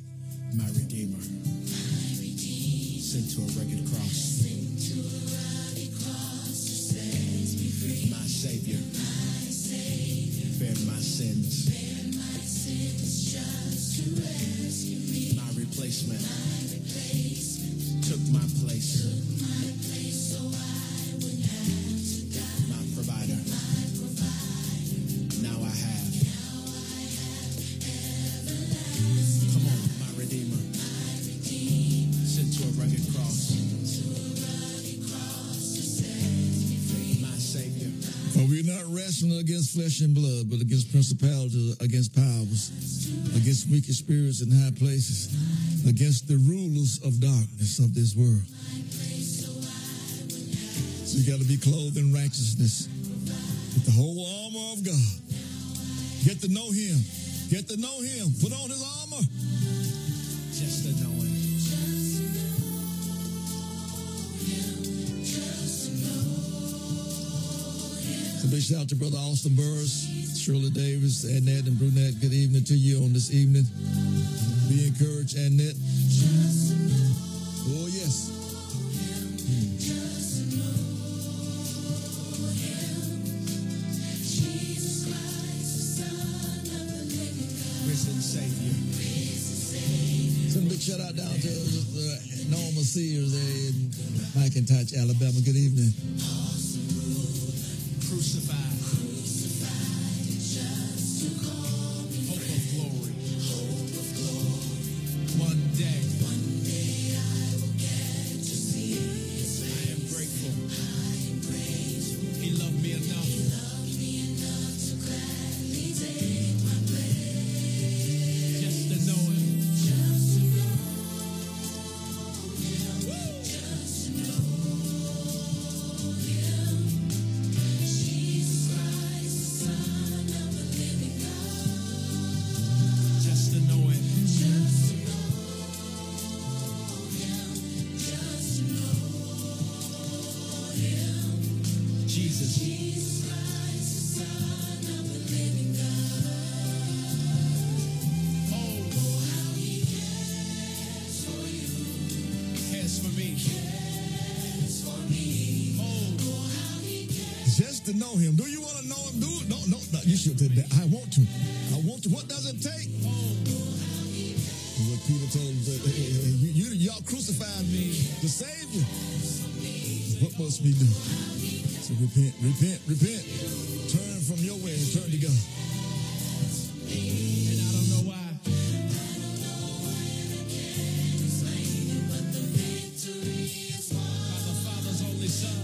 My Redeemer, my Redeemer, sent to a rugged cross, sent to a rugged cross to set me free. My Savior, my Savior, bear my sins, bear my sins just to rescue me. My replacement, my replacement, took my place, took my place, so I would have to die. My provider, my provider, now I have. Against flesh and blood, but against principalities, against powers, against wicked spirits in high places, against the rulers of darkness of this world. So you got to be clothed in righteousness with the whole armor of God. Get to know him. Get to know him. Put on his armor. Just to know him. Big shout out to Brother Austin Burris, Shirley Davis, Annette, and Brunette. Good evening to you on this evening. Be encouraged, Annette. Oh, yes. peace and Savior. Peace and Savior. Send a big shout out down to uh, Norma Sears there in McIntosh, Alabama. Good evening. Awesome rule, crucified. I want to. I want to. What does it take? What Peter told him, uh, you, you, y'all crucified me to save you. What must we do? So repent, repent, repent. Turn from your way and turn to God. And I don't know why. By the Father's only Son.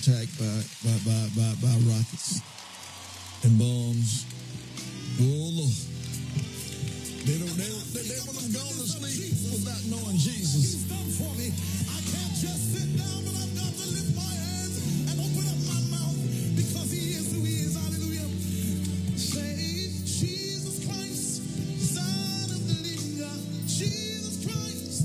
Attacked by, by, by, by, by rockets and bombs. Oh, Lord. They, don't, they, don't, they, they wouldn't have gone to sleep without knowing Jesus. He's done for me. I can't just sit down, but I've got to lift my hands and open up my mouth because he is who he is. Hallelujah. Save Jesus Christ, the Son of the living God. Jesus Christ,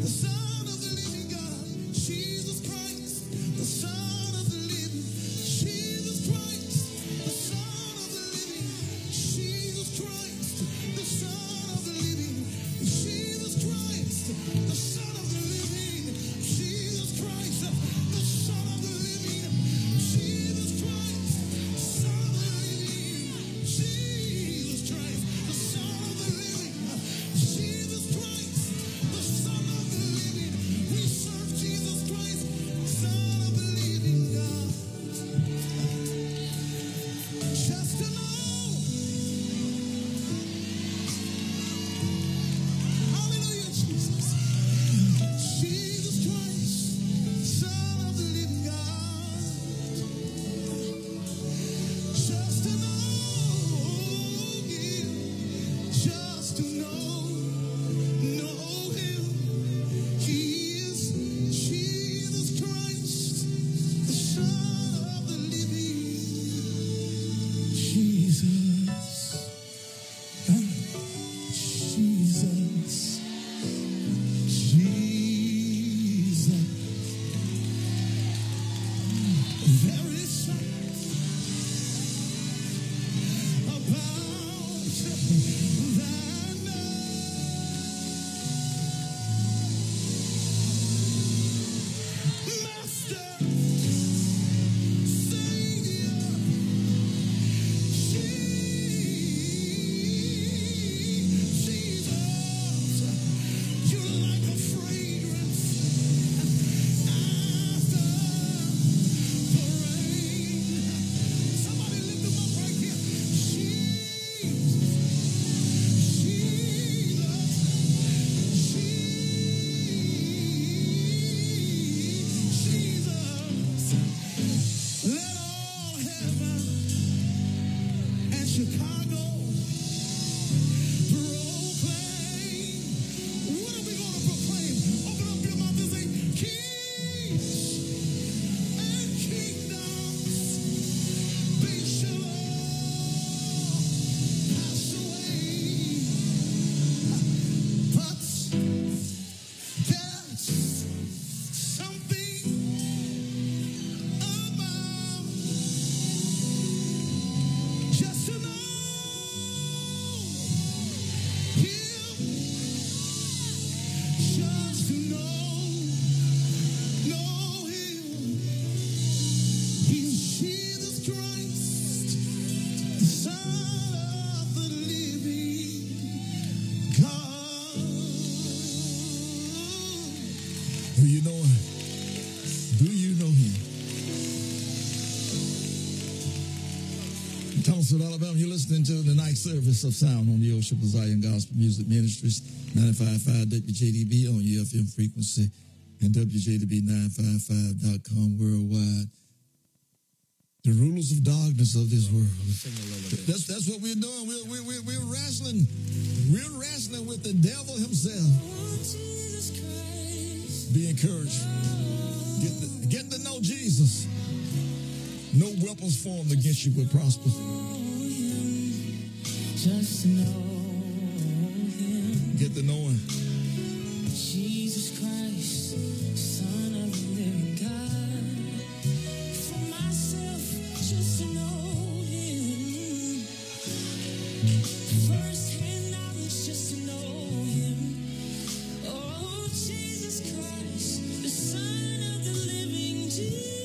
the Son of the living God. Jesus Christ, the Son of the living God. Jesus Christ, the Son of the living Charleston, Alabama. You're listening to the night service of sound on the Old Zion Gospel Music Ministries, nine five five W J D B on your F M frequency and W J D B nine five five dot com worldwide. The rulers of darkness of this world. That's that's what we're doing. We're we're we're, we're wrestling. We're wrestling with the devil himself. Be encouraged. Get the, get to know Jesus. No weapons formed against you will prosper. Just know him. Get to know him. Jesus Christ, Son of the living God. For myself, just know him. First-hand knowledge, just know him. Oh, Jesus Christ, the Son of the living Jesus.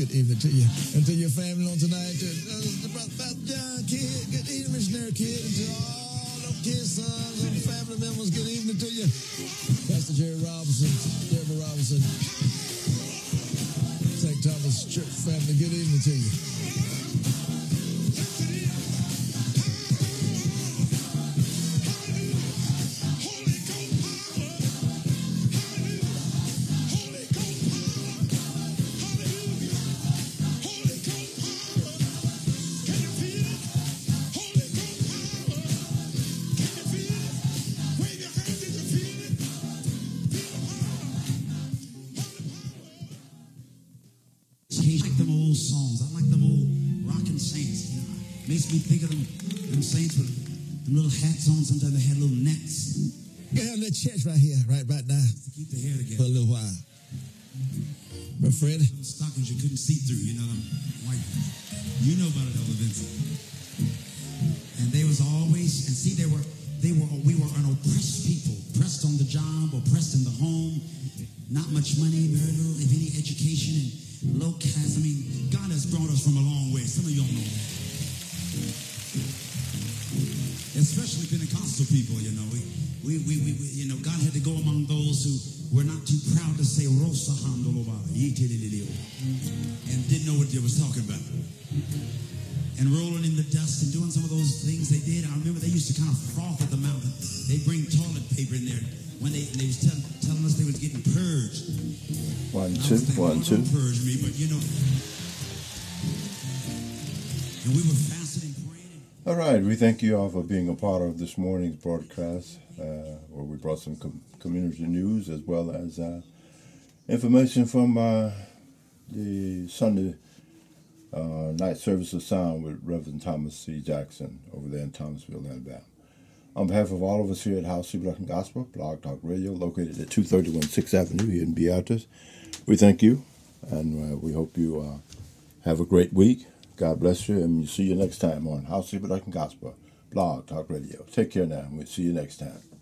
Good evening to you. And to your family on tonight. To uh, Brother Pastor John, kid. Good evening, missionary kid. And to all them kids, sons, and family members, good evening to you. Pastor Jerry Robinson, Deborah Robinson, Saint Thomas Church family, good evening to you. Makes me think of them, them saints with them little hats on. Sometimes they had little nets. Got a little chest right here, right right now. To keep the hair together. For a little while. But Fred? Little stockings you couldn't see through, you know, them white. You know about it, Elder Vincent. And they was always, and see, they were, they were, we were an oppressed people. Oppressed on the job, oppressed in the home. Not much money, very little, if any, education. And low caste. I mean, God has brought us from a long way. Some of you don't know that. Especially Pentecostal people, you know, we, we, we, we, you know, God had to go among those who were not too proud to say Rosa Handolova, and didn't know what they was talking about, and rolling in the dust and doing some of those things they did. I remember they used to kind of froth at the mouth. They bring toilet paper in there when they they was tell, telling us they was getting purged. One two, thinking, one two. Don't purge me, but you know, and we were fasting. All right, we thank you all for being a part of this morning's broadcast, uh, where we brought some com- community news as well as uh, information from uh, the Sunday uh, night service of sound with Reverend Thomas C. Jackson over there in Thomasville, Alabama. On behalf of all of us here at House Super Luck and Gospel, Blog Talk Radio, located at two thirty-one sixth Avenue here in Beatrice, we thank you, and uh, we hope you uh, have a great week. God bless you, and we'll see you next time on House Super Luck and Gospel, Blog Talk Radio. Take care now, and we'll see you next time.